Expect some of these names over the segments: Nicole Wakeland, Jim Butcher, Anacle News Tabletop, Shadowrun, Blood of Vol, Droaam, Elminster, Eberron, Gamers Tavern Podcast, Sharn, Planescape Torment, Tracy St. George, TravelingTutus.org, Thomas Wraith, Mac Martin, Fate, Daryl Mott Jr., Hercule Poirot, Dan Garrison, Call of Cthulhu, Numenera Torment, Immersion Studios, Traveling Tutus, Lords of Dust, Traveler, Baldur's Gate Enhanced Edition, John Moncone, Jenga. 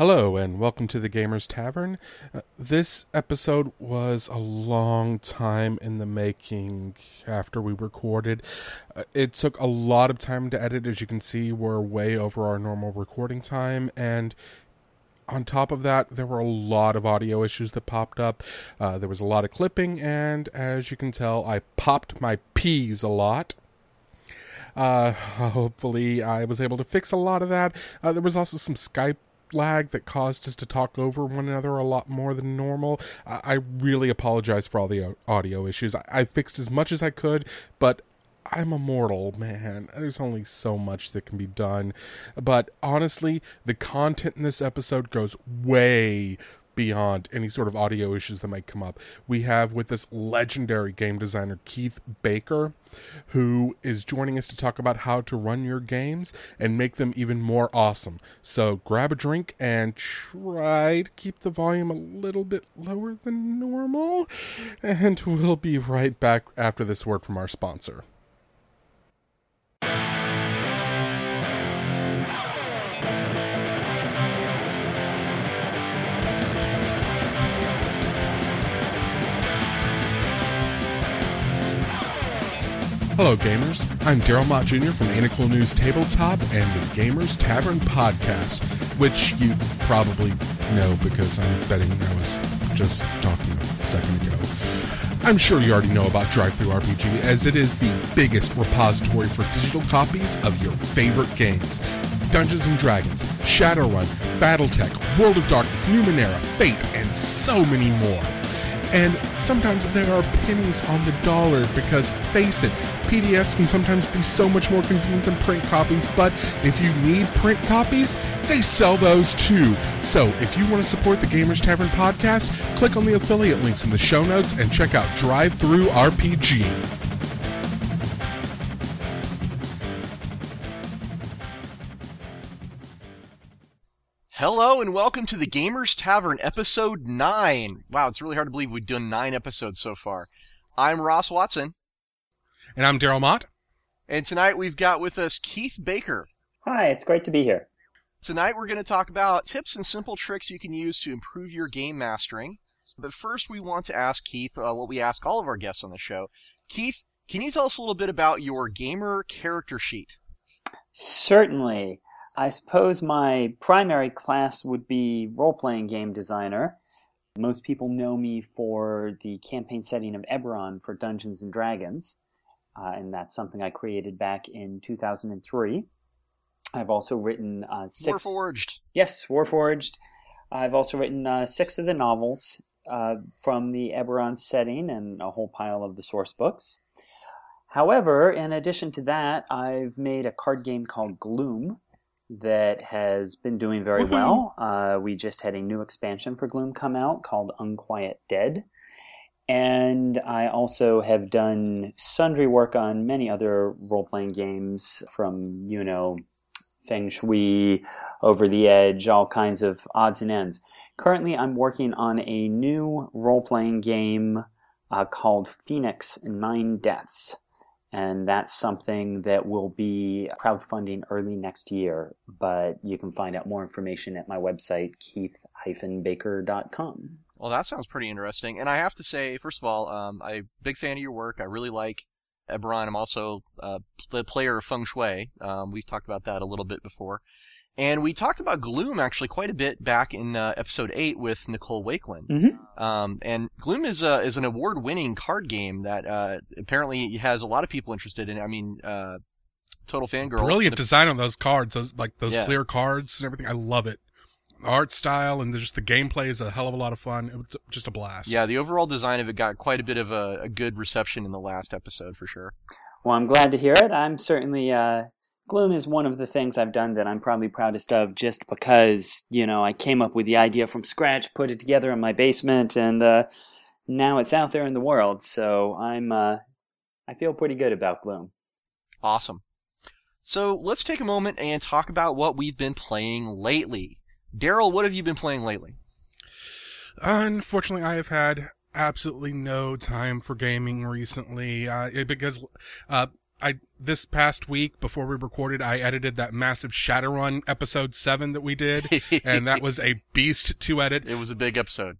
Hello and welcome to the Gamers Tavern. This episode was a long time in the making after we recorded. It took a lot of time to edit. As you can see, we're way over our normal recording time. And on top of that, there were a lot of audio issues that popped up. There was a lot of clipping. And as you can tell, I popped my P's a lot. Hopefully I was able to fix a lot of that. There was also some Skype lag that caused us to talk over one another a lot more than normal. I really apologize for all the audio issues. I fixed as much as I could, but I'm a mortal, man. There's only so much that can be done. But honestly, the content in this episode goes way beyond any sort of audio issues that might come up. We have with us legendary game designer Keith Baker, who is joining us to talk about how to run your games and make them even more awesome. So grab a drink and try to keep the volume a little bit lower than normal. And we'll be right back after this word from our sponsor. Hello gamers, I'm Daryl Mott Jr. from Anacle News Tabletop and the Gamers Tavern Podcast, which you probably know because I'm betting I was just talking a second ago. I'm sure you already know about DriveThruRPG, as it is the biggest repository for digital copies of your favorite games. Dungeons & Dragons, Shadowrun, Battletech, World of Darkness, Numenera, Fate, and so many more. And sometimes there are pennies on the dollar because, face it, PDFs can sometimes be so much more convenient than print copies, but if you need print copies, they sell those too. So if you want to support the Gamers Tavern Podcast, click on the affiliate links in the show notes and check out DriveThruRPG. Hello and welcome to the Gamers Tavern, episode 9. Wow, it's really hard to believe we've done 9 episodes so far. I'm Ross Watson. And I'm Daryl Mott. And tonight we've got with us Keith Baker. Hi, it's great to be here. Tonight we're going to talk about tips and simple tricks you can use to improve your game mastering. But first we want to ask Keith what we ask all of our guests on the show. Keith, can you tell us a little bit about your gamer character sheet? Certainly. I suppose my primary class would be role-playing game designer. Most people know me for the campaign setting of Eberron for Dungeons & Dragons, and that's something I created back in 2003. I've also written six... Warforged! Yes, Warforged. I've also written 6 of the novels from the Eberron setting and a whole pile of the source books. However, in addition to that, I've made a card game called Gloom, that has been doing very well. We just had a new expansion for Gloom come out called Unquiet Dead. And I also have done sundry work on many other role-playing games from, you know, Feng Shui, Over the Edge, all kinds of odds and ends. Currently, I'm working on a new role-playing game called Phoenix 9 Deaths. And that's something that will be crowdfunding early next year. But you can find out more information at my website, keith-baker.com. Well, that sounds pretty interesting. And I have to say, first of all, I'm a big fan of your work. I really like Eberron. I'm also the player of Feng Shui. We've talked about that a little bit before. And we talked about Gloom actually quite a bit back in episode 8 with Nicole Wakeland. Mm-hmm. And Gloom is an award-winning card game that apparently has a lot of people interested in. I mean, total fangirl. Brilliant design on those cards, those clear cards and everything. I love it. Art style and just the gameplay is a hell of a lot of fun. It was just a blast. Yeah, the overall design of it got quite a bit of a good reception in the last episode for sure. Well, I'm glad to hear it. I'm certainly... Gloom is one of the things I've done that I'm probably proudest of just because, you know, I came up with the idea from scratch, put it together in my basement, and now it's out there in the world. So I feel pretty good about Gloom. Awesome. So let's take a moment and talk about what we've been playing lately. Daryl, what have you been playing lately? Unfortunately, I have had absolutely no time for gaming recently because this past week before we recorded, I edited that massive Shadowrun episode 7 that we did, and that was a beast to edit. It was a big episode.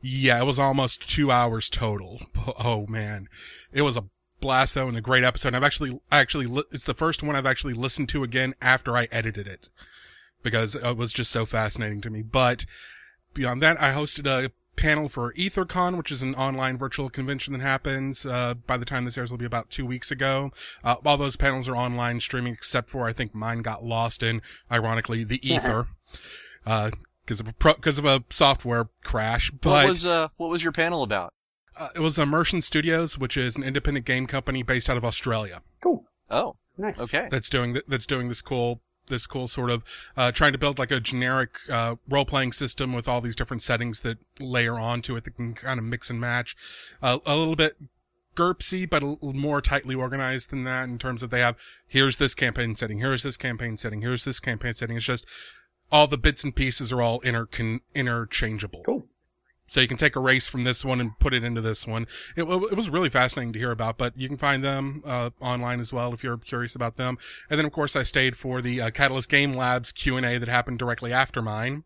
Yeah, it was almost 2 hours total. Oh man, it was a blast though, and a great episode. And I've actually, it's the first one I've actually listened to again after I edited it, because it was just so fascinating to me. But beyond that, I hosted a panel for EtherCon, which is an online virtual convention that happens, by the time this airs will be about 2 weeks ago. All those panels are online streaming except for, I think mine got lost in, ironically, the ether, because of a software crash. But what was your panel about? It was Immersion Studios, which is an independent game company based out of Australia. Cool. Oh, nice. Okay. That's doing this cool sort of trying to build like a generic role-playing system with all these different settings that layer onto it that can kind of mix and match. A little bit GURPSy, but a little more tightly organized than that in terms of they have, here's this campaign setting, here's this campaign setting, here's this campaign setting. It's just all the bits and pieces are all interchangeable. Cool. So you can take a race from this one and put it into this one. It was really fascinating to hear about, but you can find them online as well if you're curious about them. And then, of course, I stayed for the Catalyst Game Labs Q&A that happened directly after mine.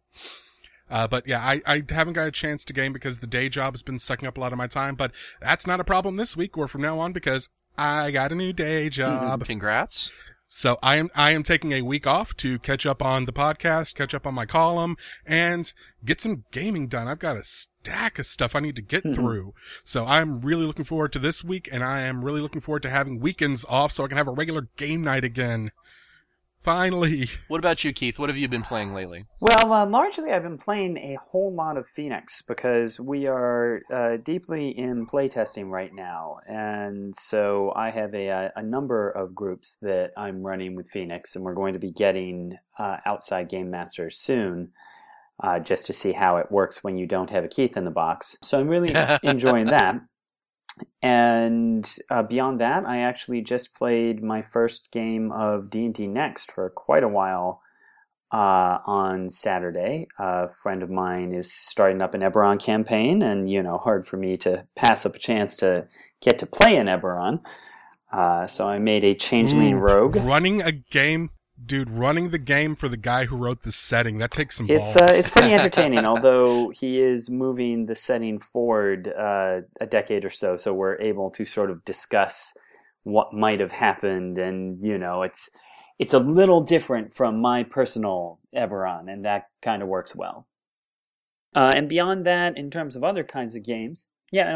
But yeah, I haven't got a chance to game because the day job has been sucking up a lot of my time, but that's not a problem this week or from now on because I got a new day job. Congrats. So I am taking a week off to catch up on the podcast, catch up on my column, and get some gaming done. I've got a stack of stuff I need to get through. So I'm really looking forward to this week, and I am really looking forward to having weekends off so I can have a regular game night again. Finally. What about you, Keith? What have you been playing lately? Well, largely I've been playing a whole lot of Phoenix because we are deeply in playtesting right now. And so I have a number of groups that I'm running with Phoenix, and we're going to be getting outside game masters soon just to see how it works when you don't have a Keith in the box. So I'm really enjoying that. And beyond that, I actually just played my first game of D&D Next for quite a while on Saturday. A friend of mine is starting up an Eberron campaign, and, hard for me to pass up a chance to get to play an Eberron. So I made a Changeling Rogue. Running the game for the guy who wrote the setting, that takes some balls. It's pretty entertaining, although he is moving the setting forward a decade or so, so we're able to sort of discuss what might have happened, and, it's a little different from my personal Eberron, and that kind of works well. And beyond that, in terms of other kinds of games, I've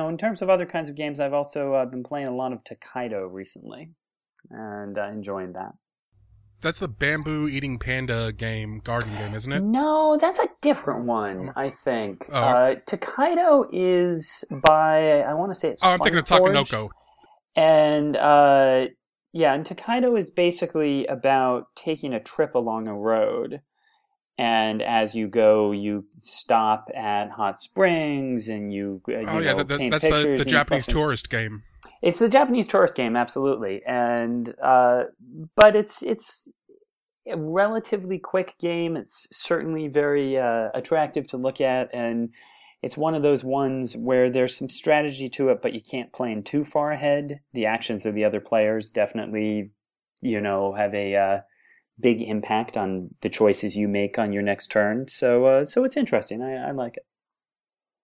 also been playing a lot of Tekkaido recently, and enjoying that. That's the bamboo-eating panda garden game, isn't it? No, that's a different one, I think. Oh. Tekkaido is by, I want to say it's Fun Forge. I'm thinking of Takanoko. And, and Tekkaido is basically about taking a trip along a road. And as you go, you stop at hot springs, and that's the Japanese tourist game. It's the Japanese tourist game, absolutely, and but it's a relatively quick game. It's certainly very attractive to look at, and it's one of those ones where there's some strategy to it, but you can't plan too far ahead. The actions of the other players definitely, have a big impact on the choices you make on your next turn. So it's interesting. I like it.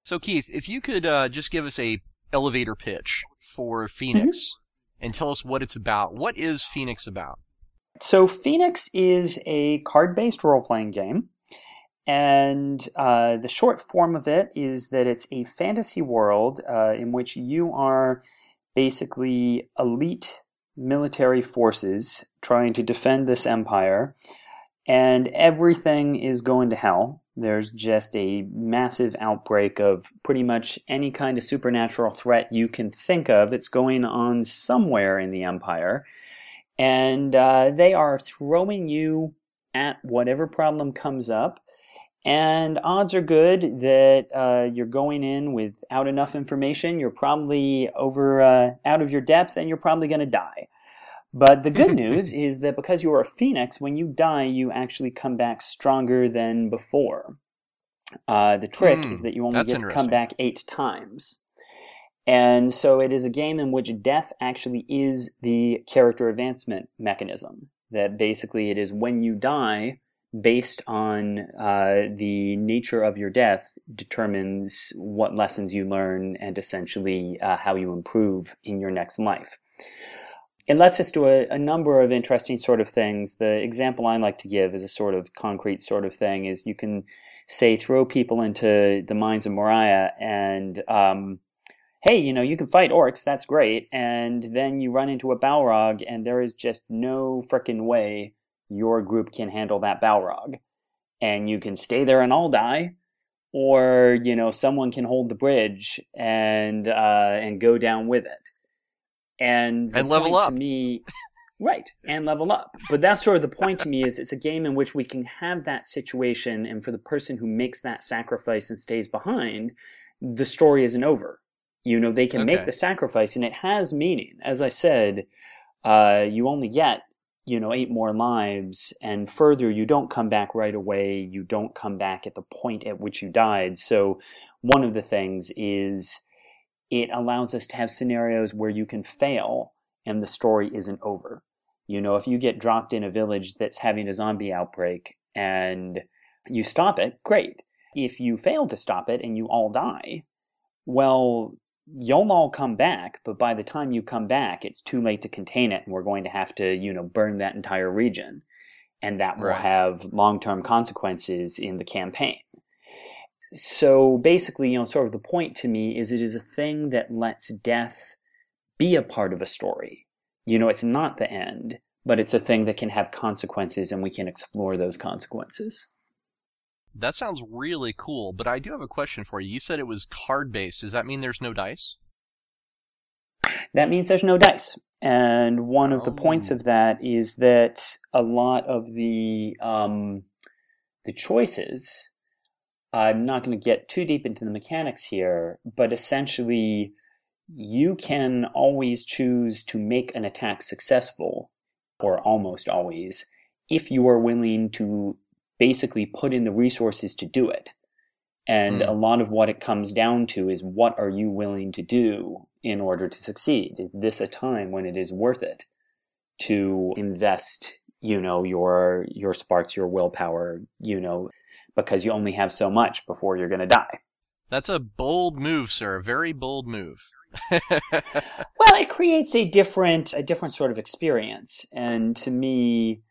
So Keith, if you could just give us a elevator pitch for Phoenix and tell us what it's about. What is Phoenix about? So Phoenix is a card-based role-playing game, and the short form of it is that it's a fantasy world in which you are basically elite military forces trying to defend this empire, and everything is going to hell. There's just a massive outbreak of pretty much any kind of supernatural threat you can think of. It's going on somewhere in the empire. And they are throwing you at whatever problem comes up. And odds are good that you're going in without enough information. You're probably out of your depth, and you're probably going to die. But the good news is that because you are a phoenix, when you die, you actually come back stronger than before. The trick is that you only get to come back 8 times. And so it is a game in which death actually is the character advancement mechanism. That basically it is when you die, based on the nature of your death, determines what lessons you learn and essentially how you improve in your next life. It lets us do a number of interesting sort of things. The example I like to give is a sort of concrete sort of thing is you can, say, throw people into the mines of Moria and... hey, you know, you can fight orcs, that's great, and then you run into a Balrog, and there is just no frickin' way your group can handle that Balrog. And you can stay there and all die, or, you know, someone can hold the bridge and go down with it. And level up. To me, right, and level up. But that's sort of the point to me is it's a game in which we can have that situation, and for the person who makes that sacrifice and stays behind, the story isn't over. You know, they can make the sacrifice, and it has meaning. As I said, you only get, you know, 8 more lives, and further, you don't come back right away. You don't come back at the point at which you died. So one of the things is it allows us to have scenarios where you can fail, and the story isn't over. You know, if you get dropped in a village that's having a zombie outbreak, and you stop it, great. If you fail to stop it, and you all die, well... you'll all come back, but by the time you come back, it's too late to contain it, and we're going to have to, you know, burn that entire region. And that will have long-term consequences in the campaign. So basically, you know, sort of the point to me is it is a thing that lets death be a part of a story. You know, it's not the end, but it's a thing that can have consequences, and we can explore those consequences. That sounds really cool, but I do have a question for you. You said it was card-based. Does that mean there's no dice? That means there's no dice. And one of the points of that is that a lot of the choices, I'm not going to get too deep into the mechanics here, but essentially you can always choose to make an attack successful, or almost always, if you are willing to basically put in the resources to do it. And a lot of what it comes down to is what are you willing to do in order to succeed? Is this a time when it is worth it to invest, you know, your sparks, your willpower, you know, because you only have so much before you're going to die. That's a bold move, sir. A very bold move. Well, it creates a different sort of experience. And to me,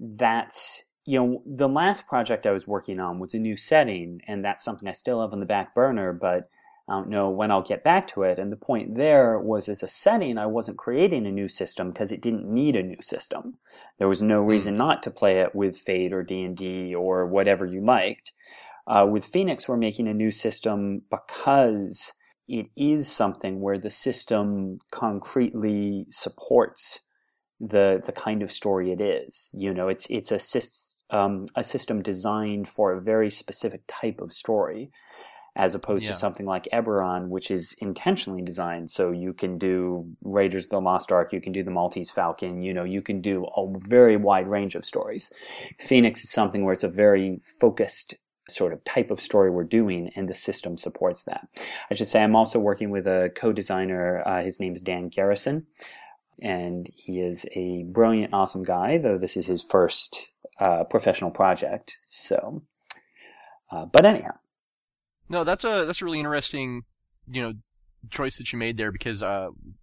that's... You know, the last project I was working on was a new setting, and that's something I still have on the back burner, but I don't know when I'll get back to it. And the point there was, as a setting, I wasn't creating a new system because it didn't need a new system. There was no reason not to play it with Fate or D&D or whatever you liked. With Phoenix, we're making a new system because it is something where the system concretely supports the kind of story it is. You know, it's a system designed for a very specific type of story, as opposed to something like Eberron, which is intentionally designed. So you can do Raiders of the Lost Ark, you can do the Maltese Falcon, you know, you can do a very wide range of stories. Phoenix is something where it's a very focused sort of type of story we're doing, and the system supports that. I should say I'm also working with a co-designer, his name's Dan Garrison, and he is a brilliant, awesome guy, though this is his first professional project. So, but anyhow. No, that's a really interesting, you know, choice that you made there, because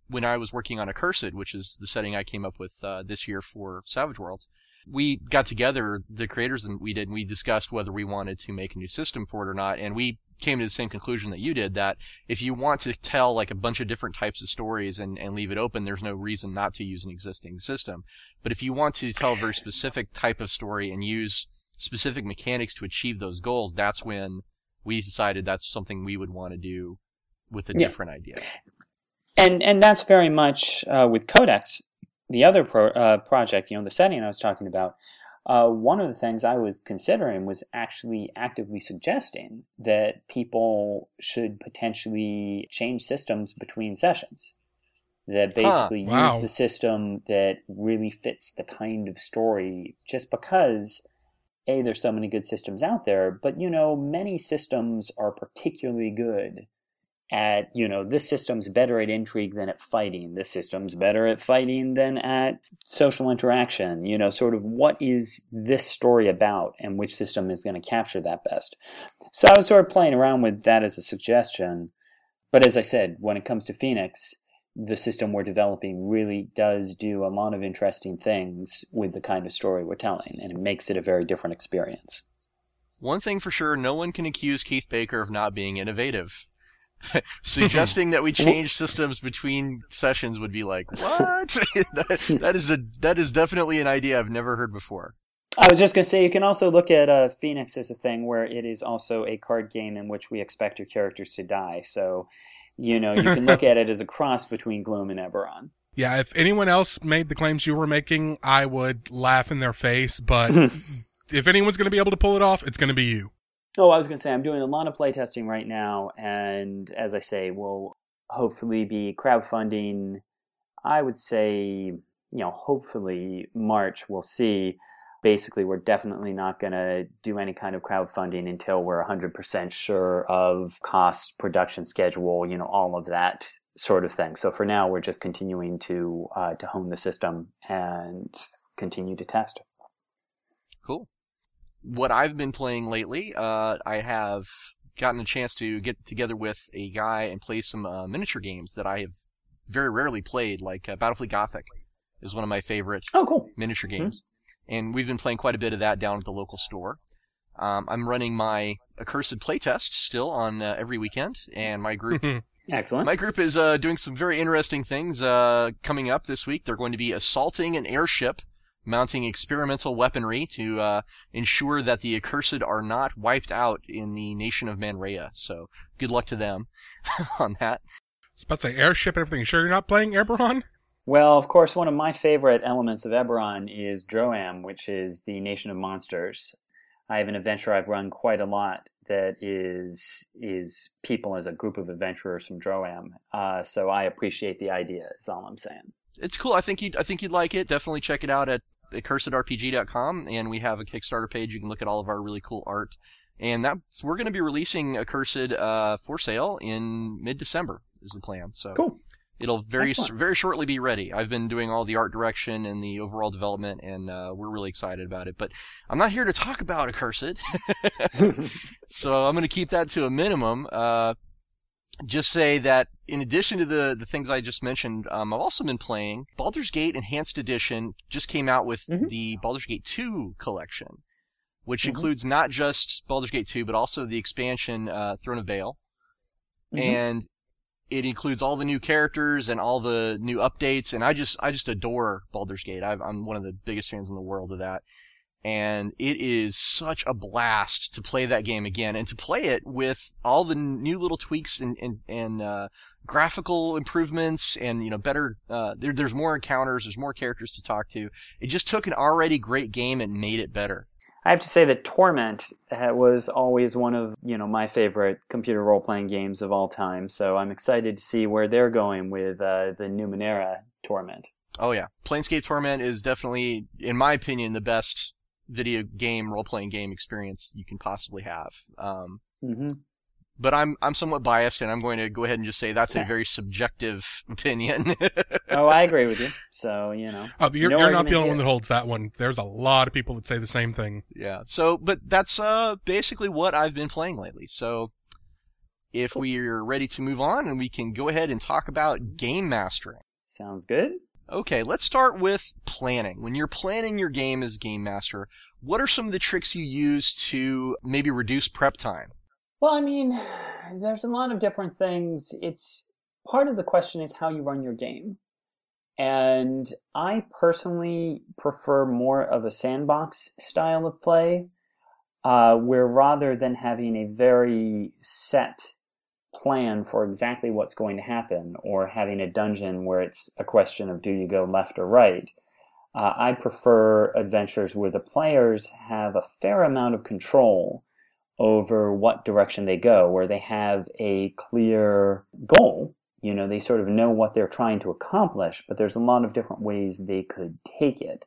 when I was working on Accursed, which is the setting I came up with this year for Savage Worlds, we got together, the creators and we did, and we discussed whether we wanted to make a new system for it or not, and we came to the same conclusion that you did, that if you want to tell like a bunch of different types of stories and leave it open, there's no reason not to use an existing system. But if you want to tell a very specific type of story and use specific mechanics to achieve those goals, that's when we decided that's something we would want to do with a different idea. And that's very much with Codex, the other project, you know, the setting I was talking about. One of the things I was considering was actually actively suggesting that people should potentially change systems between sessions. That basically use the system that really fits the kind of story, just because, A, there's so many good systems out there, but, you know, many systems are particularly good at, you know, this system's better at intrigue than at fighting. This system's better at fighting than at social interaction. You know, sort of what is this story about and which system is going to capture that best. So I was sort of playing around with that as a suggestion. But as I said, when it comes to Phoenix, the system we're developing really does do a lot of interesting things with the kind of story we're telling, and it makes it a very different experience. One thing for sure, no one can accuse Keith Baker of not being innovative. Suggesting that we change systems between sessions would be like, what? that is definitely an idea I've never heard before. I was just going to say, you can also look at Phoenix as a thing where it is also a card game in which we expect your characters to die, so... You know, you can look at it as a cross between Gloom and Eberron. Yeah, if anyone else made the claims you were making, I would laugh in their face, but if anyone's going to be able to pull it off, it's going to be you. Oh, I was going to say, I'm doing a lot of playtesting right now, and as I say, we'll hopefully be crowdfunding, I would say, you know, hopefully March, we'll see. Basically, we're definitely not going to do any kind of crowdfunding until we're 100% sure of cost, production schedule, you know, all of that sort of thing. So for now, we're just continuing to hone the system and continue to test. Cool. What I've been playing lately, I have gotten a chance to get together with a guy and play some miniature games that I have very rarely played, like Battlefleet Gothic is one of my favorite miniature games. Mm-hmm. And we've been playing quite a bit of that down at the local store. I'm running my Accursed playtest still on every weekend, and my group Excellent. My group is doing some very interesting things coming up this week. They're going to be assaulting an airship, mounting experimental weaponry to ensure that the Accursed are not wiped out in the nation of Manrea. So good luck to them on that. I was about to say airship and everything. You sure you're not playing Eberron? Well, of course, one of my favorite elements of Eberron is Droaam, which is the nation of monsters. I have an adventure I've run quite a lot that is people as a group of adventurers from Droaam. So I appreciate the idea, is all I'm saying. It's cool. I think you'd like it. Definitely check it out at accursedrpg.com, and we have a Kickstarter page. You can look at all of our really cool art. And we're going to be releasing Accursed for sale in mid-December is the plan. So. Cool. It'll very shortly be ready. I've been doing all the art direction and the overall development, and we're really excited about it. But I'm not here to talk about Accursed, so I'm going to keep that to a minimum. Just say that in addition to the things I just mentioned, I've also been playing Baldur's Gate Enhanced Edition. Just came out with the Baldur's Gate 2 collection, which includes not just Baldur's Gate 2, but also the expansion Throne of Veil, and it includes all the new characters and all the new updates, and I just adore Baldur's Gate. I'm one of the biggest fans in the world of that, and it is such a blast to play that game again and to play it with all the new little tweaks and graphical improvements and, you know, better. There's more encounters, there's more characters to talk to. It just took an already great game and made it better. I have to say that Torment was always one of, you know, my favorite computer role-playing games of all time, so I'm excited to see where they're going with the Numenera Torment. Oh, yeah. Planescape Torment is definitely, in my opinion, the best video game, role-playing game experience you can possibly have. But I'm somewhat biased, and I'm going to go ahead and just say that's a very subjective opinion. Oh, I agree with you. So, you know. You're not the only one that holds that one. There's a lot of people that say the same thing. Yeah. So, but that's basically what I've been playing lately. So, if we're ready to move on, and we can go ahead and talk about game mastering. Sounds good. Okay, let's start with planning. When you're planning your game as game master, what are some of the tricks you use to maybe reduce prep time? Well, I mean, there's a lot of different things. It's part of the question is how you run your game. And I personally prefer more of a sandbox style of play, where rather than having a very set plan for exactly what's going to happen or having a dungeon where it's a question of do you go left or right, I prefer adventures where the players have a fair amount of control over what direction they go, where they have a clear goal. You know, they sort of know what they're trying to accomplish, but there's a lot of different ways they could take it.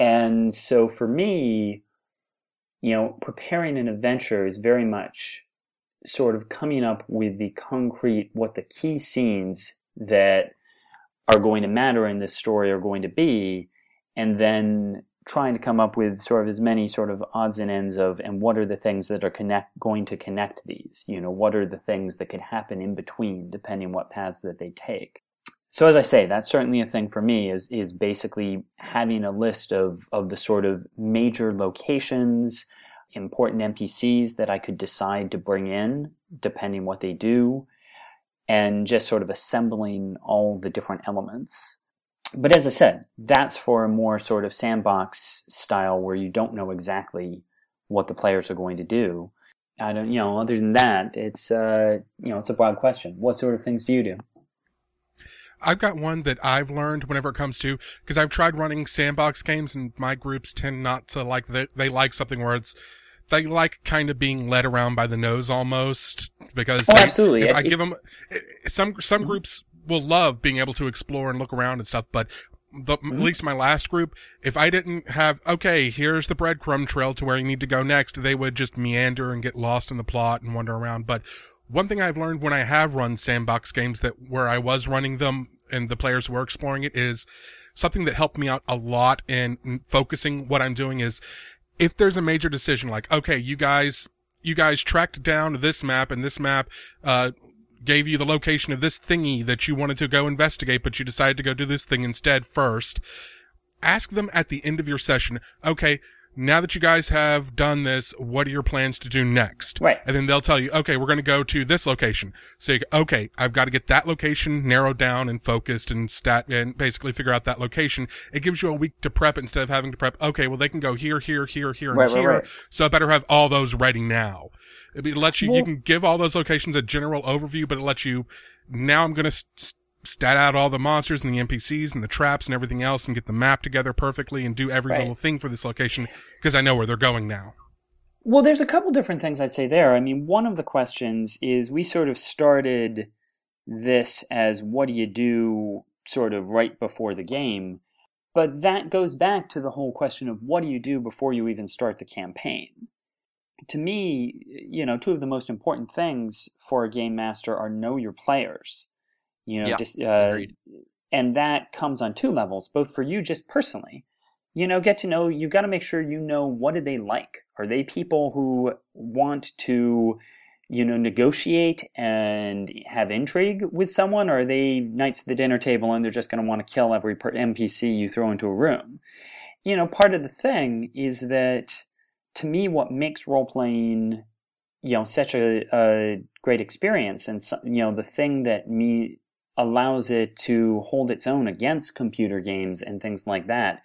And so for me, you know, preparing an adventure is very much sort of coming up with the concrete, what the key scenes that are going to matter in this story are going to be, and then trying to come up with sort of as many sort of odds and ends of, and what are the things that are going to connect these? You know, what are the things that could happen in between, depending what paths that they take? So as I say, that's certainly a thing for me, is basically having a list of the sort of major locations, important NPCs that I could decide to bring in, depending what they do, and just sort of assembling all the different elements. But as I said, that's for a more sort of sandbox style where you don't know exactly what the players are going to do. I don't, you know, other than that, it's a broad question. What sort of things do you do? I've got one that I've learned whenever it comes to, because I've tried running sandbox games and my groups tend not to like that. They like something where it's, they like kind of being led around by the nose almost, because absolutely. If I give them some groups will love being able to explore and look around and stuff, but at least my last group, if I didn't have, okay, here's the breadcrumb trail to where you need to go next, they would just meander and get lost in the plot and wander around. But one thing I've learned when I have run sandbox games that where I was running them and the players were exploring it is something that helped me out a lot in focusing what I'm doing is if there's a major decision, like, okay, you guys tracked down this map and this map, gave you the location of this thingy that you wanted to go investigate, but you decided to go do this thing instead first. Ask them at the end of your session, okay, now that you guys have done this, what are your plans to do next? Right. And then they'll tell you, okay, we're going to go to this location. So, okay, I've got to get that location narrowed down and focused and basically figure out that location. It gives you a week to prep instead of having to prep, okay, well, they can go here, and here. Right. So I better have all those ready now. It lets you, you can give all those locations a general overview, but it lets you, now I'm going to stat out all the monsters and the NPCs and the traps and everything else and get the map together perfectly and do every little thing for this location because I know where they're going now. Well, there's a couple different things I'd say there. I mean, one of the questions is we sort of started this as what do you do sort of right before the game, but that goes back to the whole question of what do you do before you even start the campaign. To me, you know, two of the most important things for a game master are know your players. You know, and that comes on two levels, both for you just personally. You know, get to know, you've got to make sure you know what do they like. Are they people who want to, you know, negotiate and have intrigue with someone, or are they knights at the dinner table and they're just going to want to kill every NPC you throw into a room? You know, part of the thing is that, to me, what makes role-playing, you know, such a great experience, and, you know, the thing that me allows it to hold its own against computer games and things like that,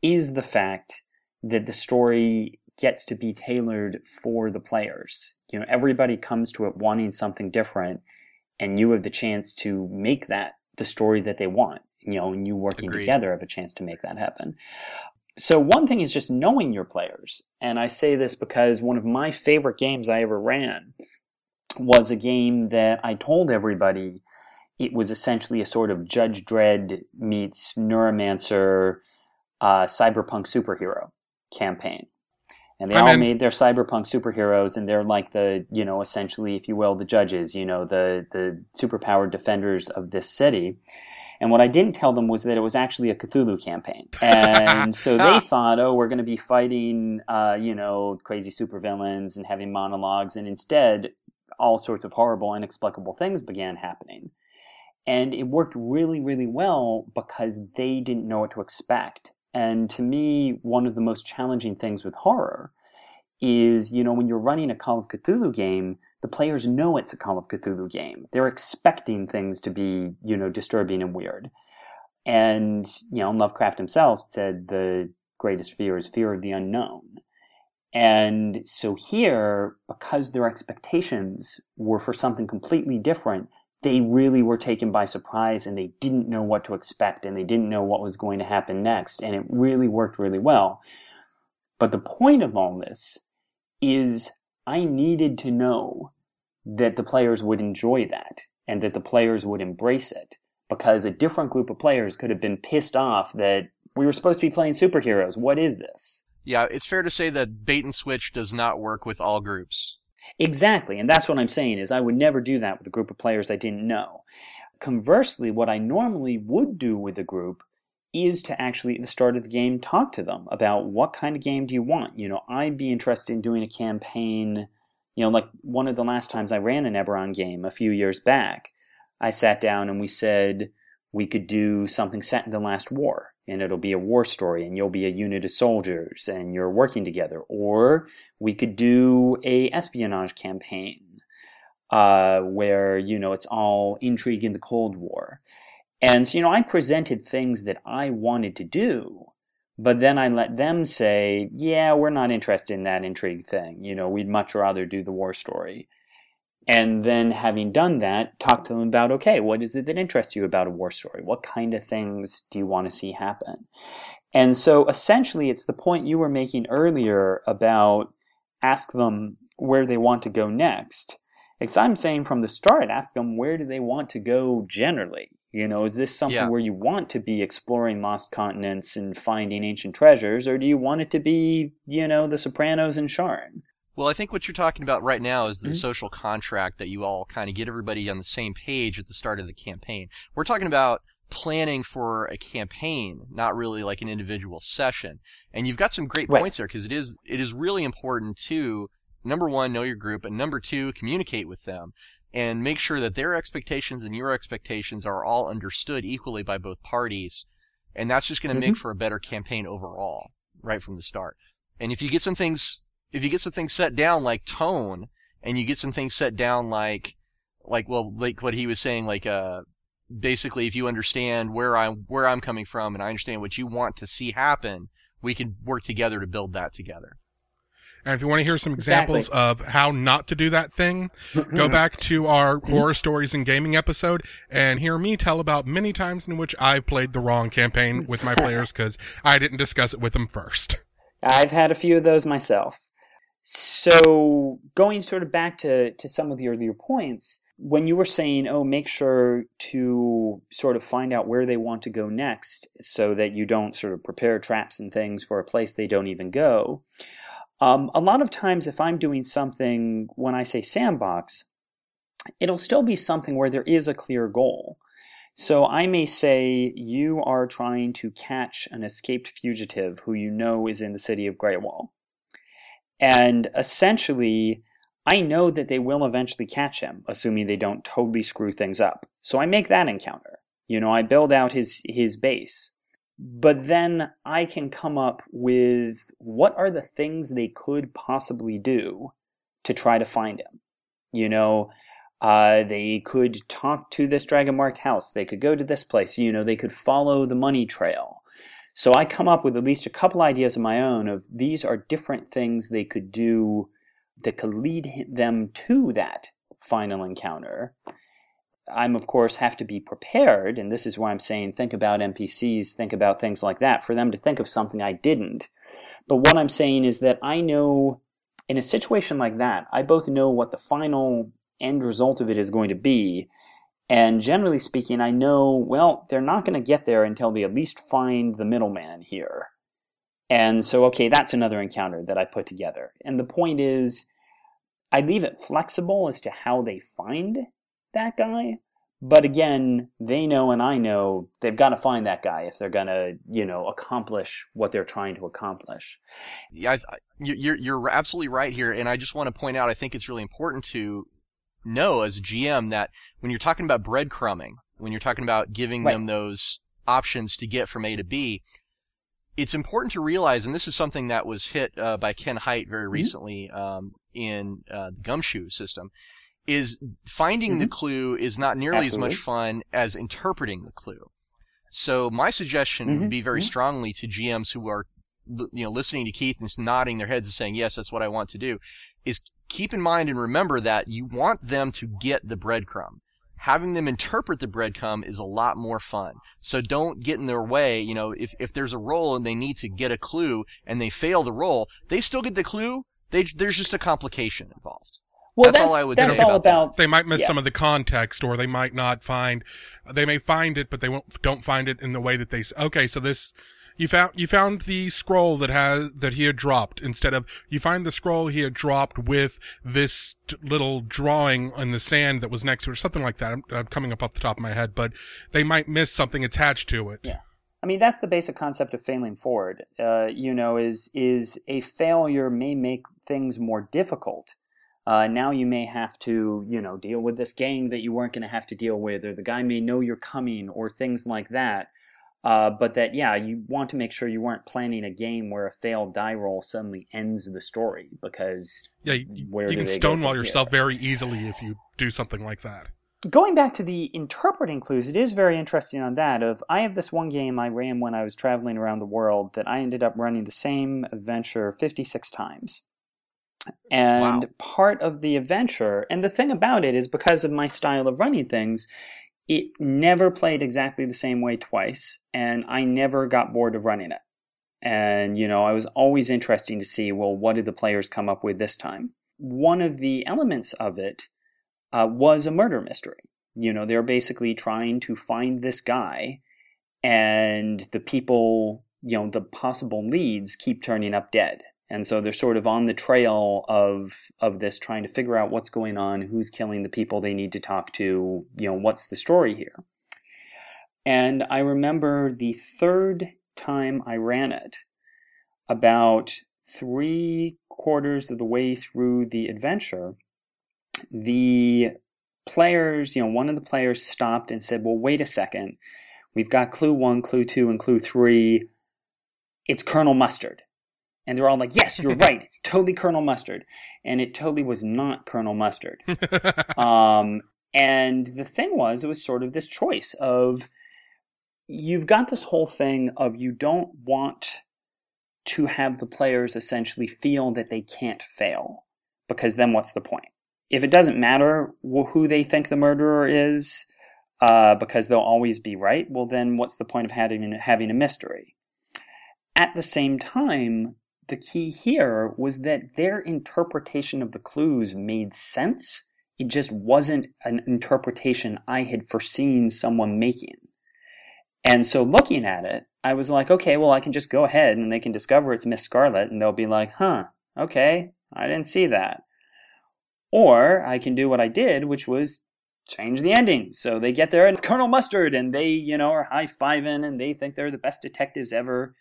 is the fact that the story gets to be tailored for the players. You know, everybody comes to it wanting something different, and you have the chance to make that the story that they want. You know, and you working together have a chance to make that happen. So one thing is just knowing your players. And I say this because one of my favorite games I ever ran was a game that I told everybody it was essentially a sort of Judge Dredd meets Neuromancer cyberpunk superhero campaign. And they made their cyberpunk superheroes, and they're like the, you know, essentially, if you will, the judges, you know, the superpowered defenders of this city. And what I didn't tell them was that it was actually a Cthulhu campaign. And so they thought, oh, we're going to be fighting, you know, crazy supervillains and having monologues. And instead, all sorts of horrible, inexplicable things began happening. And it worked really, really well because they didn't know what to expect. And to me, one of the most challenging things with horror is, you know, when you're running a Call of Cthulhu game, the players know it's a Call of Cthulhu game. They're expecting things to be, you know, disturbing and weird. And, you know, Lovecraft himself said the greatest fear is fear of the unknown. And so here, because their expectations were for something completely different, they really were taken by surprise, and they didn't know what to expect, and they didn't know what was going to happen next. And it really worked really well. But the point of all this is I needed to know that the players would enjoy that and that the players would embrace it, because a different group of players could have been pissed off that we were supposed to be playing superheroes. What is this? Yeah, it's fair to say that bait and switch does not work with all groups. Exactly, and that's what I'm saying is I would never do that with a group of players I didn't know. Conversely, what I normally would do with a group is to actually, at the start of the game, talk to them about what kind of game do you want. You know, I'd be interested in doing a campaign, you know, like one of the last times I ran an Eberron game a few years back, I sat down and we said we could do something set in the last war, and it'll be a war story, and you'll be a unit of soldiers, and you're working together. Or we could do a espionage campaign where, you know, it's all intrigue in the Cold War. And so, you know, I presented things that I wanted to do, but then I let them say, yeah, we're not interested in that intrigue thing. You know, we'd much rather do the war story. And then having done that, talk to them about, okay, what is it that interests you about a war story? What kind of things do you want to see happen? And so essentially it's the point you were making earlier about ask them where they want to go next. Because I'm saying from the start, ask them where do they want to go generally. You know, is this something where you want to be exploring lost continents and finding ancient treasures, or do you want it to be, you know, The Sopranos and Sharon? Well, I think what you're talking about right now is the social contract that you all kind of get everybody on the same page at the start of the campaign. We're talking about planning for a campaign, not really like an individual session. And you've got some great points there, because it is really important to, number one, know your group, and number two, communicate with them. And make sure that their expectations and your expectations are all understood equally by both parties. And that's just going to make for a better campaign overall, right from the start. And if you get some things set down like tone, and you get some things set down like what he was saying, basically if you understand where I'm coming from and I understand what you want to see happen, we can work together to build that together. And if you want to hear some examples of how not to do that thing, go back to our horror stories and gaming episode and hear me tell about many times in which I played the wrong campaign with my players because I didn't discuss it with them first. I've had a few of those myself. So going sort of back to some of the earlier points, when you were saying, oh, make sure to sort of find out where they want to go next so that you don't sort of prepare traps and things for a place they don't even go. A lot of times if I'm doing something, when I say sandbox, it'll still be something where there is a clear goal. So I may say you are trying to catch an escaped fugitive who you know is in the city of Greywall. And essentially, I know that they will eventually catch him, assuming they don't totally screw things up. So I make that encounter. You know, I build out his base. But then I can come up with what are the things they could possibly do to try to find him. You know, they could talk to this dragon-marked house. They could go to this place. You know, they could follow the money trail. So I come up with at least a couple ideas of my own of these are different things they could do that could lead them to that final encounter. I'm, of course, have to be prepared, and this is why I'm saying think about NPCs, think about things like that, for them to think of something I didn't. But what I'm saying is that I know, in a situation like that, I both know what the final end result of it is going to be, and generally speaking, I know, well, they're not going to get there until they at least find the middleman here. And so, okay, that's another encounter that I put together. And the point is, I leave it flexible as to how they find that guy, but again, they know and I know they've got to find that guy if they're going to, you know, accomplish what they're trying to accomplish. Yeah, you're absolutely right here, and I just want to point out I think it's really important to know as a GM that when you're talking about breadcrumbing, when you're talking about giving them those options to get from A to B, it's important to realize, and this is something that was hit by Ken Hite very recently in the Gumshoe system, is finding the clue is not nearly as much fun as interpreting the clue. So my suggestion would be very strongly to GMs who are, you know, listening to Keith and nodding their heads and saying, yes, that's what I want to do, is keep in mind and remember that you want them to get the breadcrumb. Having them interpret the breadcrumb is a lot more fun. So don't get in their way. You know, if there's a roll and they need to get a clue and they fail the roll, they still get the clue. There's just a complication involved. Well, that's all I would say about that. They might miss some of the context, or they might not find. They may find it, but they don't find it in the way that they. Okay, so this You found the scroll that he had dropped instead of, you find the scroll he had dropped with this little drawing on the sand that was next to it, or something like that. I'm coming up off the top of my head, but they might miss something attached to it. Yeah. I mean, that's the basic concept of failing forward, is a failure may make things more difficult. Now you may have to, deal with this gang that you weren't going to have to deal with, or the guy may know you're coming, or things like that. But that, yeah, you want to make sure you weren't planning a game where a failed die roll suddenly ends the story, because... Yeah, you can stonewall yourself very easily if you do something like that. Going back to the interpreting clues, it is very interesting on that. I have this one game I ran when I was traveling around the world that I ended up running the same adventure 56 times. And wow. Part of the adventure, and the thing about it is because of my style of running things, it never played exactly the same way twice, and I never got bored of running it. And, I was always interesting to see, well, what did the players come up with this time? One of the elements of it was a murder mystery. They're basically trying to find this guy, and the people, the possible leads keep turning up dead. And so they're sort of on the trail of this, trying to figure out what's going on, who's killing the people they need to talk to, what's the story here. And I remember the third time I ran it, about 3/4 of the way through the adventure, the players, one of the players stopped and said, well, wait a second, we've got clue 1, clue 2, and clue 3, it's Colonel Mustard. And they're all like, yes, you're right. It's totally Colonel Mustard. And it totally was not Colonel Mustard. And the thing was, it was sort of this choice of, you've got this whole thing of you don't want to have the players essentially feel that they can't fail. Because then what's the point? If it doesn't matter who they think the murderer is, because they'll always be right, well then what's the point of having a mystery? At the same time, the key here was that their interpretation of the clues made sense. It just wasn't an interpretation I had foreseen someone making. And so looking at it, I was like, okay, well, I can just go ahead and they can discover it's Miss Scarlet and they'll be like, huh, okay, I didn't see that. Or I can do what I did, which was change the ending. So they get there and it's Colonel Mustard and they, are high-fiving and they think they're the best detectives ever.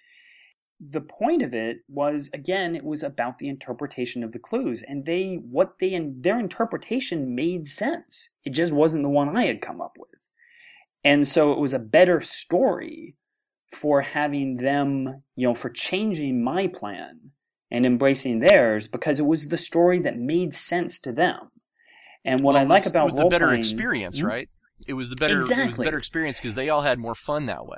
The point of it was, again, it was about the interpretation of the clues, and their interpretation made sense. It just wasn't the one I had come up with. And so it was a better story for having them, for changing my plan and embracing theirs, because it was the story that made sense to them. And what I like about role-playing... It was the better experience, right? It was the better, exactly. It was the better experience because they all had more fun that way.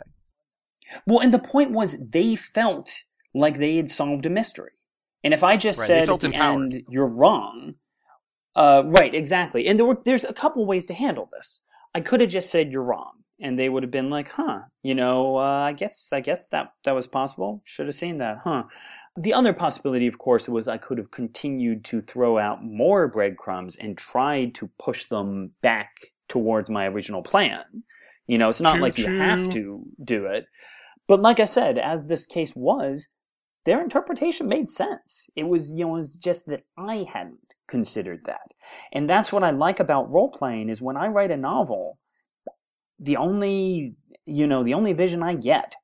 Well, and the point was they felt like they had solved a mystery. And if I just said at the end, you're wrong, right, exactly. And there's a couple ways to handle this. I could have just said you're wrong, and they would have been like, huh, I guess that was possible. Should have seen that, huh. The other possibility, of course, was I could have continued to throw out more breadcrumbs and tried to push them back towards my original plan. It's not like you have to do it. But like I said, as this case was, their interpretation made sense. It was, it was just that I hadn't considered that. And that's what I like about role-playing is when I write a novel, the only vision I get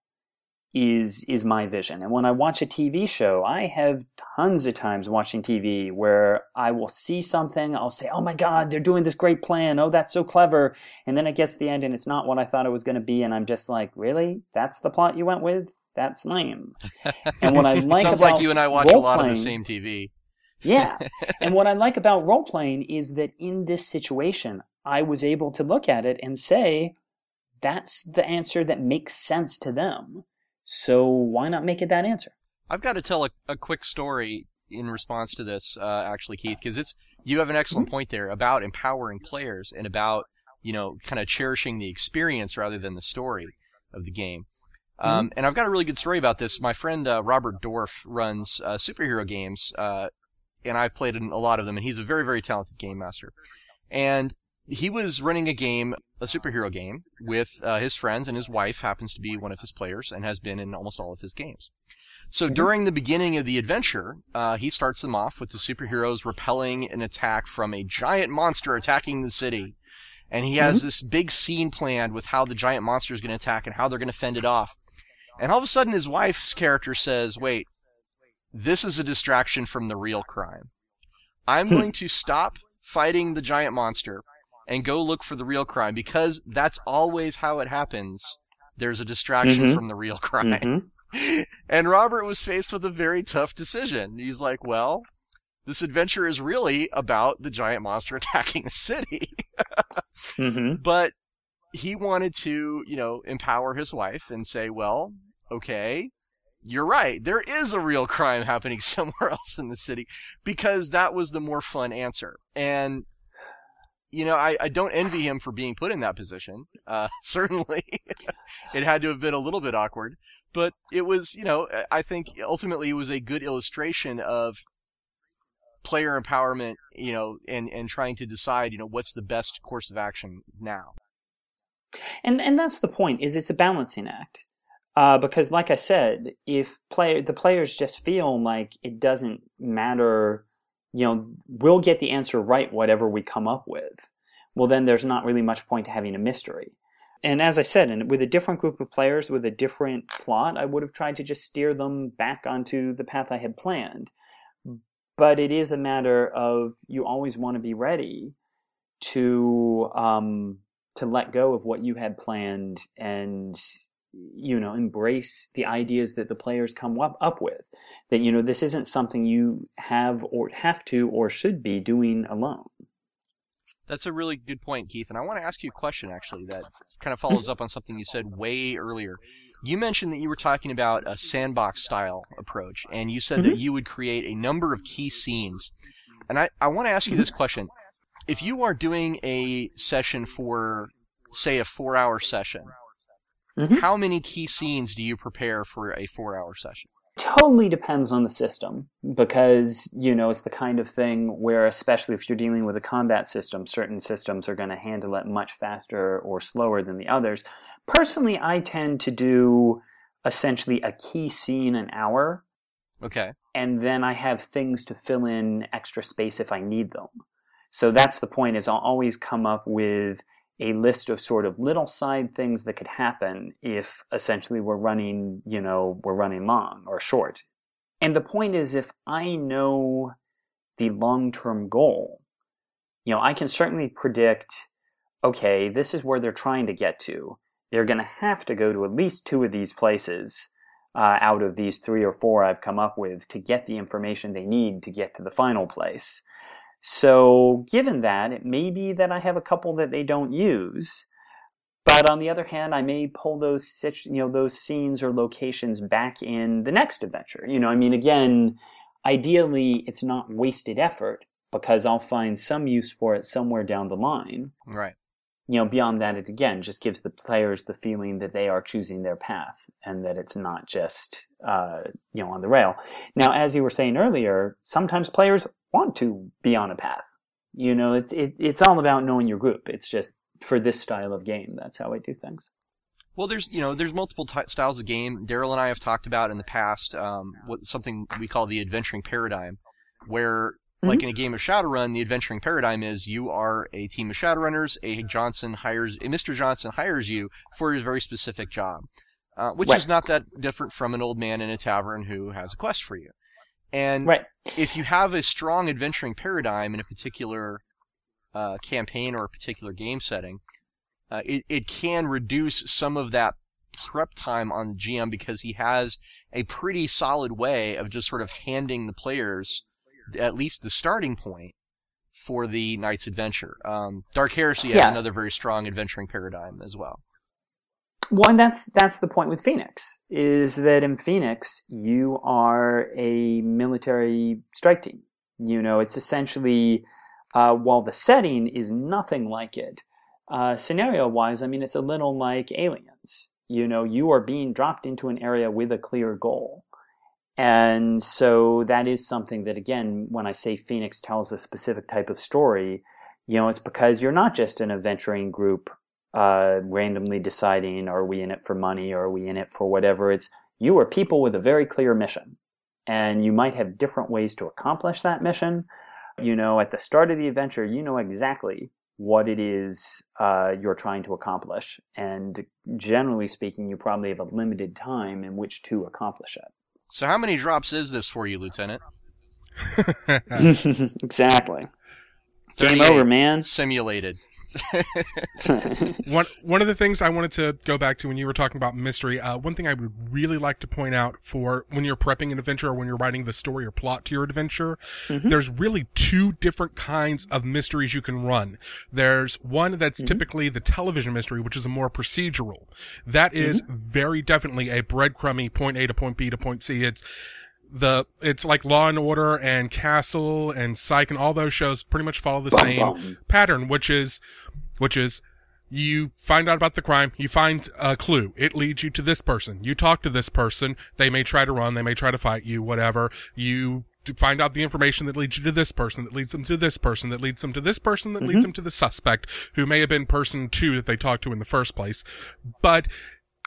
is my vision. And when I watch a TV show, I have tons of times watching TV where I will see something, I'll say, oh my God, they're doing this great plan, oh, that's so clever. And then it gets to the end and it's not what I thought it was going to be. And I'm just like, really? That's the plot you went with? That's lame. And what I like sounds about like you and I watch a lot of the same TV. Yeah. And what I like about role-playing is that in this situation, I was able to look at it and say, that's the answer that makes sense to them. So why not make it that answer? I've got to tell a quick story in response to this, actually, Keith, because you have an excellent point there about empowering players and about, kind of cherishing the experience rather than the story of the game. And I've got a really good story about this. My friend Robert Dorff runs superhero games, and I've played in a lot of them, and he's a very, very talented game master. And he was running a game, a superhero game, with his friends, and his wife happens to be one of his players and has been in almost all of his games. So during the beginning of the adventure, he starts them off with the superheroes repelling an attack from a giant monster attacking the city. And he has this big scene planned with how the giant monster is going to attack and how they're going to fend it off. And all of a sudden, his wife's character says, wait, this is a distraction from the real crime. I'm going to stop fighting the giant monster and go look for the real crime, because that's always how it happens. There's a distraction from the real crime. And Robert was faced with a very tough decision. He's like, well, this adventure is really about the giant monster attacking the city. But he wanted to, you know, empower his wife and say, well, okay, you're right. There is a real crime happening somewhere else in the city, because that was the more fun answer. And, you know, I don't envy him for being put in that position. Certainly, it had to have been a little bit awkward. But it was, you know, I think ultimately it was a good illustration of player empowerment, you know, and trying to decide, you know, what's the best course of action now. And that's the point, is it's a balancing act. Because like I said, if the players just feel like it doesn't matter, you know, we'll get the answer right whatever we come up with, well, then there's not really much point to having a mystery. And as I said, and with a different group of players, with a different plot, I would have tried to just steer them back onto the path I had planned. But it is a matter of, you always want to be ready to let go of what you had planned and, you know, embrace the ideas that the players come up with. That, you know, this isn't something you have to or should be doing alone. That's a really good point, Keith. And I want to ask you a question, actually, that kind of follows up on something you said way earlier. You mentioned that you were talking about a sandbox-style approach, and you said that you would create a number of key scenes. And I want to ask you this question. If you are doing a session for, say, a 4-hour session, how many key scenes do you prepare for a 4-hour session? Totally depends on the system, because, you know, it's the kind of thing where, especially if you're dealing with a combat system, certain systems are going to handle it much faster or slower than the others. Personally, I tend to do essentially a key scene an hour. Okay. And then I have things to fill in extra space if I need them. So that's the point, is I'll always come up with a list of sort of little side things that could happen if essentially we're running long or short. And the point is, if I know the long-term goal, you know, I can certainly predict, okay, this is where they're trying to get to. They're going to have to go to at least 2 of these places out of these 3 or 4 I've come up with to get the information they need to get to the final place. So given that, it may be that I have a couple that they don't use, but on the other hand, I may pull those scenes or locations back in the next adventure. You know, I mean, again, ideally, it's not wasted effort, because I'll find some use for it somewhere down the line. Right. You know, beyond that, it again just gives the players the feeling that they are choosing their path and that it's not just, you know, on the rail. Now, as you were saying earlier, sometimes players want to be on a path. You know, it's all about knowing your group. It's just, for this style of game, that's how I do things. Well, there's multiple styles of game. Daryl and I have talked about in the past something we call the adventuring paradigm, where like in a game of Shadowrun, the adventuring paradigm is you are a team of Shadowrunners. Mr. Johnson hires you for his very specific job, which is not that different from an old man in a tavern who has a quest for you. And if you have a strong adventuring paradigm in a particular campaign or a particular game setting, it can reduce some of that prep time on the GM, because he has a pretty solid way of just sort of handing the players at least the starting point for the night's adventure. Dark Heresy has another very strong adventuring paradigm as well. Well, and that's the point with Phoenix, is that in Phoenix, you are a military strike team. You know, it's essentially, while the setting is nothing like it, scenario-wise, I mean, it's a little like Aliens. You know, you are being dropped into an area with a clear goal. And so that is something that, again, when I say Phoenix tells a specific type of story, you know, it's because you're not just an adventuring group randomly deciding, are we in it for money, or are we in it for whatever. It's, you are people with a very clear mission, and you might have different ways to accomplish that mission. You know, at the start of the adventure, you know exactly what it is you're trying to accomplish, and generally speaking, you probably have a limited time in which to accomplish it. So how many drops is this for you, Lieutenant? Exactly. Game over, man. Simulated. One of the things I wanted to go back to when you were talking about mystery, one thing I would really like to point out for when you're prepping an adventure or when you're writing the story or plot to your adventure, there's really two different kinds of mysteries you can run. There's one that's typically the television mystery, which is a more procedural. That is very definitely a breadcrumby point A to point B to point C. It's like Law and Order and Castle and Psych and all those shows pretty much follow the same pattern, which is you find out about the crime, you find a clue, it leads you to this person, you talk to this person, they may try to run, they may try to fight you, whatever, you find out the information that leads you to this person, that leads them to this person, that leads them to this person, that leads them to the suspect, who may have been person two that they talked to in the first place, but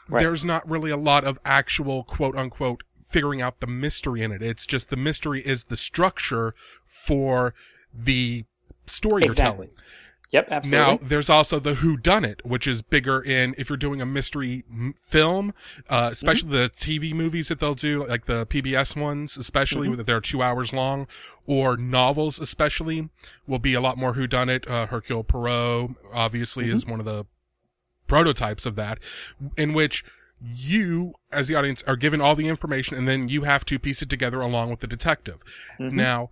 there's not really a lot of actual quote-unquote figuring out the mystery in it. It's just the mystery is the structure for the story you're telling. Yep, absolutely. Now, there's also the whodunit, which is bigger in, if you're doing a mystery film, especially the TV movies that they'll do, like the PBS ones, especially, if they're 2 hours long, or novels especially, will be a lot more whodunit. Hercule Poirot, obviously, is one of the prototypes of that, in which you, as the audience, are given all the information, and then you have to piece it together along with the detective. Now,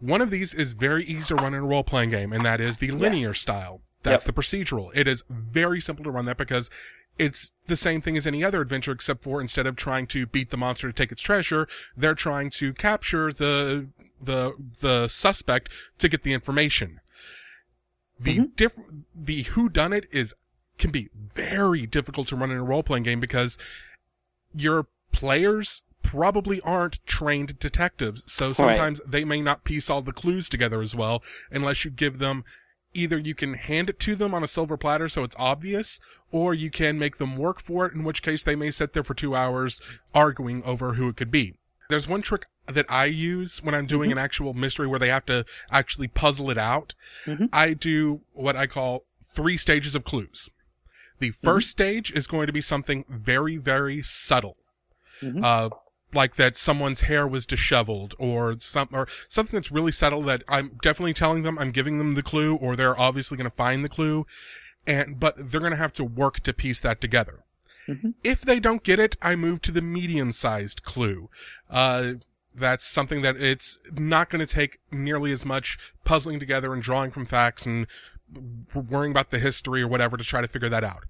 one of these is very easy to run in a role-playing game, and that is the linear style. That's the procedural. It is very simple to run that because it's the same thing as any other adventure, except for instead of trying to beat the monster to take its treasure, they're trying to capture the suspect to get the information. The whodunit can be very difficult to run in a role-playing game because your players probably aren't trained detectives. So sometimes they may not piece all the clues together as well, unless you give them, either you can hand it to them on a silver platter so it's obvious, or you can make them work for it, in which case they may sit there for 2 hours arguing over who it could be. There's one trick that I use when I'm doing an actual mystery where they have to actually puzzle it out. I do what I call 3 stages of clues. The first stage is going to be something very, very subtle, like that someone's hair was disheveled, or something that's really subtle that I'm definitely telling them, I'm giving them the clue, or they're obviously going to find the clue, but they're going to have to work to piece that together. If they don't get it, I move to the medium-sized clue. That's something that it's not going to take nearly as much puzzling together and drawing from facts and worrying about the history or whatever to try to figure that out.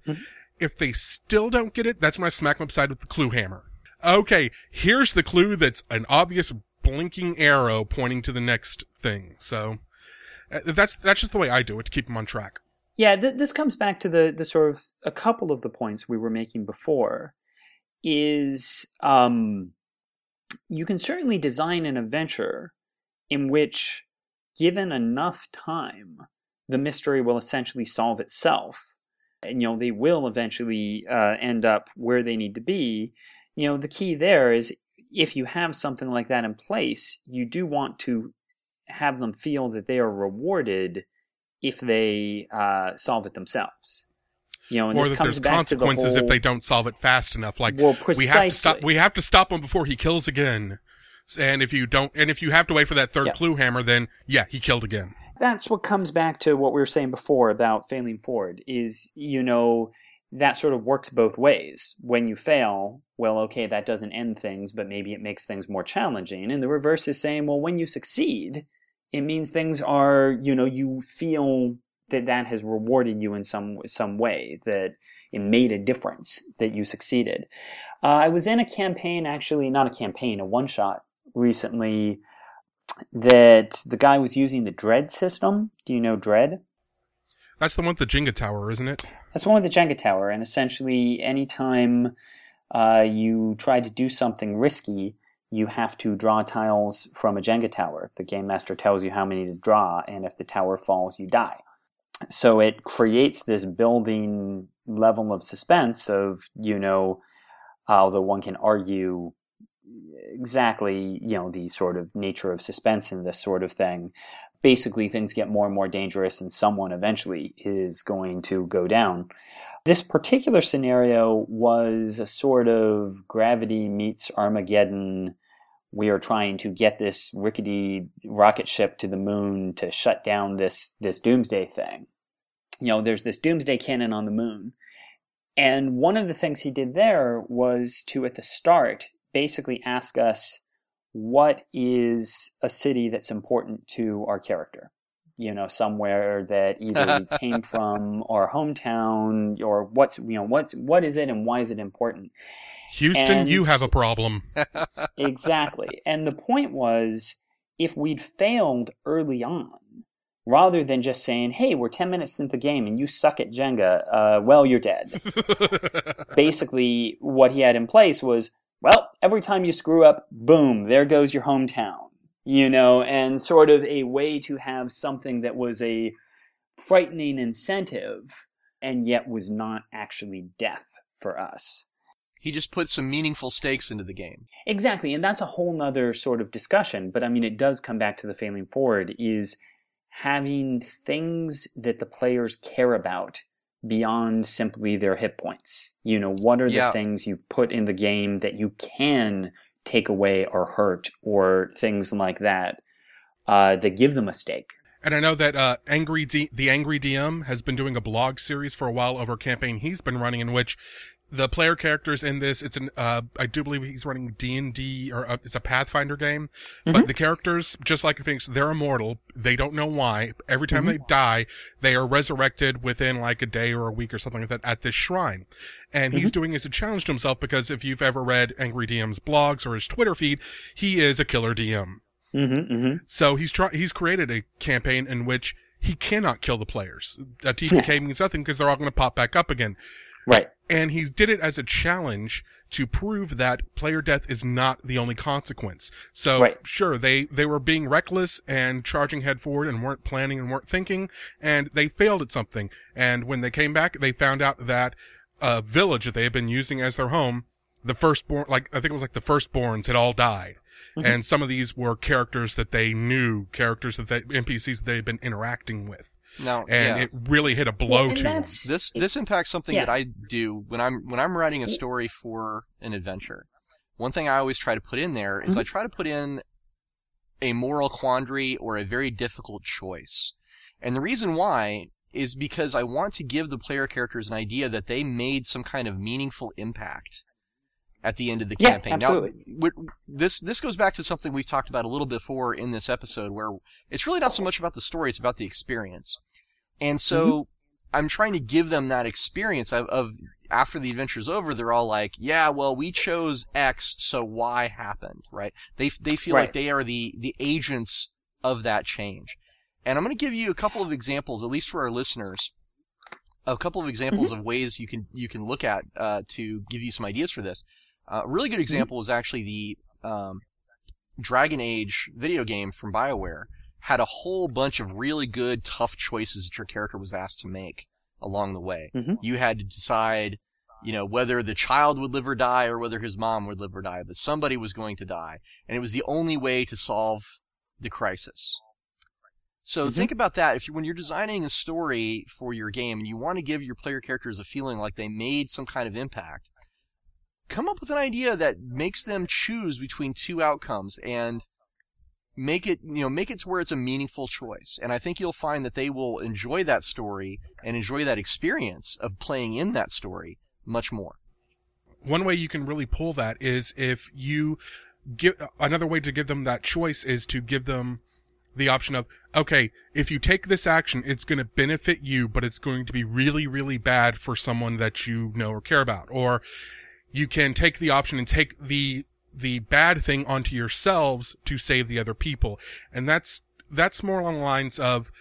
If they still don't get it, that's when I smack them upside with the clue hammer. Okay, here's the clue that's an obvious blinking arrow pointing to the next thing. So that's just the way I do it to keep them on track. Yeah, this comes back to the sort of a couple of the points we were making before is you can certainly design an adventure in which, given enough time, the mystery will essentially solve itself, and they will eventually end up where they need to be. The key there is, if you have something like that in place, you do want to have them feel that they are rewarded if they solve it themselves. Or that there's consequences if they don't solve it fast enough. Like, we have to stop. We have to stop him before he kills again. And if you don't, and if you have to wait for that third clue hammer, then he killed again. That's what comes back to what we were saying before about failing forward is, that sort of works both ways. When you fail, well, okay, that doesn't end things, but maybe it makes things more challenging. And the reverse is saying, well, when you succeed, it means things are, you feel that has rewarded you in some way, that it made a difference, that you succeeded. I was in a one-shot recently, that the guy was using the Dread system. Do you know Dread? That's the one with the Jenga tower, isn't it? That's the one with the Jenga tower, and essentially any time you try to do something risky, you have to draw tiles from a Jenga tower. The game master tells you how many to draw, and if the tower falls, you die. So it creates this building level of suspense of, although one can argue exactly, the sort of nature of suspense in this sort of thing. Basically, things get more and more dangerous, and someone eventually is going to go down. This particular scenario was a sort of Gravity meets Armageddon. We are trying to get this rickety rocket ship to the moon to shut down this doomsday thing. There's this doomsday cannon on the moon. And one of the things he did there was to, at the start, basically ask us, what is a city that's important to our character? Somewhere that either we came from or hometown, or what is it and why is it important? Houston, and you have a problem. Exactly. And the point was, if we'd failed early on, rather than just saying, hey, we're 10 minutes into the game and you suck at Jenga, you're dead. Basically, what he had in place was, well, every time you screw up, boom, there goes your hometown. And sort of a way to have something that was a frightening incentive and yet was not actually death for us. He just put some meaningful stakes into the game. Exactly, and that's a whole nother sort of discussion, but it does come back to the failing forward, is having things that the players care about beyond simply their hit points. What are the things you've put in the game that you can take away or hurt or things like that that give them a stake. And I know that the Angry DM has been doing a blog series for a while over a campaign he's been running in which the player characters in this, it's I do believe he's running D&D or it's a Pathfinder game, mm-hmm. but the characters, just like Phoenix, they're immortal. They don't know why. Every time mm-hmm. they die, they are resurrected within like a day or a week or something like that at this shrine. And mm-hmm. he's doing this to challenge himself because if you've ever read Angry DM's blogs or his Twitter feed, he is a killer DM. Mm-hmm, mm-hmm. So he's created a campaign in which he cannot kill the players. A TPK means nothing because they're all going to pop back up again. Right. And he did it as a challenge to prove that player death is not the only consequence. So, sure, they were being reckless and charging head forward and weren't planning and weren't thinking, and they failed at something. And when they came back, they found out that a village that they had been using as their home, the firstborn, the firstborns had all died. Mm-hmm. And some of these were characters that they knew, NPCs that they had been interacting with. It really hit a blow to him. This impacts something that I do when I'm writing a story for an adventure. One thing I always try to put in there is mm-hmm. I try to put in a moral quandary or a very difficult choice. And the reason why is because I want to give the player characters an idea that they made some kind of meaningful impact at the end of the campaign. Absolutely. Now, this goes back to something we've talked about a little before in this episode, where it's really not so much about the story, it's about the experience. And so mm-hmm. I'm trying to give them that experience of after the adventure's over, they're all like, yeah, well, we chose X, so Y happened, right? They feel like they are the agents of that change. And I'm going to give you a couple of examples, at least for our listeners, mm-hmm. of ways you can look at to give you some ideas for this. A really good example is actually the Dragon Age video game from BioWare had a whole bunch of really good, tough choices that your character was asked to make along the way. Mm-hmm. You had to decide, whether the child would live or die or whether his mom would live or die, but somebody was going to die, and it was the only way to solve the crisis. So mm-hmm. think about that. When you're designing a story for your game and you want to give your player characters a feeling like they made some kind of impact, come up with an idea that makes them choose between two outcomes and make it to where it's a meaningful choice. And I think you'll find that they will enjoy that story and enjoy that experience of playing in that story much more. One way you can really pull that is if you give another way to give them that choice is to give them the option of, okay, if you take this action, it's going to benefit you, but it's going to be really, really bad for someone that you know or care about. Or you can take the option and take the bad thing onto yourselves to save the other people. And that's more along the lines of,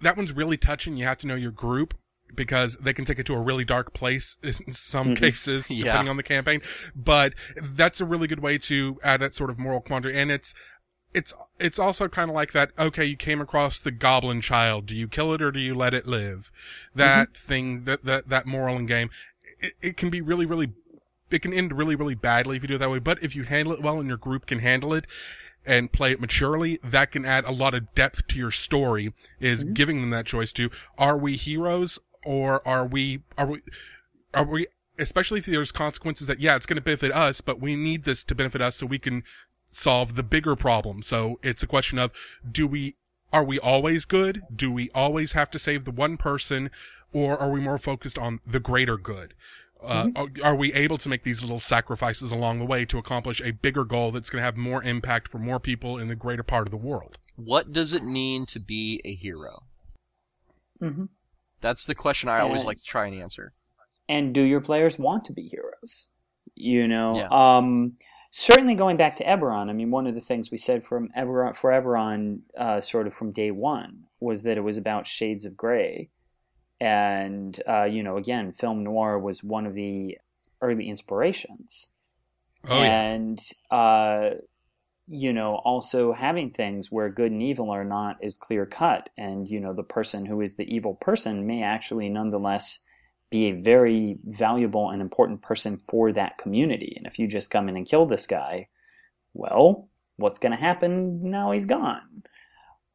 that one's really touching. You have to know your group. because they can take it to a really dark place in some cases, depending on the campaign. But that's a really good way to add that sort of moral quandary. And it's also kind of like that, okay, you came across the goblin child. Do you kill it or do you let it live? That thing, that moral in game, it can be really, really, it can end really, really badly if you do it that way. But if you handle it well and your group can handle it and play it maturely, that can add a lot of depth to your story, is giving them that choice to, are we heroes or are we, especially if there's consequences that, yeah, it's going to benefit us, but we need this to benefit us so we can solve the bigger problem. So it's a question of, are we always good? Do we always have to save the one person, or are we more focused on the greater good? Are we able to make these little sacrifices along the way to accomplish a bigger goal that's going to have more impact for more people in the greater part of the world? What does it mean to be a hero? That's the question I always like to try and answer. And do your players want to be heroes? You know, certainly going back to Eberron, I mean, one of the things we said for Eberron sort of from day one was that it was about shades of gray. And, you know, again, film noir was one of the early inspirations. And, you know, also having things where good and evil are not as clear cut. And, you know, the person who is the evil person may actually nonetheless be a very valuable and important person for that community. And if you just come in and kill this guy, well, what's going to happen now he's gone?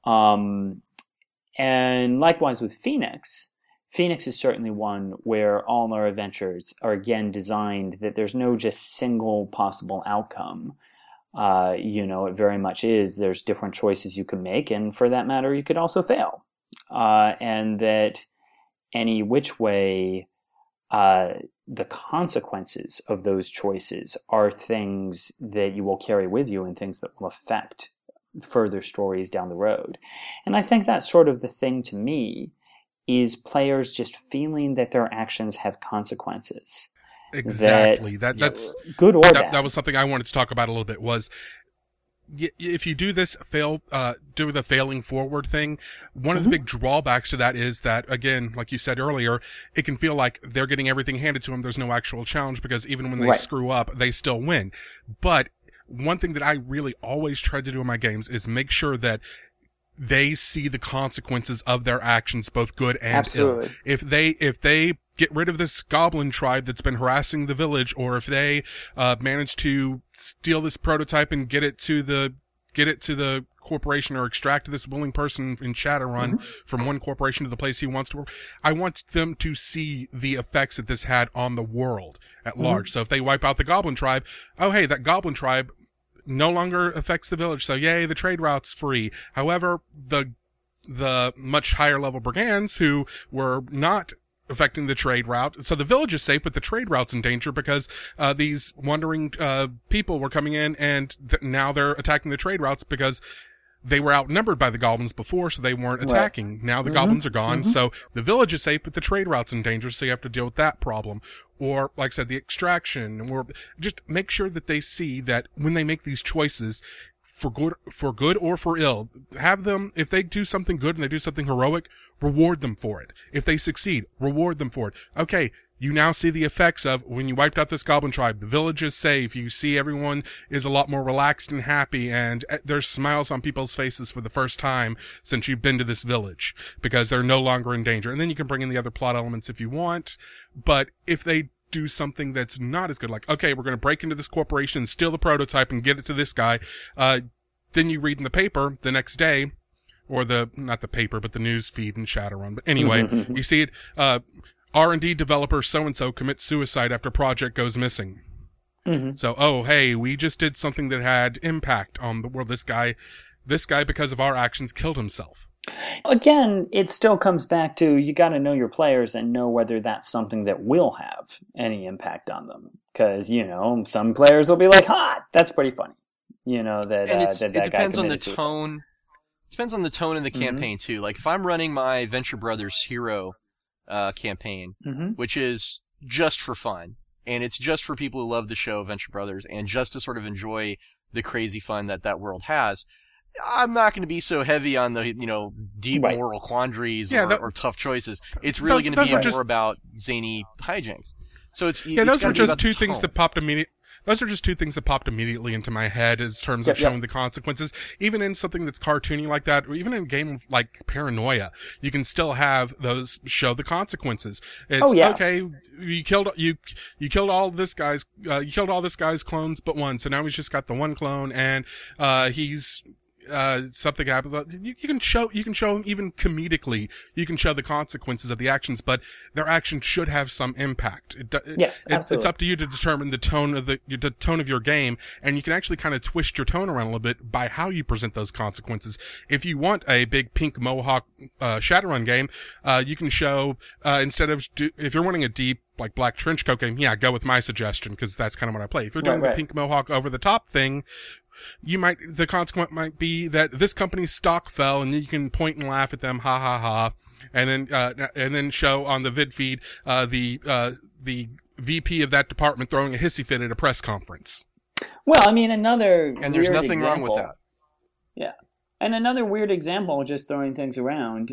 And likewise with Phoenix. Phoenix is certainly one where all our adventures are again designed that there's no just single possible outcome. You know, it very much is. There's different choices you can make, and for that matter, you could also fail. And that any which way, the consequences of those choices are things that you will carry with you and things that will affect further stories down the road. And I think that's sort of the thing to me, is players just feeling that their actions have consequences. Exactly. That's good or bad. That was something I wanted to talk about a little bit, was if you do this do the failing forward thing, one of the big drawbacks to that is that, again, like you said earlier, it can feel like they're getting everything handed to them. There's no actual challenge, because even when they screw up, they still win. But one thing that I really always try to do in my games is make sure that they see the consequences of their actions, both good and ill. If they get rid of this goblin tribe that's been harassing the village, or if they manage to steal this prototype and get it to the corporation, or extract this willing person in Shadowrun from one corporation to the place he wants to work, I want them to see the effects that this had on the world at large. So if they wipe out the goblin tribe, oh, hey, that goblin tribe no longer affects the village. So yay, the trade route's free. However, the much higher level brigands who were not affecting the trade route, so the village is safe, but the trade route's in danger because these wandering people were coming in, and now they're attacking the trade routes because they were outnumbered by the goblins before, so they weren't attacking. Now the goblins are gone, so the village is safe, but the trade route's in danger, so you have to deal with that problem. Or, like I said, the extraction, or just make sure that they see that when they make these choices, for good or for ill, have them, if they do something good and they do something heroic, reward them for it. If they succeed, reward them for it. Okay, you now see the effects of, when you wiped out this goblin tribe, the village is safe. You see everyone is a lot more relaxed and happy, and there's smiles on people's faces for the first time since you've been to this village, because they're no longer in danger. And then you can bring in the other plot elements if you want. But if they do something that's not as good, like, okay, we're going to break into this corporation, steal the prototype, and get it to this guy, then you read in the paper the next day, or not the paper, but the news feed in Shadowrun. But anyway, you see it, R&D developer so-and-so commits suicide after project goes missing. So, oh, hey, we just did something that had impact on the world. This guy, because of our actions, killed himself. Again, it still comes back to, you got to know your players and know whether that's something that will have any impact on them. Because, you know, some players will be like, ha, that's pretty funny. You know, it depends on the tone of the campaign, too. Like, if I'm running my Venture Brothers hero campaign, which is just for fun, and it's just for people who love the show Venture Brothers and just to sort of enjoy the crazy fun that world has, I'm not going to be so heavy on the, you know, deep moral quandaries or tough choices. It's really going to be more about zany hijinks. So it's those were just two things that popped immediately. Those are just two things that popped immediately into my head in terms of showing the consequences. Even in something that's cartoony like that, or even in a game like Paranoia, you can still have those show the consequences. It's okay, you killed all this guy's clones but one, so now he's just got the one clone, and something happened. You can show them even comedically. You can show the consequences of the actions, but their actions should have some impact. It's up to you to determine the tone of your game, and you can actually kind of twist your tone around a little bit by how you present those consequences. If you want a big pink mohawk Shadowrun game, you can show if you're wanting a deep like black trench coat game, go with my suggestion because that's kind of what I play. If you're doing the pink mohawk over the top thing, the consequence might be that this company's stock fell, and you can point and laugh at them, ha ha ha, and then show on the vid feed the VP of that department throwing a hissy fit at a press conference. Well, I mean, there's nothing wrong with that. Yeah, and another weird example, just throwing things around.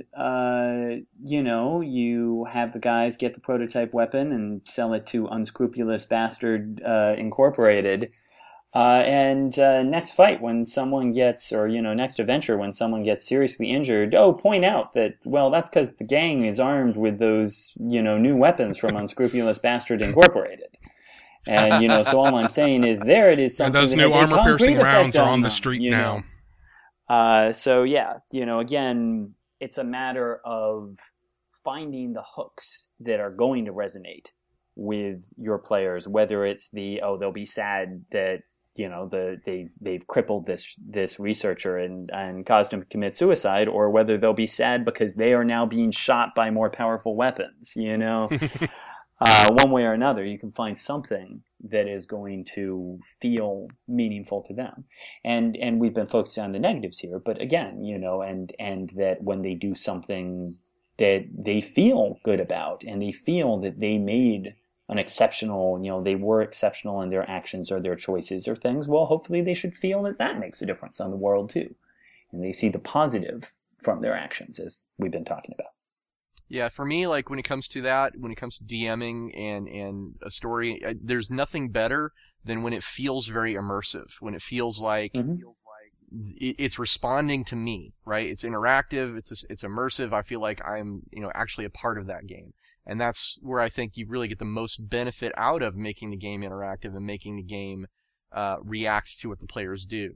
You have the guys get the prototype weapon and sell it to Unscrupulous Bastard Incorporated. And next fight when someone gets, or, next adventure when someone gets seriously injured, point out that, well, that's because the gang is armed with those, new weapons from Unscrupulous Bastard Incorporated. And, so all I'm saying is there it is something. And those new armor-piercing rounds are on the street now. Again, it's a matter of finding the hooks that are going to resonate with your players, whether it's they'll be sad that, they've crippled this researcher and caused him to commit suicide, or whether they'll be sad because they are now being shot by more powerful weapons, one way or another, you can find something that is going to feel meaningful to them. And we've been focusing on the negatives here, but again, and that when they do something that they feel good about and they feel that they made an exceptional, they were exceptional in their actions or their choices or things, well, hopefully they should feel that makes a difference on the world too. And they see the positive from their actions, as we've been talking about. Yeah, for me, like when it comes to DMing and a story, there's nothing better than when it feels very immersive, when it feels like it's responding to me, right? It's interactive, it's immersive. I feel like I'm, actually a part of that game. And that's where I think you really get the most benefit out of making the game interactive and making the game react to what the players do.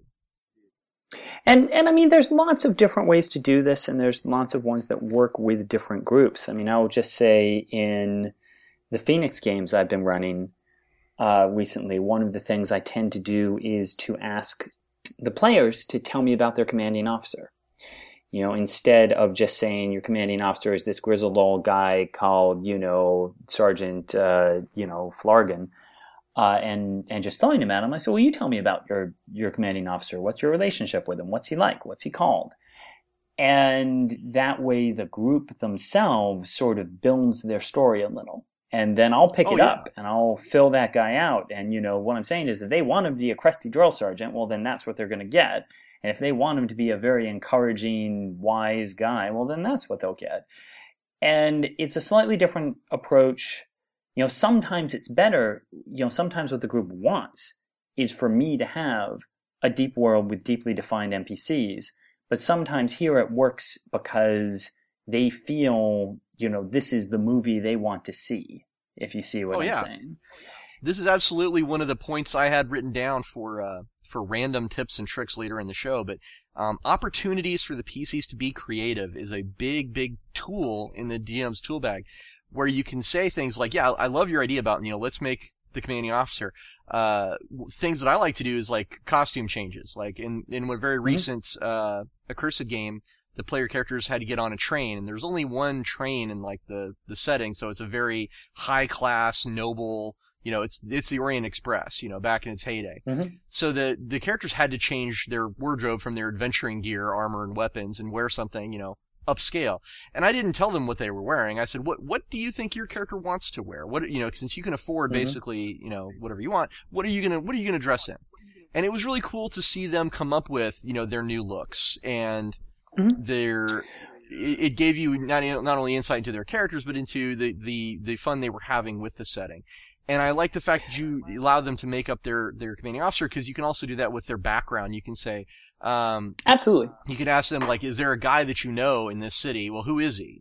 And I mean, there's lots of different ways to do this, and there's lots of ones that work with different groups. I mean, I will just say in the Phoenix games I've been running recently, one of the things I tend to do is to ask the players to tell me about their commanding officer. Instead of just saying your commanding officer is this grizzled old guy called, Sergeant, Flargan, and just throwing him at him, I said, well, you tell me about your commanding officer. What's your relationship with him? What's he like? What's he called? And that way the group themselves sort of builds their story a little. And then I'll pick up and I'll fill that guy out. And, what I'm saying is that they want him to be a crusty drill sergeant. Well, then that's what they're going to get. And if they want him to be a very encouraging, wise guy, well, then that's what they'll get. And it's a slightly different approach. Sometimes it's better. Sometimes what the group wants is for me to have a deep world with deeply defined NPCs. But sometimes here it works because they feel... this is the movie they want to see, if you see what I'm saying. This is absolutely one of the points I had written down for random tips and tricks later in the show, but opportunities for the PCs to be creative is a big, big tool in the DM's tool bag, where you can say things like, I love your idea about, let's make the commanding officer. Things that I like to do is like costume changes. Like in a very recent Accursed game, the player characters had to get on a train, and there's only one train in like the setting, so it's a very high class, noble, it's the Orient Express, back in its heyday. Mm-hmm. So the characters had to change their wardrobe from their adventuring gear, armor, and weapons, and wear something, upscale. And I didn't tell them what they were wearing. I said, what do you think your character wants to wear? What, since you can afford basically, whatever you want, what are you gonna dress in? And it was really cool to see them come up with, you know, their new looks and their... It gave you not only insight into their characters, but into the fun they were having with the setting. And I like the fact that you allowed them to make up their commanding officer, because you can also do that with their background. You can say... Absolutely. You can ask them, like, is there a guy that you know in this city? Well, who is he?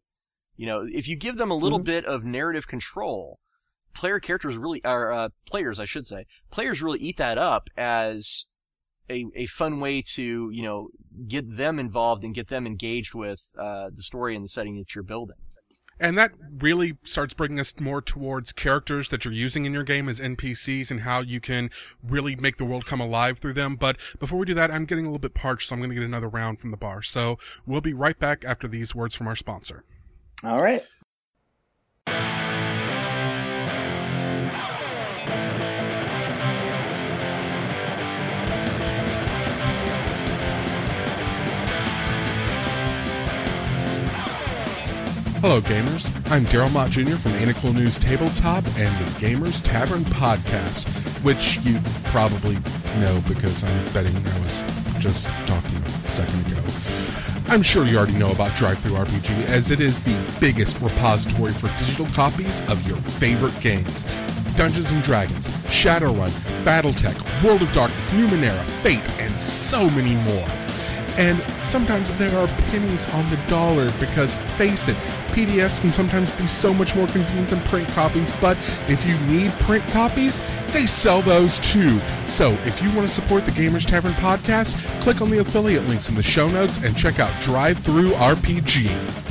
You know, if you give them a little bit of narrative control, players really eat that up as a fun way to, you know, get them involved and get them engaged with the story and the setting that you're building. And that really starts bringing us more towards characters that you're using in your game as NPCs and how you can really make the world come alive through them. But before we do that, I'm getting a little bit parched, so I'm going to get another round from the bar. So we'll be right back after these words from our sponsor. All right. Hello, gamers. I'm Daryl Mott Jr. from Anacle News Tabletop and the Gamers Tavern Podcast, which you probably know because I'm betting I was just talking a second ago. I'm sure you already know about DriveThruRPG, as it is the biggest repository for digital copies of your favorite games. Dungeons & Dragons, Shadowrun, Battletech, World of Darkness, Numenera, Fate, and so many more. And sometimes there are pennies on the dollar because, face it, PDFs can sometimes be so much more convenient than print copies, but if you need print copies, they sell those too. So if you want to support the Gamers Tavern Podcast, click on the affiliate links in the show notes and check out DriveThruRPG.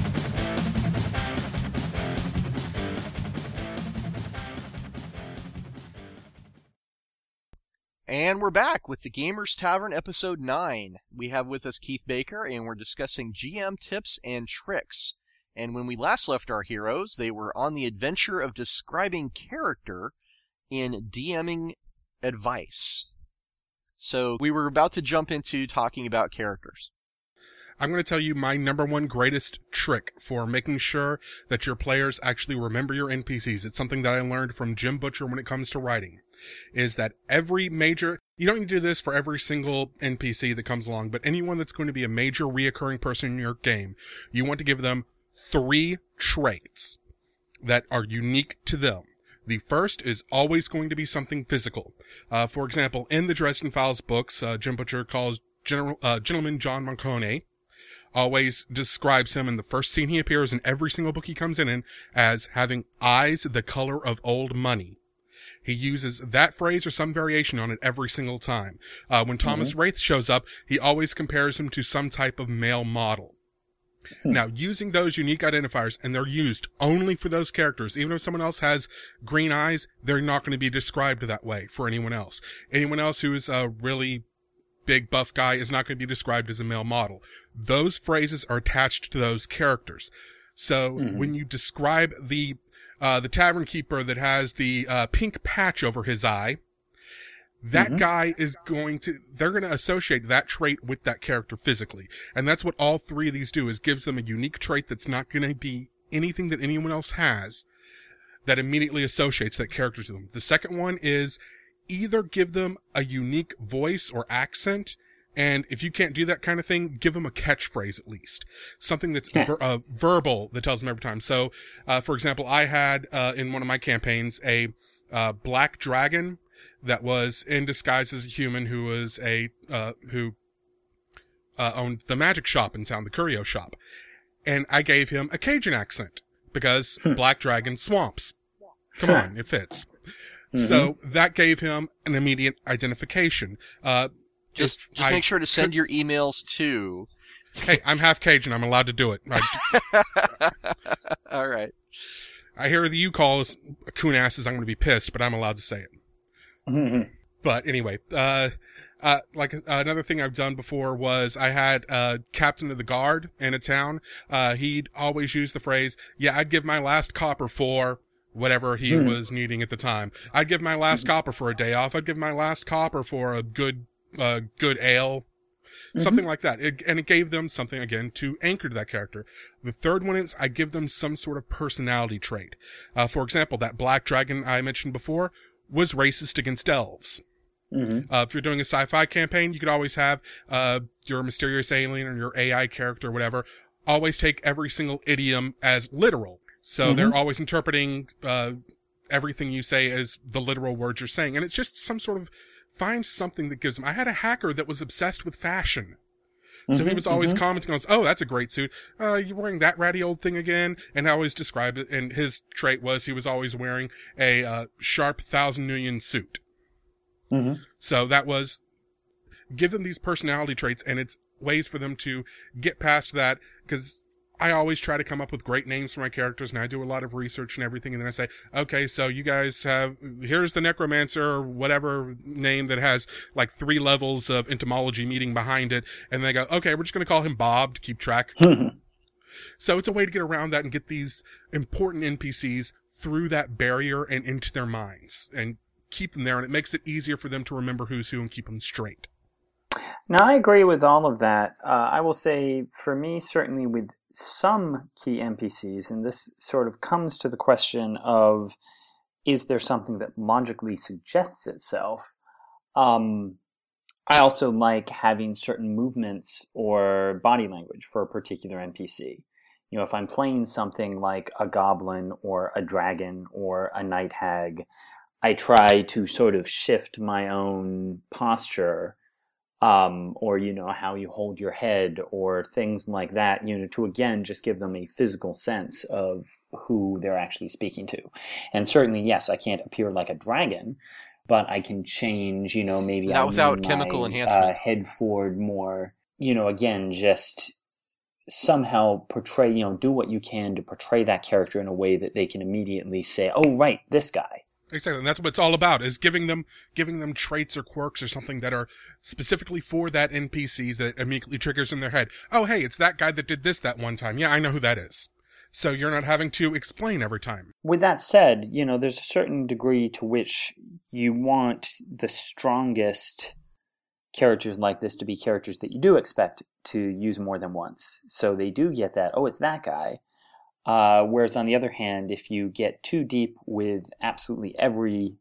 And we're back with the Gamers Tavern Episode 9. We have with us Keith Baker, and we're discussing GM tips and tricks. And when we last left our heroes, they were on the adventure of describing character in DMing advice. So we were about to jump into talking about characters. I'm going to tell you my number one greatest trick for making sure that your players actually remember your NPCs. It's something that I learned from Jim Butcher when it comes to writing, is that you don't need to do this for every single NPC that comes along, but anyone that's going to be a major reoccurring person in your game, you want to give them 3 traits that are unique to them. The first is always going to be something physical. For example, in the Dresden Files books, Jim Butcher calls Gentleman John Moncone, always describes him in the first scene he appears in every single book he comes in as having eyes the color of old money. He uses that phrase or some variation on it every single time. When Thomas Wraith shows up, he always compares him to some type of male model. Now, using those unique identifiers, and they're used only for those characters. Even if someone else has green eyes, they're not going to be described that way for anyone else. Anyone else who is a really big buff guy is not going to be described as a male model. Those phrases are attached to those characters. So when you describe the tavern keeper that has the pink patch over his eye, that guy is they're going to associate that trait with that character physically. And that's what all 3 of these do, is gives them a unique trait that's not going to be anything that anyone else has that immediately associates that character to them. The second one is either give them a unique voice or accent, and if you can't do that kind of thing, give them a catchphrase at least. Something that's verbal that tells them every time. So, for example, I had in one of my campaigns a black dragon that was in disguise as a human who was who owned the magic shop in town, the curio shop. And I gave him a Cajun accent because black dragon swamps. Come on, it fits. So that gave him an immediate identification. Just make sure to send your emails to... Hey, I'm half Cajun. I'm allowed to do it. All right. I hear the U-call is coon asses. I'm going to be pissed, but I'm allowed to say it. But anyway, another thing I've done before was I had a captain of the guard in a town. He'd always use the phrase, yeah, I'd give my last copper for... whatever he was needing at the time. I'd give my last copper for a day off. I'd give my last copper for a good ale. Something like that. And it gave them something, again, to anchor to that character. The third one is I give them some sort of personality trait. For example, that black dragon I mentioned before was racist against elves. Mm-hmm. If you're doing a sci-fi campaign, you could always have your mysterious alien or your AI character or whatever always take every single idiom as literal. So mm-hmm. they're always interpreting everything you say as the literal words you're saying. And it's just some sort of find something that gives them. I had a hacker that was obsessed with fashion. So he was always commenting on, oh, that's a great suit. You're wearing that ratty old thing again. And I always described it. And his trait was he was always wearing a sharp 1,000 million suit. Mm-hmm. So that was, give them these personality traits, and it's ways for them to get past that. Because I always try to come up with great names for my characters, and I do a lot of research and everything. And then I say, okay, so you guys have, here's the necromancer or whatever name that has like 3 levels of entomology meeting behind it. And they go, okay, we're just going to call him Bob to keep track. So it's a way to get around that and get these important NPCs through that barrier and into their minds and keep them there. And it makes it easier for them to remember who's who and keep them straight. Now, I agree with all of that. I will say for me, certainly with some key NPCs, and this sort of comes to the question of, is there something that logically suggests itself? I also like having certain movements or body language for a particular NPC. You know, if I'm playing something like a goblin or a dragon or a night hag, I try to sort of shift my own posture, or, you know, how you hold your head or things like that, you know, to again, just give them a physical sense of who they're actually speaking to. And certainly, yes, I can't appear like a dragon, but I can change, you know, maybe not without chemical enhancement, head forward more, you know, again, just somehow portray, you know, do what you can to portray that character in a way that they can immediately say, oh, right, this guy. Exactly, and that's what it's all about, is giving them traits or quirks or something that are specifically for that NPC that immediately triggers in their head. Oh, hey, it's that guy that did this that one time. Yeah, I know who that is. So you're not having to explain every time. With that said, you know, there's a certain degree to which you want the strongest characters like this to be characters that you do expect to use more than once. So they do get that, oh, it's that guy. Whereas on the other hand, if you get too deep with absolutely every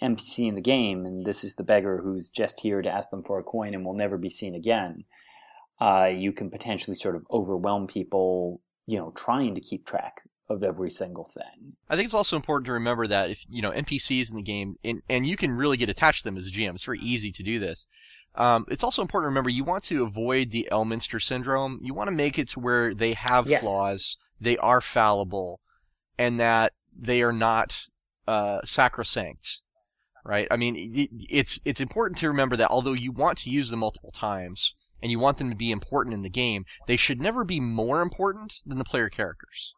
NPC in the game, and this is the beggar who's just here to ask them for a coin and will never be seen again, you can potentially sort of overwhelm people, you know, trying to keep track of every single thing. I think it's also important to remember that if, you know, NPCs in the game, and you can really get attached to them as a GM, it's very easy to do this. It's also important to remember you want to avoid the Elminster syndrome. You want to make it to where they have flaws, they are fallible, and that they are not sacrosanct, right? I mean, it's important to remember that although you want to use them multiple times and you want them to be important in the game, they should never be more important than the player characters,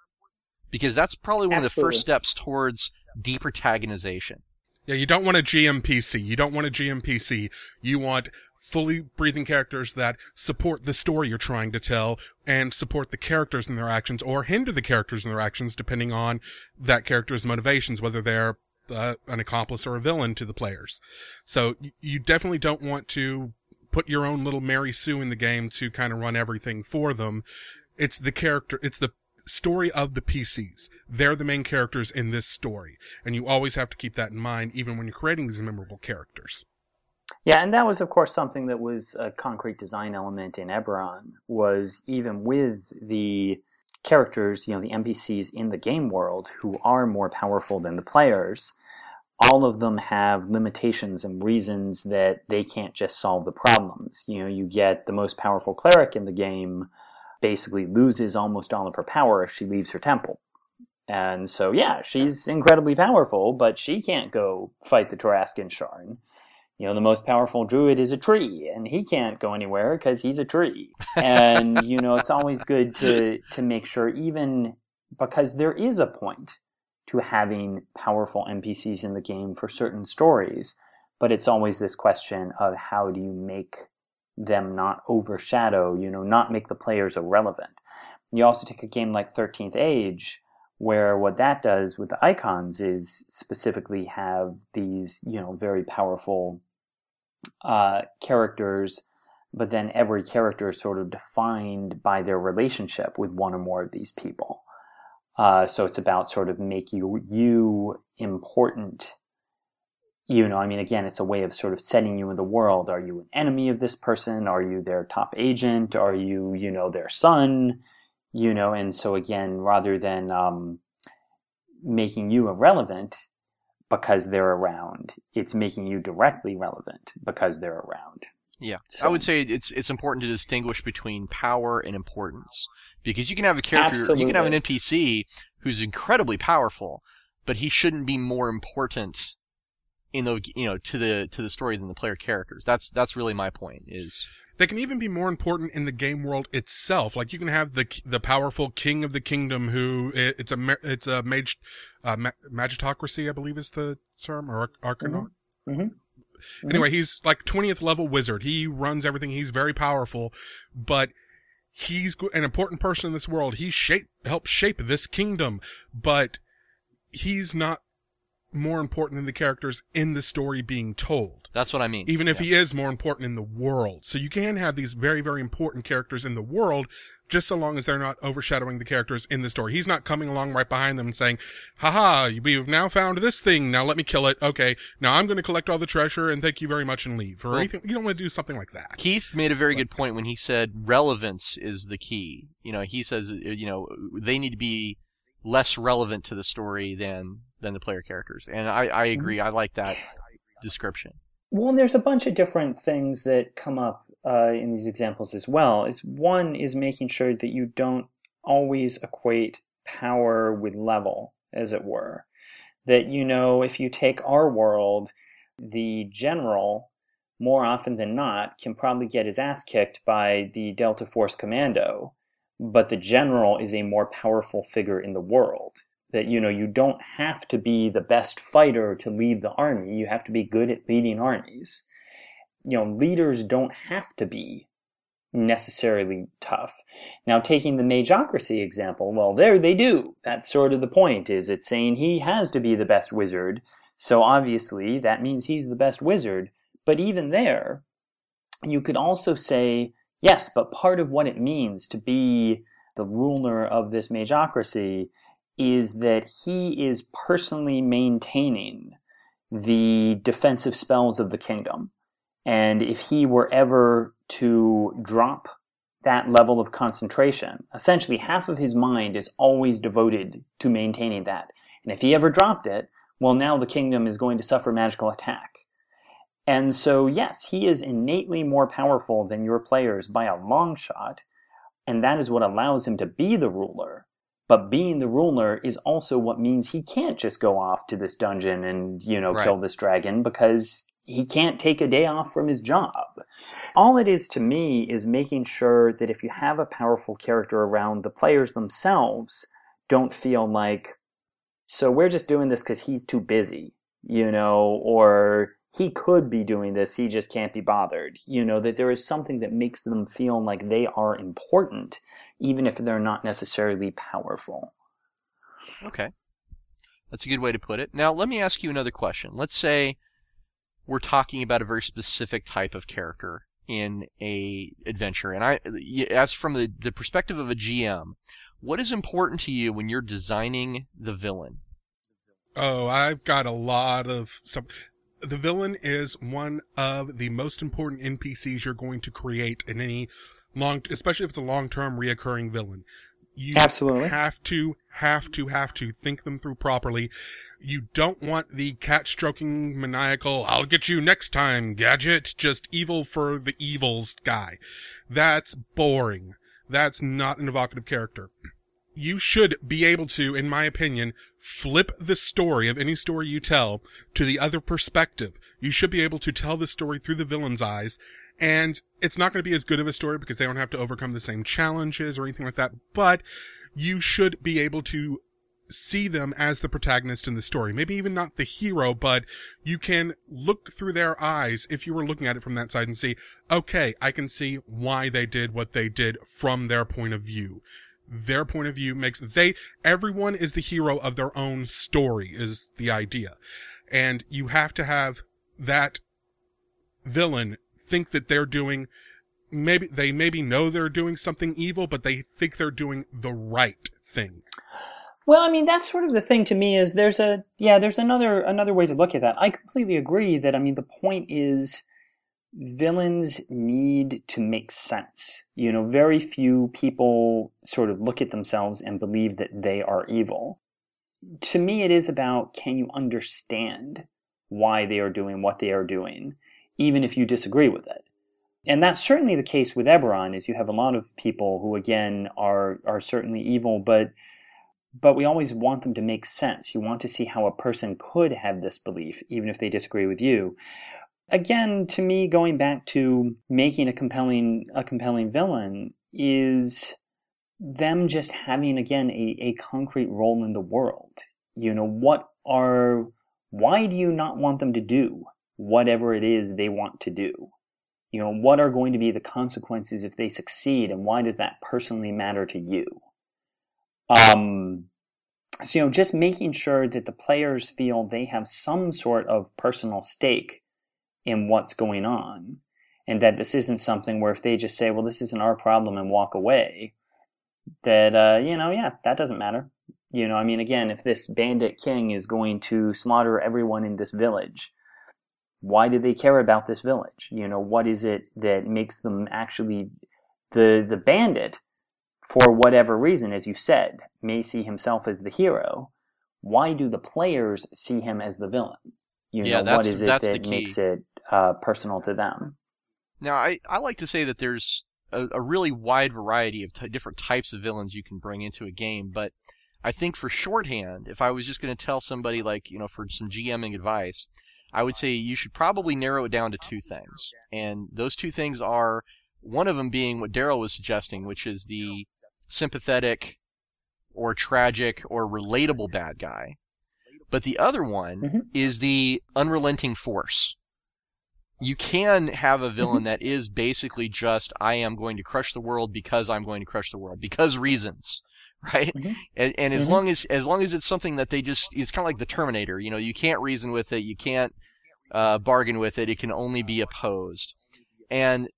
because that's probably one of the first steps towards deprotagonization. Yeah, you don't want a GMPC. You don't want a GMPC. You want fully breathing characters that support the story you're trying to tell and support the characters in their actions or hinder the characters in their actions, depending on that character's motivations, whether they're an accomplice or a villain to the players. So you definitely don't want to put your own little Mary Sue in the game to kind of run everything for them. It's the character, it's the story of the PCs. They're the main characters in this story, and you always have to keep that in mind even when you're creating these memorable characters. Yeah, and that was, of course, something that was a concrete design element in Eberron, was even with the characters, you know, the NPCs in the game world who are more powerful than the players, all of them have limitations and reasons that they can't just solve the problems. You know, you get the most powerful cleric in the game basically loses almost all of her power if she leaves her temple. And so, yeah, she's incredibly powerful, but she can't go fight the Tarrascan Sharn. You know, the most powerful druid is a tree, and he can't go anywhere because he's a tree. And, you know, it's always good to make sure, even because there is a point to having powerful NPCs in the game for certain stories, but it's always this question of how do you make them not overshadow, you know, not make the players irrelevant. You also take a game like 13th Age, where what that does with the icons is specifically have these, you know, very powerful characters, but then every character is sort of defined by their relationship with one or more of these people. So it's about sort of making you important You know, I mean, again, it's a way of sort of setting you in the world. Are you an enemy of this person? Are you their top agent? Are you, you know, their son? You know, and so again, rather than making you irrelevant because they're around, it's making you directly relevant because they're around. Yeah. So I would say it's important to distinguish between power and importance, because you can have a character, absolutely. You can have an NPC who's incredibly powerful, but he shouldn't be more important in the, you know, to the story than the player characters. That's really my point. Is they can even be more important in the game world itself. Like you can have the powerful king of the kingdom who it's a mage, magitocracy, I believe is the term, or arcanaut. Mm-hmm. Mm-hmm. Anyway, he's like 20th level wizard. He runs everything. He's very powerful, but he's an important person in this world. He helped shape this kingdom, but he's not more important than the characters in the story being told. That's what I mean. Even if he is more important in the world. So you can have these very, very important characters in the world, just so long as they're not overshadowing the characters in the story. He's not coming along right behind them and saying, haha, we've now found this thing. Now let me kill it. Okay, now I'm going to collect all the treasure and thank you very much and leave. Or anything. You don't want to do something like that. Keith made a very good point when he said relevance is the key. You know, he says, you know, they need to be less relevant to the story than the player characters. And I agree. I like that description. Well, and there's a bunch of different things that come up in these examples as well. One is making sure that you don't always equate power with level, as it were. That, you know, if you take our world, the general, more often than not, can probably get his ass kicked by the Delta Force Commando, but the general is a more powerful figure in the world. That, you know, you don't have to be the best fighter to lead the army. You have to be good at leading armies. You know, leaders don't have to be necessarily tough. Now, taking the magocracy example, well, there they do. That's sort of the point, is it's saying he has to be the best wizard. So obviously that means he's the best wizard. But even there, you could also say, yes, but part of what it means to be the ruler of this magocracy is that he is personally maintaining the defensive spells of the kingdom. And if he were ever to drop that level of concentration, essentially half of his mind is always devoted to maintaining that. And if he ever dropped it, well, now the kingdom is going to suffer magical attack. And so, yes, he is innately more powerful than your players by a long shot, and that is what allows him to be the ruler. But being the ruler is also what means he can't just go off to this dungeon and, you know, kill this dragon, because he can't take a day off from his job. All it is to me is making sure that if you have a powerful character around, the players themselves don't feel like, so we're just doing this because he's too busy, you know, or he could be doing this, he just can't be bothered. You know, that there is something that makes them feel like they are important, even if they're not necessarily powerful. Okay. That's a good way to put it. Now, let me ask you another question. Let's say we're talking about a very specific type of character in a adventure. And I, as from the perspective of a GM, what is important to you when you're designing the villain? Oh, I've got a lot of stuff. The villain is one of the most important NPCs you're going to create in any long, especially if it's a long-term reoccurring villain. You absolutely have to think them through properly. You don't want the cat-stroking, maniacal, I'll get you next time, gadget, just evil for the evils guy. That's boring. That's not an evocative character. You should be able to, in my opinion, flip the story of any story you tell to the other perspective. You should be able to tell the story through the villain's eyes, and it's not going to be as good of a story because they don't have to overcome the same challenges or anything like that, but you should be able to see them as the protagonist in the story. Maybe even not the hero, but you can look through their eyes if you were looking at it from that side and see, okay, I can see why they did what they did from their point of view. Their point of view makes everyone is the hero of their own story is the idea. And you have to have that villain think that they're doing, maybe know they're doing something evil, but they think they're doing the right thing. Well, I mean, that's sort of the thing to me is there's another way to look at that. I completely agree that, I mean, the point is villains need to make sense. You know, very few people sort of look at themselves and believe that they are evil. To me, it is about, can you understand why they are doing what they are doing, even if you disagree with it? And that's certainly the case with Eberron, is you have a lot of people who, again, are certainly evil, but we always want them to make sense. You want to see how a person could have this belief, even if they disagree with you. Again, to me, going back to making a compelling villain is them just having, again, a concrete role in the world. You know, why do you not want them to do whatever it is they want to do? You know, what are going to be the consequences if they succeed, and why does that personally matter to you? So, you know, just making sure that the players feel they have some sort of personal stake in what's going on, and that this isn't something where if they just say, well, this isn't our problem, and walk away, that, you know, yeah, that doesn't matter. You know, I mean, again, if this bandit king is going to slaughter everyone in this village, why do they care about this village? You know, what is it that makes them actually the bandit, for whatever reason, as you said, may see himself as the hero? Why do the players see him as the villain? You know, what is it that makes it personal to them? Now, I like to say that there's a really wide variety of different types of villains you can bring into a game, but I think for shorthand, if I was just going to tell somebody, like, you know, for some GMing advice, I would say you should probably narrow it down to two things. And those two things are, one of them being what Daryl was suggesting, which is the sympathetic or tragic or relatable bad guy. But the other one is the unrelenting force. You can have a villain that is basically just, I am going to crush the world because I'm going to crush the world, because reasons, right? And as long as it's something that they just, it's kind of like the Terminator, you know, you can't reason with it, you can't bargain with it, it can only be opposed. And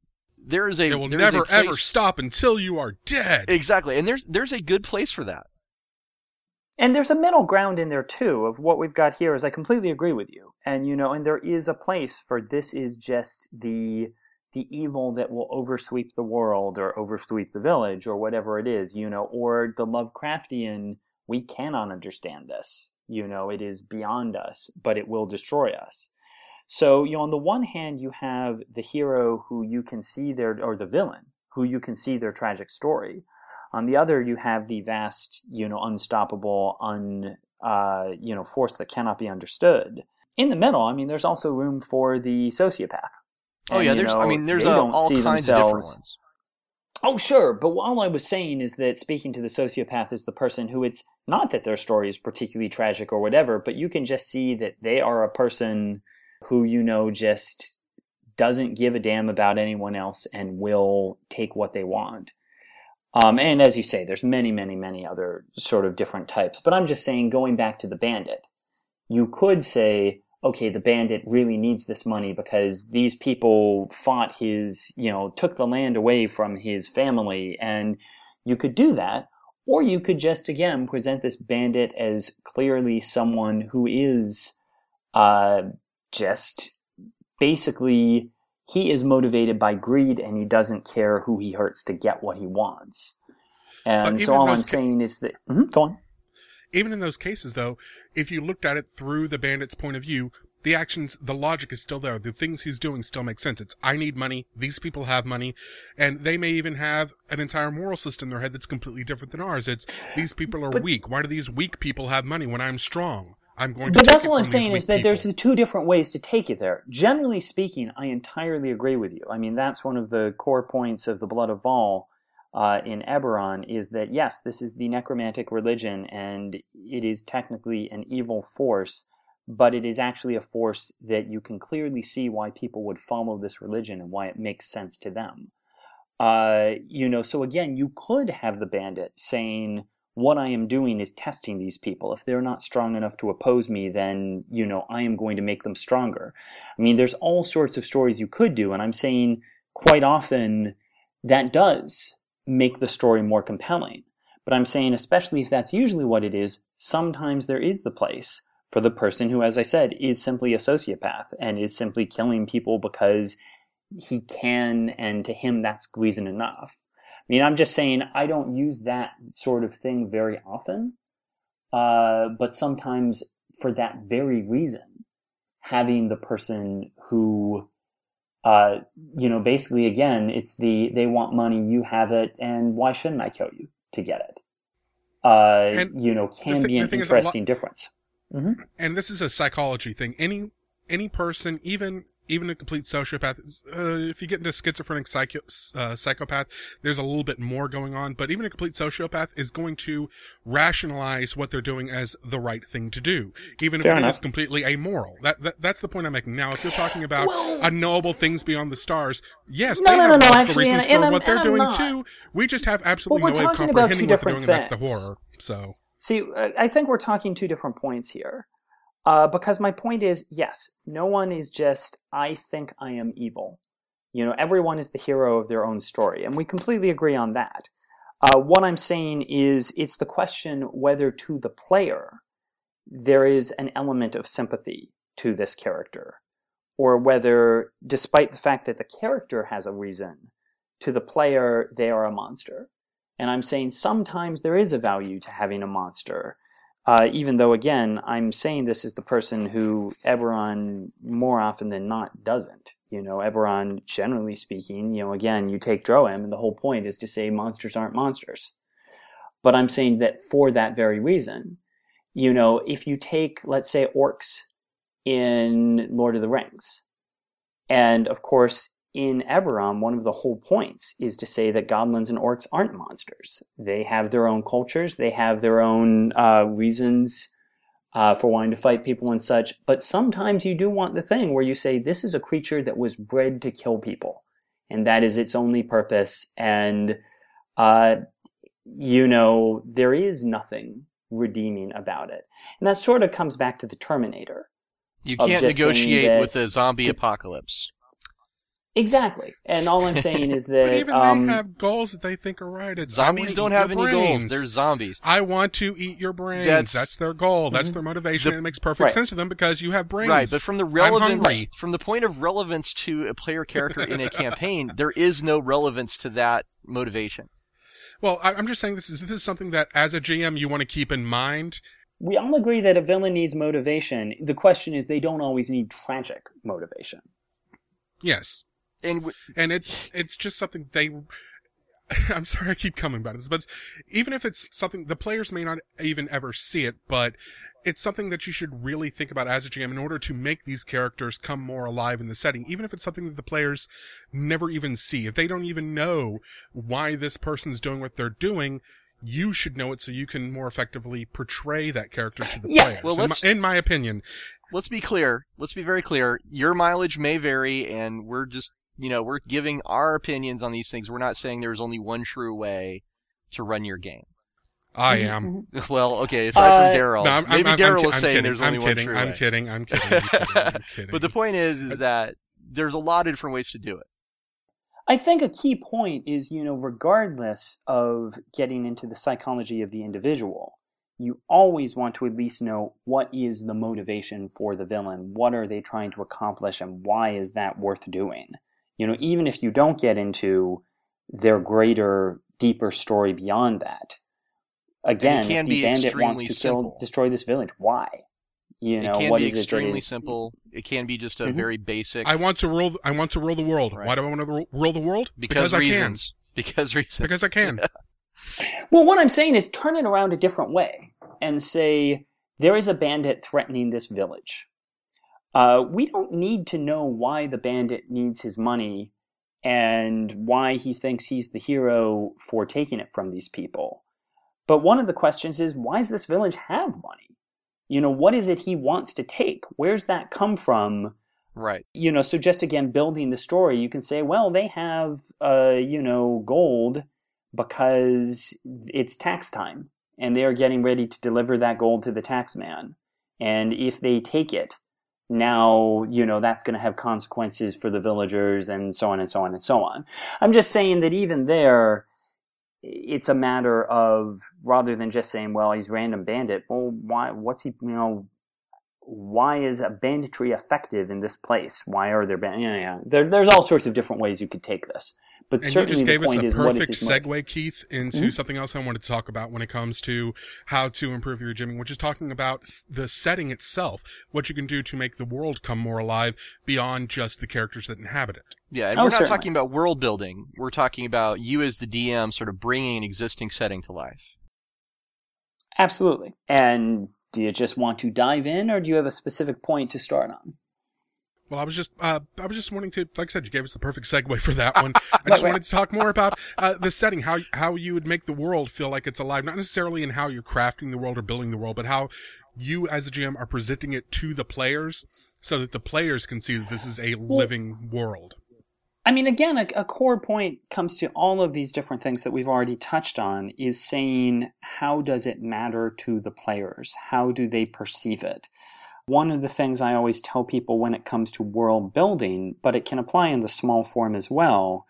it will never ever stop until you are dead. Exactly. And there's a good place for that. And there's a middle ground in there too. Of what we've got here is, I completely agree with you. And you know, and there is a place for this is just the evil that will oversweep the world or oversweep the village or whatever it is, you know, or the Lovecraftian, we cannot understand this. You know, it is beyond us, but it will destroy us. So, you know, on the one hand, you have the hero who you can see or the villain, who you can see their tragic story. On the other, you have the vast, you know, unstoppable, force that cannot be understood. In the middle, I mean, there's also room for the sociopath. Oh, and, yeah, all kinds of different ones. Oh, sure, but all I was saying is that speaking to the sociopath is the person who, it's not that their story is particularly tragic or whatever, but you can just see that they are a person who, you know, just doesn't give a damn about anyone else and will take what they want. And as you say, there's many, many, many other sort of different types. But I'm just saying, going back to the bandit, you could say, okay, the bandit really needs this money because these people fought his, you know, took the land away from his family. And you could do that. Or you could just, again, present this bandit as clearly someone who is just basically, he is motivated by greed and he doesn't care who he hurts to get what he wants. And so all I'm saying is that, go on. Even in those cases, though, if you looked at it through the bandit's point of view, the actions, the logic is still there. The things he's doing still make sense. It's, I need money. These people have money. And they may even have an entire moral system in their head that's completely different than ours. It's, these people are weak. Why do these weak people have money when I'm strong? But that's all I'm saying is that there's the two different ways to take it there. Generally speaking, I entirely agree with you. I mean, that's one of the core points of the Blood of Vol in Eberron is that, yes, this is the necromantic religion, and it is technically an evil force, but it is actually a force that you can clearly see why people would follow this religion and why it makes sense to them. You know, so again, you could have the bandit saying, what I am doing is testing these people. If they're not strong enough to oppose me, then, you know, I am going to make them stronger. I mean, there's all sorts of stories you could do, and I'm saying quite often that does make the story more compelling. But I'm saying, especially if that's usually what it is, sometimes there is the place for the person who, as I said, is simply a sociopath and is simply killing people because he can, and to him that's reason enough. I mean, I'm just saying I don't use that sort of thing very often, but sometimes for that very reason, having the person who, basically, again, it's they want money, you have it, and why shouldn't I kill you to get it? Can be an interesting difference. Mm-hmm. And this is a psychology thing. Any person, even a complete sociopath, if you get into schizophrenic psychopath, there's a little bit more going on. But even a complete sociopath is going to rationalize what they're doing as the right thing to do, even Fair if enough. It is completely amoral. That's the point I'm making. Now, if you're talking about unknowable things beyond the stars, yes, they have multiple reasons for what they're doing too. We just have absolutely no way of comprehending what they're doing, and that's the horror. So, see, I think we're talking two different points here. Because my point is, yes, no one is just, I think I am evil. Everyone is the hero of their own story, and we completely agree on that. What I'm saying is, it's the question whether to the player there is an element of sympathy to this character, or whether, despite the fact that the character has a reason, to the player they are a monster. And I'm saying sometimes there is a value to having a monster. Even though, again, I'm saying this is the person who Eberron, more often than not, doesn't. Eberron, generally speaking, again, you take Droaam, and the whole point is to say monsters aren't monsters. But I'm saying that for that very reason, if you take, let's say, orcs in Lord of the Rings, and, of course, in Eberron, one of the whole points is to say that goblins and orcs aren't monsters. They have their own cultures. They have their own reasons for wanting to fight people and such. But sometimes you do want the thing where you say, this is a creature that was bred to kill people. And that is its only purpose. And, there is nothing redeeming about it. And that sort of comes back to the Terminator. You can't negotiate with a zombie apocalypse. Exactly, and all I'm saying is that... But even they have goals that they think are right. Zombies don't have any goals. They're zombies. I want to eat your brains. That's their goal. Mm-hmm. That's their motivation, and it makes perfect sense to them because you have brains. Right, but from the point of relevance to a player character in a campaign, there is no relevance to that motivation. Well, I'm just saying this is something that, as a GM, you want to keep in mind. We all agree that a villain needs motivation. The question is they don't always need tragic motivation. Yes. And it's just something they, I'm sorry I keep coming back to this, but even if it's something, the players may not even ever see it, but it's something that you should really think about as a GM in order to make these characters come more alive in the setting, even if it's something that the players never even see. If they don't even know why this person's doing what they're doing, you should know it so you can more effectively portray that character to the players, well, in my opinion. Let's be clear. Let's be very clear. Your mileage may vary, and we're just... we're giving our opinions on these things. We're not saying there's only one true way to run your game. I am. Well, okay, aside from Daryl. No, maybe Daryl is saying there's only one true way. I'm kidding. But the point is that there's a lot of different ways to do it. I think a key point is, regardless of getting into the psychology of the individual, you always want to at least know what is the motivation for the villain, what are they trying to accomplish, and why is that worth doing? Even if you don't get into their greater, deeper story beyond that, again, if the bandit wants to destroy this village, why? It can be extremely simple. It can be just a very basic. I want to rule the world. Right. Why do I want to rule the world? Because I can. Because I can. Well, what I'm saying is turn it around a different way and say there is a bandit threatening this village. We don't need to know why the bandit needs his money and why he thinks he's the hero for taking it from these people. But one of the questions is, why does this village have money? What is it he wants to take? Where's that come from? Right. So just again, building the story, you can say, well, they have, gold because it's tax time and they are getting ready to deliver that gold to the tax man. And if they take it, now, that's going to have consequences for the villagers and so on and so on and so on. I'm just saying that even there, it's a matter of, rather than just saying, well, he's random bandit, well, why, what's he, you know, why is a banditry effective in this place? Why are there there's all sorts of different ways you could take this. But and certainly you just gave us a perfect segue, Keith, into something else I wanted to talk about when it comes to how to improve your GMing, which is talking about the setting itself, what you can do to make the world come more alive beyond just the characters that inhabit it. Yeah, and we're not talking about world building. We're talking about you as the DM sort of bringing an existing setting to life. Absolutely. And do you just want to dive in, or do you have a specific point to start on? Well, I was just wanting to, like I said, you gave us the perfect segue for that one. I wanted to talk more about the setting, how you would make the world feel like it's alive, not necessarily in how you're crafting the world or building the world, but how you as a GM are presenting it to the players so that the players can see that this is a living world. I mean, again, a core point comes to all of these different things that we've already touched on is saying, how does it matter to the players? How do they perceive it? One of the things I always tell people when it comes to world building, but it can apply in the small form as well,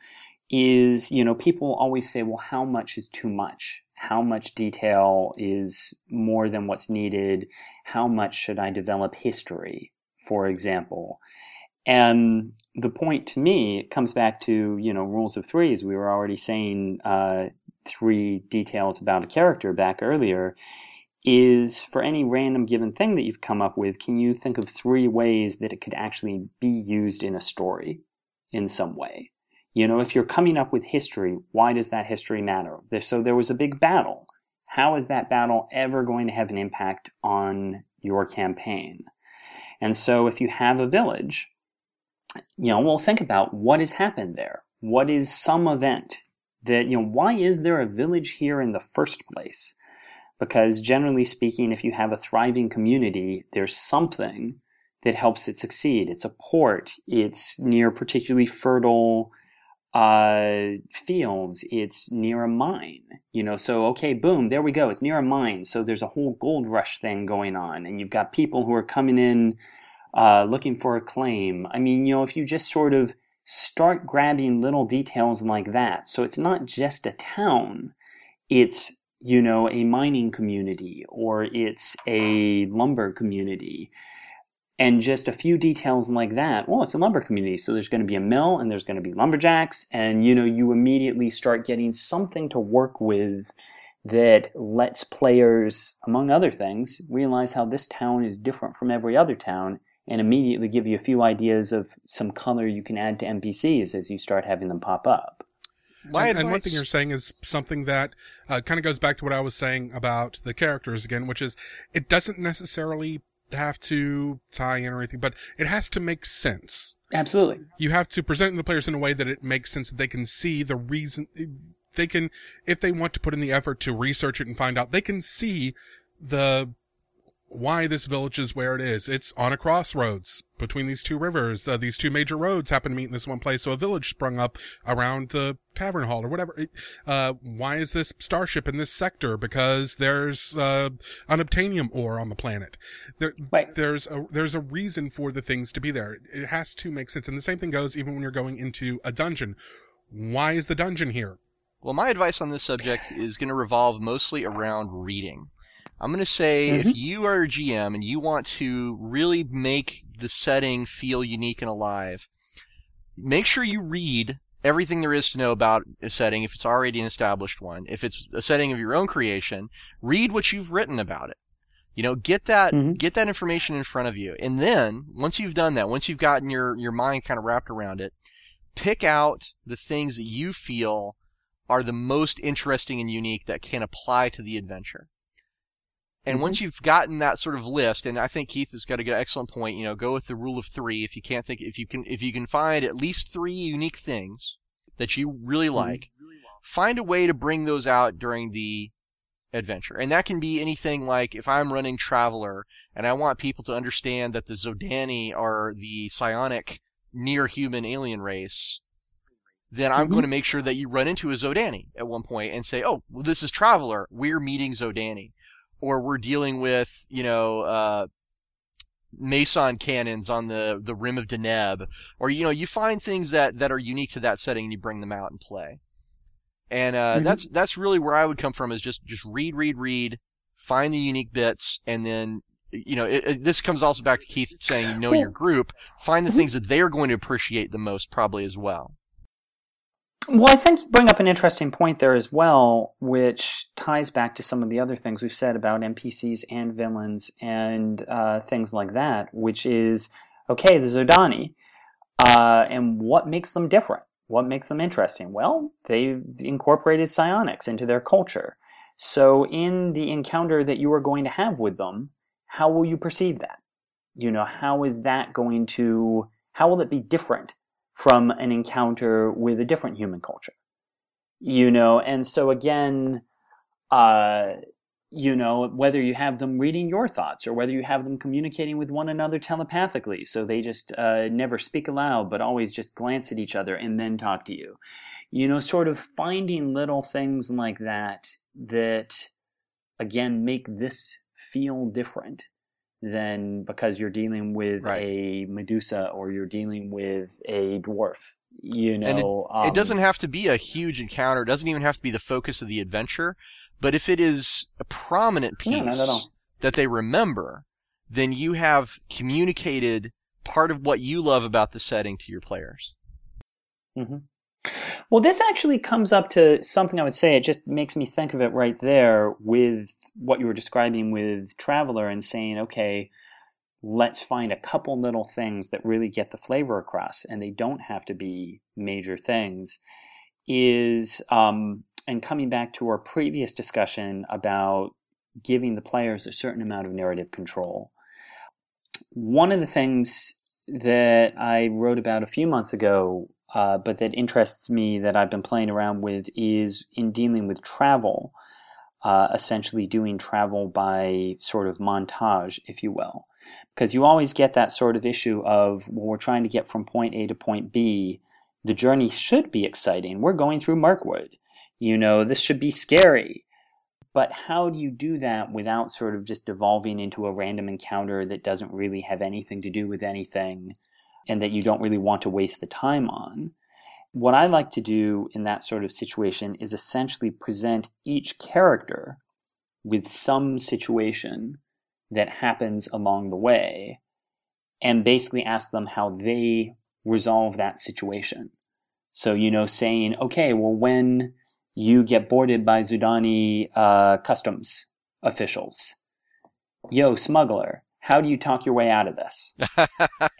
is, you know, people always say, well, how much is too much? How much detail is more than what's needed? How much should I develop history, for example? And the point to me, it comes back to, you know, rules of threes. We were already saying three details about a character back earlier. Is for any random given thing that you've come up with, can you think of three ways that it could actually be used in a story in some way? You know, if you're coming up with history, why does that history matter? So there was a big battle. How is that battle ever going to have an impact on your campaign? And so if you have a village, you know, well, think about what has happened there. What is some event that, you know, why is there a village here in the first place? Because generally speaking, if you have a thriving community, there's something that helps it succeed. It's a port. It's near particularly fertile fields. It's near a mine. You know, so, okay, boom, there we go. It's near a mine. So there's a whole gold rush thing going on. And you've got people who are coming in looking for a claim. I mean, you know, if you just sort of start grabbing little details like that. So it's not just a town. It's, you know, a mining community, or it's a lumber community, and just a few details like that. Well, it's a lumber community, so there's going to be a mill, and there's going to be lumberjacks, and, you know, you immediately start getting something to work with that lets players, among other things, realize how this town is different from every other town, and immediately give you a few ideas of some color you can add to NPCs as you start having them pop up. And one thing you're saying is something that kind of goes back to what I was saying about the characters again, which is it doesn't necessarily have to tie in or anything, but it has to make sense. Absolutely. You have to present the players in a way that it makes sense, that they can see the reason. They can, if they want to put in the effort to research it and find out, they can see the why this village is where it is. It's on a crossroads between these two rivers. These two major roads happen to meet in this one place, so a village sprung up around the tavern hall or whatever. Why is this starship in this sector? Because there's unobtainium ore on the planet. There's a reason for the things to be there. It has to make sense. And the same thing goes even when you're going into a dungeon. Why is the dungeon here? Well, my advice on this subject is going to revolve mostly around reading. I'm going to say if you are a GM and you want to really make the setting feel unique and alive, make sure you read everything there is to know about a setting if it's already an established one. If it's a setting of your own creation, read what you've written about it. You know, get that information in front of you. And then once you've done that, once you've gotten your mind kind of wrapped around it, pick out the things that you feel are the most interesting and unique that can apply to the adventure. And once you've gotten that sort of list, and I think Keith has got a good, excellent point, you know, go with the rule of three. If you can't think, if you can find at least three unique things that you really like, find a way to bring those out during the adventure. And that can be anything like if I'm running Traveler and I want people to understand that the Zodani are the psionic near human alien race, then I'm going to make sure that you run into a Zodani at one point and say, oh, well, this is Traveler. We're meeting Zodani. Or we're dealing with, you know, Mason cannons on the rim of Deneb. Or, you know, you find things that are unique to that setting and you bring them out and play. And that's really where I would come from, is just read, find the unique bits, and then, you know, this comes also back to Keith saying, you know, your group, find the things that they're going to appreciate the most probably as well. Well, I think you bring up an interesting point there as well, which ties back to some of the other things we've said about NPCs and villains and things like that, which is, okay, the Zodani, and what makes them different? What makes them interesting? Well, they've incorporated psionics into their culture. So in the encounter that you are going to have with them, how will you perceive that? You know, how will it be different from an encounter with a different human culture? You know, and so again, you know, whether you have them reading your thoughts or whether you have them communicating with one another telepathically, so they just never speak aloud but always just glance at each other and then talk to you. You know, sort of finding little things like that that, again, make this feel different than because you're dealing with a Medusa or you're dealing with a dwarf, you know. And it doesn't have to be a huge encounter. It doesn't even have to be the focus of the adventure. But if it is a prominent piece that they remember, then you have communicated part of what you love about the setting to your players. Mm-hmm. Well, this actually comes up to something I would say. It just makes me think of it right there with what you were describing with Traveler and saying, okay, let's find a couple little things that really get the flavor across, and they don't have to be major things, is, and coming back to our previous discussion about giving the players a certain amount of narrative control. One of the things that I wrote about a few months ago, but that interests me, that I've been playing around with, is in dealing with travel, essentially doing travel by sort of montage, if you will. Because you always get that sort of issue of, well, we're trying to get from point A to point B. The journey should be exciting. We're going through Mirkwood. You know, this should be scary. But how do you do that without sort of just devolving into a random encounter that doesn't really have anything to do with anything, and that you don't really want to waste the time on? What I like to do in that sort of situation is essentially present each character with some situation that happens along the way, and basically ask them how they resolve that situation. So, you know, saying, okay, well, when you get boarded by Zodani customs officials, yo, smuggler, how do you talk your way out of this?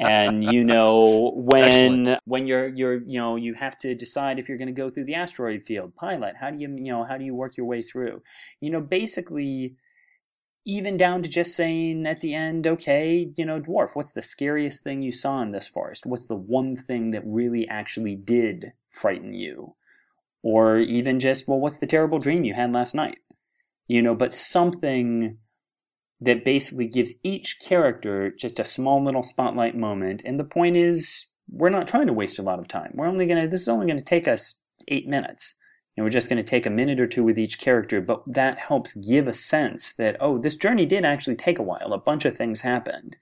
And, you know, when you're you know, you have to decide if you're going to go through the asteroid field, pilot, how do you work your way through? You know, basically, even down to just saying at the end, okay, you know, dwarf, what's the scariest thing you saw in this forest? What's the one thing that really actually did frighten you? Or even just, well, what's the terrible dream you had last night? You know, but something that basically gives each character just a small little spotlight moment. And the point is, we're not trying to waste a lot of time. This is only going to take us 8 minutes. And we're just going to take a minute or two with each character, but that helps give a sense that, oh, this journey did actually take a while. A bunch of things happened,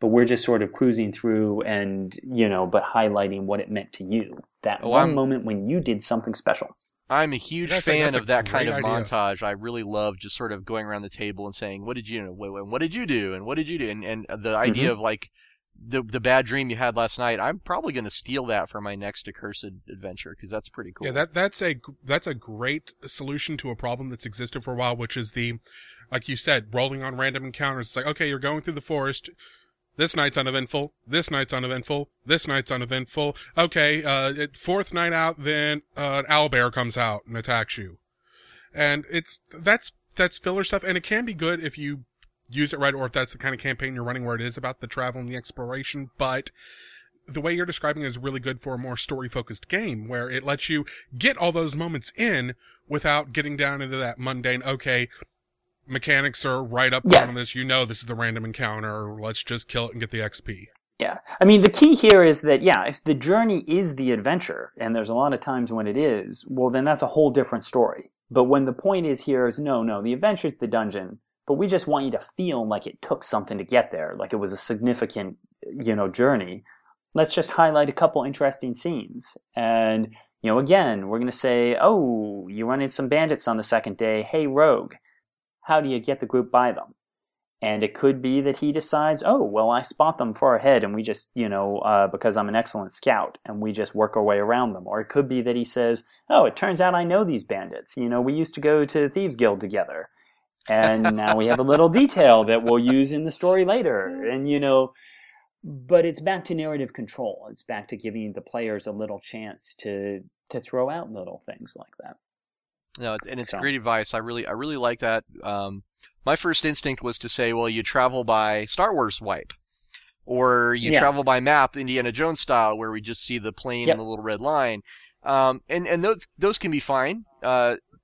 but we're just sort of cruising through and, you know, but highlighting what it meant to you. That one moment when you did something special. I'm a huge fan of that kind of montage. I really love just sort of going around the table and saying, what did you know? What did you do? And what did you do? And the idea of, like, the bad dream you had last night, I'm probably going to steal that for my next Accursed adventure, because that's pretty cool. Yeah, that's a great solution to a problem that's existed for a while, which is the, like you said, rolling on random encounters. It's like, okay, you're going through the forest. This night's uneventful. This night's uneventful. This night's uneventful. Okay, fourth night out, then an owlbear comes out and attacks you, and that's filler stuff. And it can be good if you use it right, or if that's the kind of campaign you're running where it is about the travel and the exploration. But the way you're describing it is really good for a more story-focused game, where it lets you get all those moments in without getting down into that mundane, okay, mechanics are right up on this. You know, this is the random encounter. Let's just kill it and get the XP. Yeah. I mean, the key here is that, yeah, if the journey is the adventure, and there's a lot of times when it is, well, then that's a whole different story. But when the point is here is, no, the adventure's the dungeon, but we just want you to feel like it took something to get there, like it was a significant, you know, journey. Let's just highlight a couple interesting scenes. And You know, again, we're going to say, oh, you run into some bandits on the second day. Hey, rogue, how do you get the group by them? And it could be that he decides, oh, well, I spot them far ahead and we just, you know, because I'm an excellent scout and we just work our way around them. Or it could be that he says, oh, it turns out I know these bandits. You know, we used to go to the Thieves Guild together. And now we have a little detail that we'll use in the story later. And, you know, but it's back to narrative control. It's back to giving the players a little chance to throw out little things like that. No, and it's great advice. I really like that. My first instinct was to say, well, you travel by Star Wars wipe, or you travel by map, Indiana Jones style, where we just see the plane and the little red line. And those can be fine.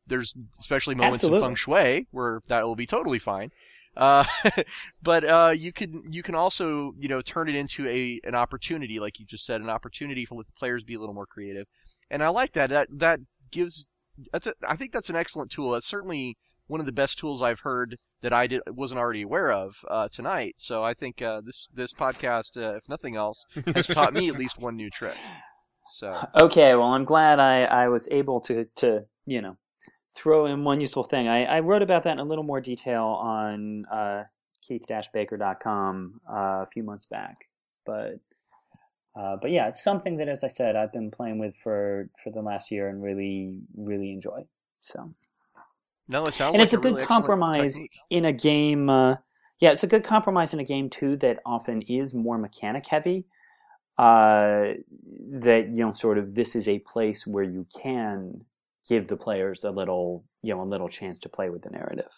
There's especially moments in Feng Shui where that will be totally fine. But you can also, you know, turn it into an opportunity, like you just said, an opportunity for the players to be a little more creative. And I like that. I think that's an excellent tool. That's certainly one of the best tools I've heard that wasn't already aware of tonight. So I think this podcast, if nothing else, has taught me at least one new trick. So okay, well, I'm glad I was able to you know, throw in one useful thing. I wrote about that in a little more detail on keith-baker.com a few months back. But yeah, it's something that, as I said, I've been playing with for the last year and really, really enjoy. So no, it sounds and like it's a good really compromise in a game. It's a good compromise in a game too that often is more mechanic heavy. That, you know, sort of this is a place where you can give the players a little chance to play with the narrative.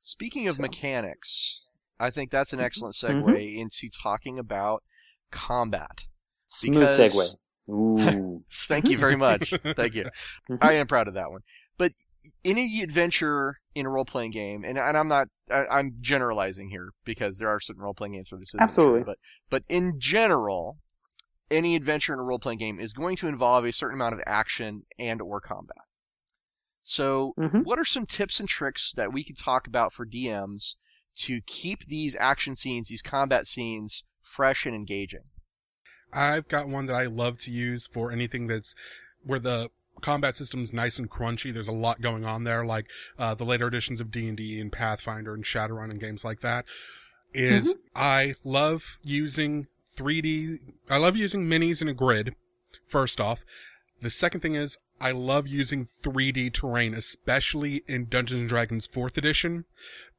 Speaking of mechanics, I think that's an excellent segue into talking about combat. Smooth segue. Ooh. Thank you very much. Thank you. I am proud of that one. But any adventure in a role-playing game, and I'm generalizing here because there are certain role-playing games where this isn't true, but in general, any adventure in a role-playing game is going to involve a certain amount of action and or combat. So what are some tips and tricks that we could talk about for DMs to keep these action scenes, these combat scenes, fresh and engaging? I've got one that I love to use for anything that's where the combat system's nice and crunchy. There's a lot going on there, like the later editions of D&D and Pathfinder and Shadowrun and games like that. I love using 3D. I love using minis in a grid, first off. The second thing is I love using 3D terrain, especially in Dungeons & Dragons 4th edition,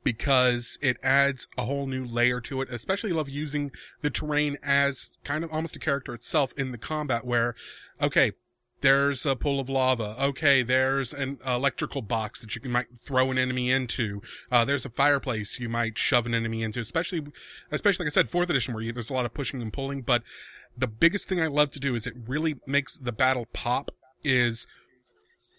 because it adds a whole new layer to it. Especially love using the terrain as kind of almost a character itself in the combat where, okay, there's a pool of lava. Okay, there's an electrical box that you might throw an enemy into. There's a fireplace you might shove an enemy into, especially like I said, 4th edition where there's a lot of pushing and pulling. But the biggest thing I love to do is it really makes the battle pop is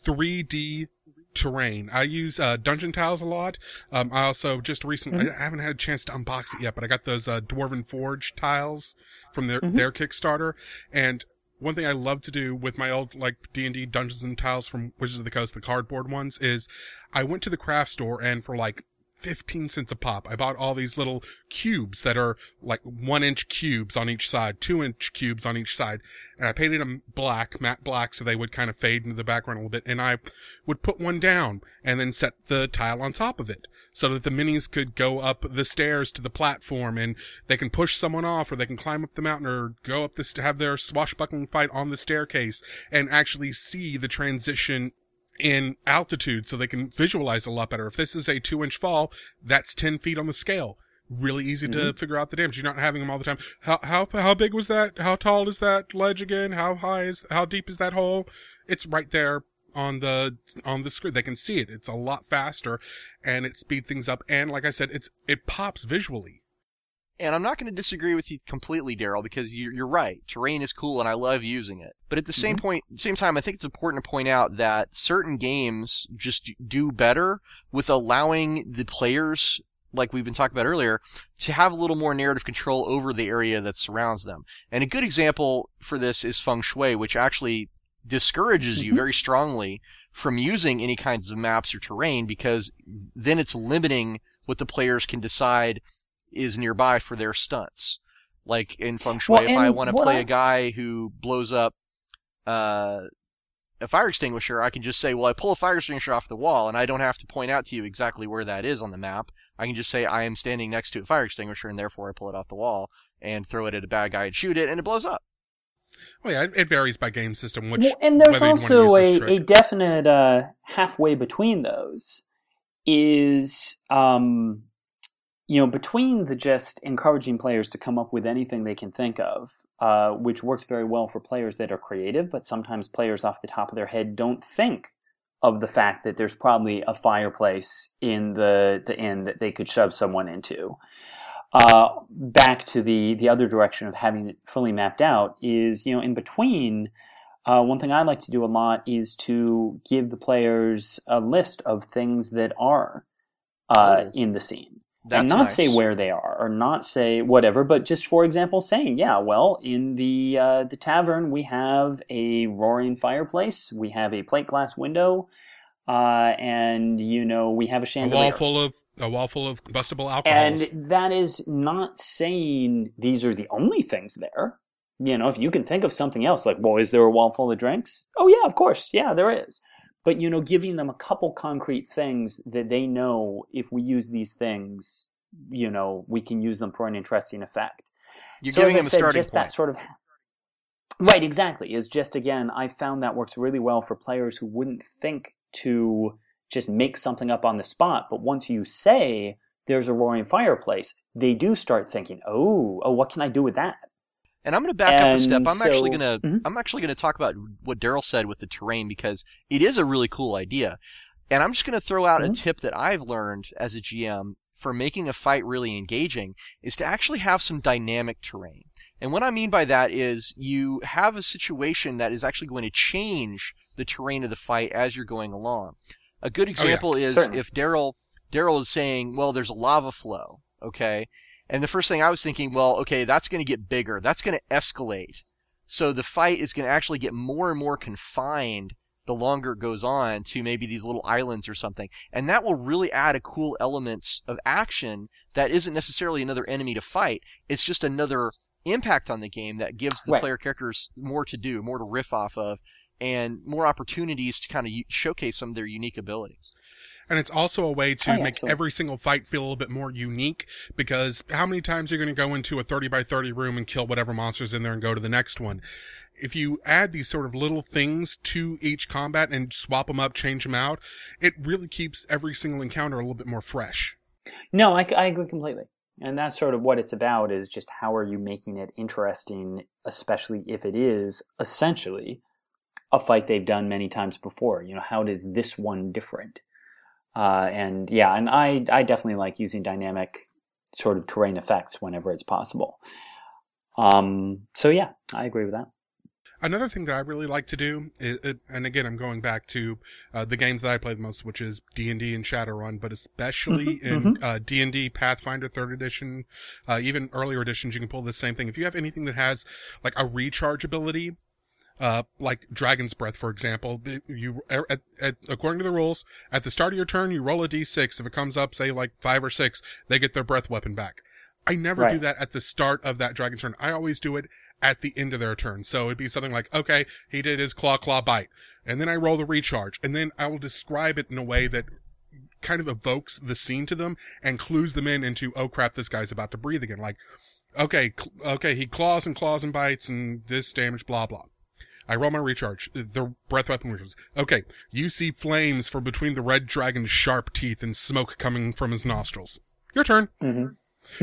3D terrain. I use dungeon tiles a lot. I also just recently, I haven't had a chance to unbox it yet, but I got those Dwarven Forge tiles from their Kickstarter. And one thing I love to do with my old, like, D&D Dungeons and Tiles from Wizards of the Coast, the cardboard ones, is I went to the craft store and for, like, 15 cents a pop, I bought all these little cubes that are, like, 1-inch cubes on each side, 2-inch cubes on each side, and I painted them black, matte black, so they would kind of fade into the background a little bit, and I would put one down and then set the tile on top of it, so that the minis could go up the stairs to the platform and they can push someone off or they can climb up the mountain or go up this to have their swashbuckling fight on the staircase and actually see the transition in altitude so they can visualize a lot better. If this is a 2-inch fall, that's 10 feet on the scale. Really easy to figure out the damage. You're not having them all the time. How big was that? How tall is that ledge again? How deep is that hole? It's right there on the screen. They can see it. It's a lot faster and it speeds things up. And like I said, it pops visually. And I'm not going to disagree with you completely, Daryl, because you're right. Terrain is cool and I love using it. But at the same time, I think it's important to point out that certain games just do better with allowing the players, like we've been talking about earlier, to have a little more narrative control over the area that surrounds them. And a good example for this is Feng Shui, which actually discourages you very strongly from using any kinds of maps or terrain, because then it's limiting what the players can decide is nearby for their stunts. Like in Feng Shui, if I want to play a guy who blows up a fire extinguisher, I can just say, well, I pull a fire extinguisher off the wall, and I don't have to point out to you exactly where that is on the map. I can just say, I am standing next to a fire extinguisher, and therefore I pull it off the wall and throw it at a bad guy and shoot it, and it blows up. Well, yeah, it varies by game system. Which, well, and there's also a definite halfway between those is, you know, between the just encouraging players to come up with anything they can think of, which works very well for players that are creative, but sometimes players off the top of their head don't think of the fact that there's probably a fireplace in the inn that they could shove someone into. Back to the other direction of having it fully mapped out is, you know, in between, one thing I like to do a lot is to give the players a list of things that are in the scene. That's and not nice. Say where they are or not say whatever, but just, for example, saying, yeah, well, in the tavern we have a roaring fireplace, we have a plate glass window, and, you know, we have a chandelier. A wall full of combustible alcohols. And that is not saying these are the only things there. You know, if you can think of something else, like, well, is there a wall full of drinks? Oh, yeah, of course. Yeah, there is. But, you know, giving them a couple concrete things that they know if we use these things, you know, we can use them for an interesting effect. You're giving them a starting point. That sort of... Right, exactly. Is just, again, I found that works really well for players who wouldn't think to just make something up on the spot. But once you say there's a roaring fireplace, they do start thinking, oh, what can I do with that? And I'm going to back up a step. I'm actually going to talk about what Daryl said with the terrain, because it is a really cool idea. And I'm just going to throw out a tip that I've learned as a GM for making a fight really engaging is to actually have some dynamic terrain. And what I mean by that is you have a situation that is actually going to change the terrain of the fight as you're going along. A good example is certainly. If Daryl is saying, well, there's a lava flow, okay? And the first thing I was thinking, well, okay, that's going to get bigger. That's going to escalate. So the fight is going to actually get more and more confined the longer it goes on to maybe these little islands or something. And that will really add a cool elements of action that isn't necessarily another enemy to fight. It's just another impact on the game that gives the player characters more to do, more to riff off of, and more opportunities to kind of showcase some of their unique abilities. And it's also a way to make every single fight feel a little bit more unique, because how many times are you going to go into a 30-by-30 room and kill whatever monster's in there and go to the next one? If you add these sort of little things to each combat and swap them up, change them out, it really keeps every single encounter a little bit more fresh. No, I agree completely. And that's sort of what it's about, is just how are you making it interesting, especially if it is essentially a fight they've done many times before. You know, how does this one different? And yeah, and I definitely like using dynamic sort of terrain effects whenever it's possible. So yeah, I agree with that. Another thing that I really like to do, is, and again, I'm going back to the games that I play the most, which is D&D and Shadowrun, but especially in D&D, Pathfinder 3rd edition, even earlier editions, you can pull the same thing. If you have anything that has like a recharge ability, like Dragon's Breath, for example, you, according to the rules, at the start of your turn, you roll a d6. If it comes up, say like 5 or 6, they get their breath weapon back. I never do that at the start of that dragon's turn. I always do it at the end of their turn. So it'd be something like, okay, he did his claw bite. And then I roll the recharge. And then I will describe it in a way that kind of evokes the scene to them and clues them in into, oh crap, this guy's about to breathe again. Like, okay, he claws and bites and this damage, blah, blah. I roll my recharge. The breath weapon recharge. Okay, you see flames from between the red dragon's sharp teeth and smoke coming from his nostrils. Your turn. Mm-hmm.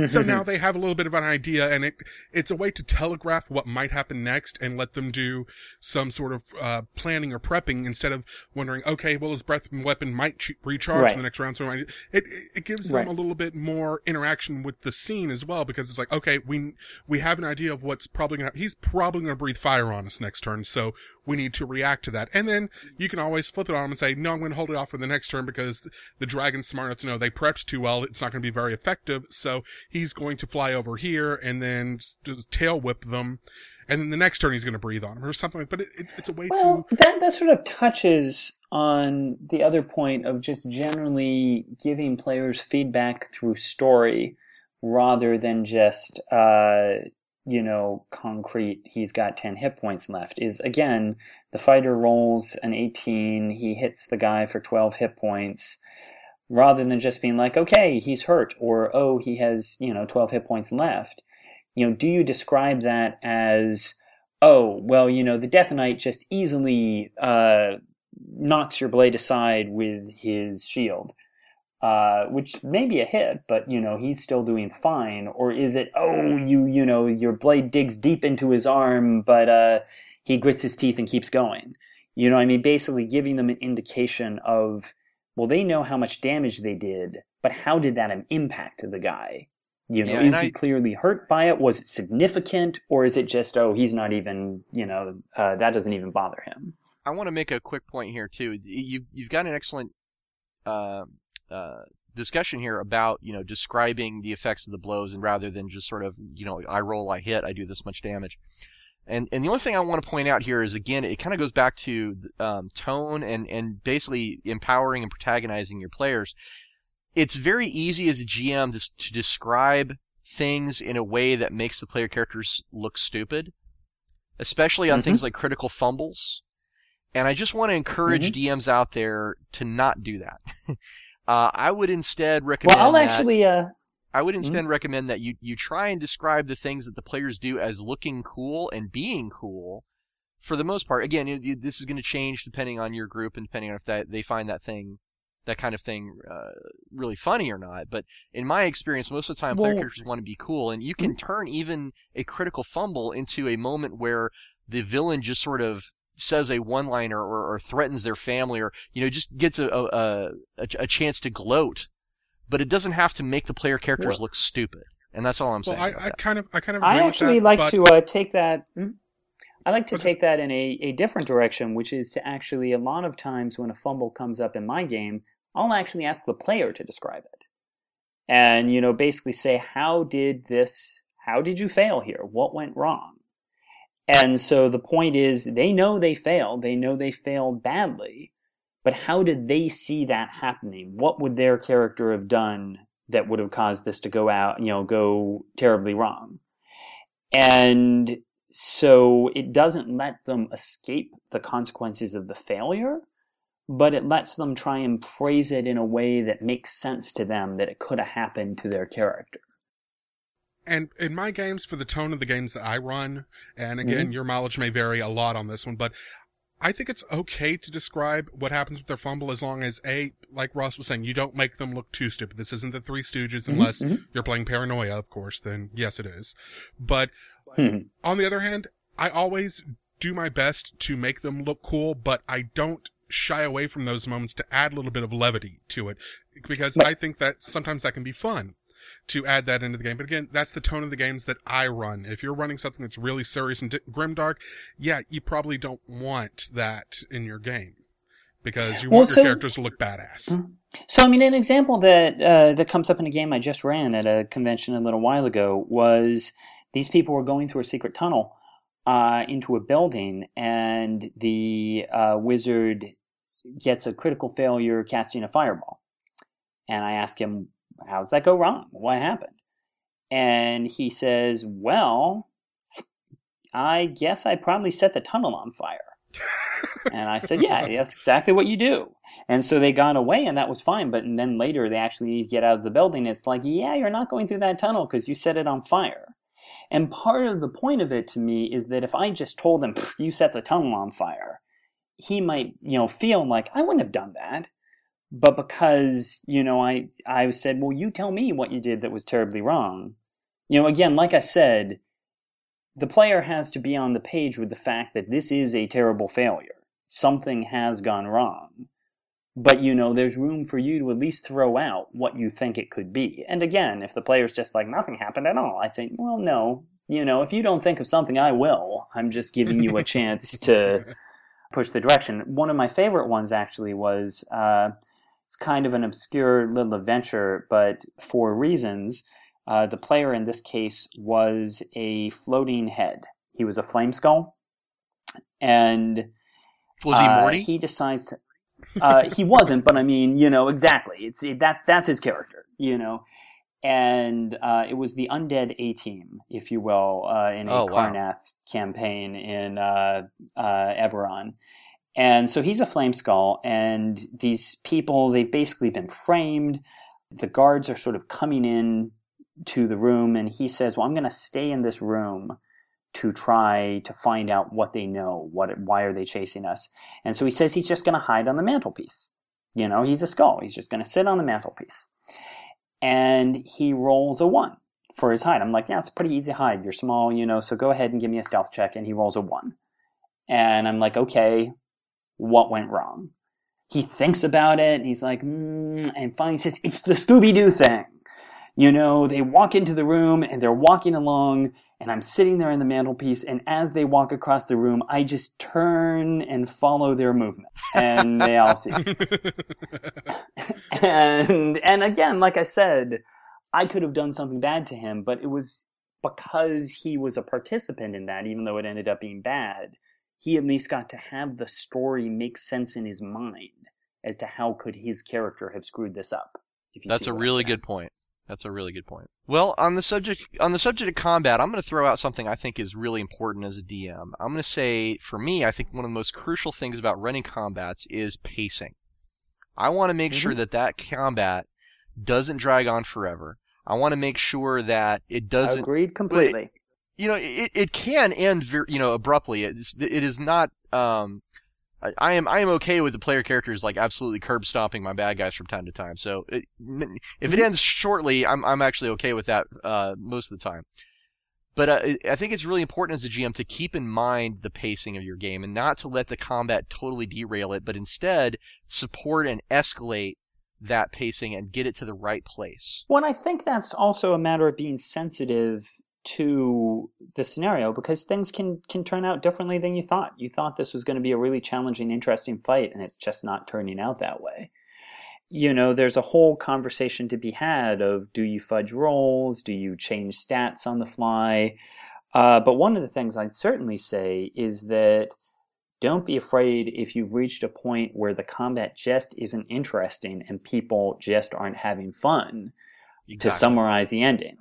So now they have a little bit of an idea, and it's a way to telegraph what might happen next and let them do some sort of planning or prepping instead of wondering, okay, well, his breath weapon might recharge in the next round. So it gives them a little bit more interaction with the scene as well, because it's like, okay, we have an idea of what's probably going to happen. He's probably going to breathe fire on us next turn, so we need to react to that. And then you can always flip it on them and say, no, I'm going to hold it off for the next turn because the dragon's smart enough to know they prepped too well. It's not going to be very effective, so he's going to fly over here and then tail whip them. And then the next turn he's going to breathe on them or something. But it's a way to... That sort of touches on the other point of just generally giving players feedback through story rather than just you know, concrete, he's got 10 hit points left, is, again, the fighter rolls an 18, he hits the guy for 12 hit points, rather than just being like, okay, he's hurt, or, oh, he has, you know, 12 hit points left. You know, do you describe that as, oh, well, you know, the Death Knight just easily knocks your blade aside with his shield, which may be a hit, but, you know, he's still doing fine. Or is it, oh, you know, your blade digs deep into his arm, but he grits his teeth and keeps going. You know, I mean, basically giving them an indication of, well, they know how much damage they did, but how did that impact the guy? You know, yeah, is he clearly hurt by it? Was it significant? Or is it just, oh, he's not even, you know, that doesn't even bother him? I want to make a quick point here, too. You've got an excellent discussion here about, you know, describing the effects of the blows, and rather than just sort of, you know, I roll, I hit, I do this much damage. And the only thing I want to point out here is, again, it kind of goes back to tone and basically empowering and protagonizing your players. It's very easy as a GM to describe things in a way that makes the player characters look stupid, especially on things like critical fumbles. And I just want to encourage DMs out there to not do that. I would instead recommend recommend that you try and describe the things that the players do as looking cool and being cool for the most part. Again, this is going to change depending on your group and depending on if they find that kind of thing really funny or not. But in my experience, most of the time player characters want to be cool, and you can turn even a critical fumble into a moment where the villain just sort of says a one-liner or threatens their family, or, you know, just gets a chance to gloat, but it doesn't have to make the player characters look stupid. And that's all I'm saying. I kind of agree with that. I actually like to take that. I like to take that in a different direction, which is to actually, a lot of times when a fumble comes up in my game, I'll actually ask the player to describe it, and, you know, basically say, how did you fail here? What went wrong? And so the point is, they know they failed. They know they failed badly. But how did they see that happening? What would their character have done that would have caused this to go terribly wrong? And so it doesn't let them escape the consequences of the failure, but it lets them try and phrase it in a way that makes sense to them, that it could have happened to their character. And in my games, for the tone of the games that I run, and again, your mileage may vary a lot on this one, but I think it's okay to describe what happens with their fumble as long as, A, like Ross was saying, you don't make them look too stupid. This isn't the Three Stooges, unless you're playing Paranoia, of course, then yes, it is. But on the other hand, I always do my best to make them look cool, but I don't shy away from those moments to add a little bit of levity to it, because I think that sometimes that can be fun to add that into the game. But again, that's the tone of the games that I run. If you're running something that's really serious and grimdark, yeah, you probably don't want that in your game, because you want your characters to look badass. So, I mean, an example that comes up in a game I just ran at a convention a little while ago was, these people were going through a secret tunnel into a building, and the wizard gets a critical failure casting a fireball. And I ask him, how's that go wrong? What happened? And he says, well, I guess I probably set the tunnel on fire. And I said, yeah, that's exactly what you do. And so they got away, and that was fine. But then later they actually need to get out of the building. It's like, yeah, you're not going through that tunnel because you set it on fire. And part of the point of it to me is that if I just told him, you set the tunnel on fire, he might, you know, feel like, I wouldn't have done that. But because, you know, I said, well, you tell me what you did that was terribly wrong. You know, again, like I said, the player has to be on the page with the fact that this is a terrible failure. Something has gone wrong. But, you know, there's room for you to at least throw out what you think it could be. And again, if the player's just like, nothing happened at all, I'd say, well, no. You know, if you don't think of something, I will. I'm just giving you a chance to push the direction. One of my favorite ones, actually, was... it's kind of an obscure little adventure, but for reasons, the player in this case was a floating head. He was a flame skull, and was he Morty? He decides to. He wasn't, but I mean, you know, exactly. That's his character, you know. And it was the Undead A-Team, if you will, in a Karnath campaign in Eberron. And so he's a flame skull, and these people, they've basically been framed. The guards are sort of coming in to the room, and he says, well, I'm going to stay in this room to try to find out what they know, why are they chasing us. And so he says he's just going to hide on the mantelpiece. You know, he's a skull. He's just going to sit on the mantelpiece. And he rolls a 1 for his hide. I'm like, yeah, it's a pretty easy hide. You're small, you know, so go ahead and give me a stealth check. And he rolls a 1. And I'm like, okay, what went wrong? He thinks about it, and he's like, and finally says, it's the Scooby-Doo thing. You know, they walk into the room, and they're walking along, and I'm sitting there in the mantelpiece, and as they walk across the room, I just turn and follow their movement, and they all see me. And again, like I said, I could have done something bad to him, but it was because he was a participant in that, even though it ended up being bad. He at least got to have the story make sense in his mind as to how could his character have screwed this up. That's a really good point. That's a really good point. Well, on the subject of combat, I'm going to throw out something I think is really important as a DM. I'm going to say, for me, I think one of the most crucial things about running combats is pacing. I want to make sure that combat doesn't drag on forever. I want to make sure that it doesn't... Agreed completely. You know, it can end, you know, abruptly. It is not... I am okay with the player characters like absolutely curb stomping my bad guys from time to time. So if it ends shortly, I'm actually okay with that most of the time. But I think it's really important as a GM to keep in mind the pacing of your game and not to let the combat totally derail it, but instead support and escalate that pacing and get it to the right place. Well, and I think that's also a matter of being sensitive to the scenario, because things can turn out differently than you thought. You thought this was going to be a really challenging, interesting fight, and it's just not turning out that way. You know, there's a whole conversation to be had of, do you fudge rolls? Do you change stats on the fly? But one of the things I'd certainly say is that don't be afraid if you've reached a point where the combat just isn't interesting and people just aren't having fun. Exactly. To summarize the ending.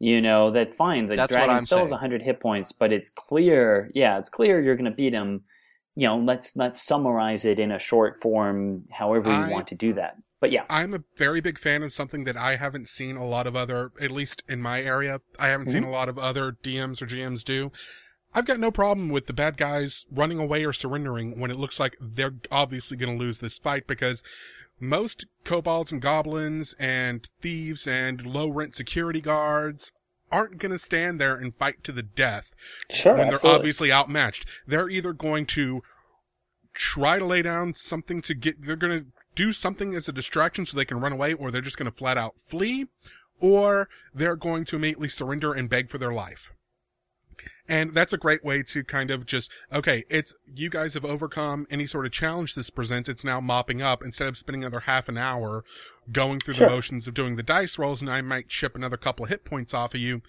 You know, that fine, the dragon still has 100 hit points, but it's clear, you're going to beat him. You know, let's summarize it in a short form, however you want to do that. But yeah. I'm a very big fan of something that I haven't seen a lot of other, at least in my area, I haven't seen a lot of other DMs or GMs do. I've got no problem with the bad guys running away or surrendering when it looks like they're obviously going to lose this fight, because most kobolds and goblins and thieves and low-rent security guards aren't going to stand there and fight to the death when they're obviously outmatched. They're either going to try to lay down something they're going to do something as a distraction so they can run away, or they're just going to flat out flee, or they're going to immediately surrender and beg for their life. And that's a great way to kind of just, okay, it's, you guys have overcome any sort of challenge this presents. It's now mopping up instead of spending another half an hour going through the motions of doing the dice rolls. And I might chip another couple of hit points off of you.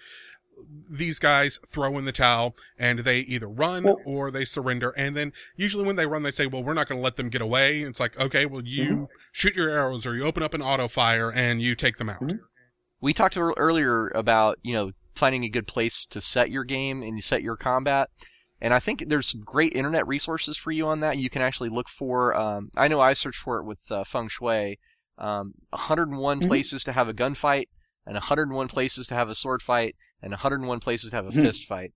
These guys throw in the towel and they either run or they surrender. And then usually when they run, they say, well, we're not going to let them get away. And it's like, okay, well, you shoot your arrows, or you open up an auto fire and you take them out. We talked earlier about, you know, finding a good place to set your game and you set your combat. And I think there's some great internet resources for you on that. You can actually look for, I know I searched for it with Feng Shui, 101 places to have a gunfight, and 101 places to have a sword fight, and 101 places to have a fist fight.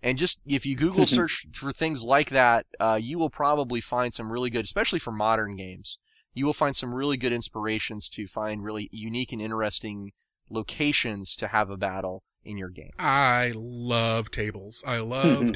And just, if you Google search for things like that, you will probably find some really good, especially for modern games, you will find some really good inspirations to find really unique and interesting locations to have a battle in your game. I love tables. I love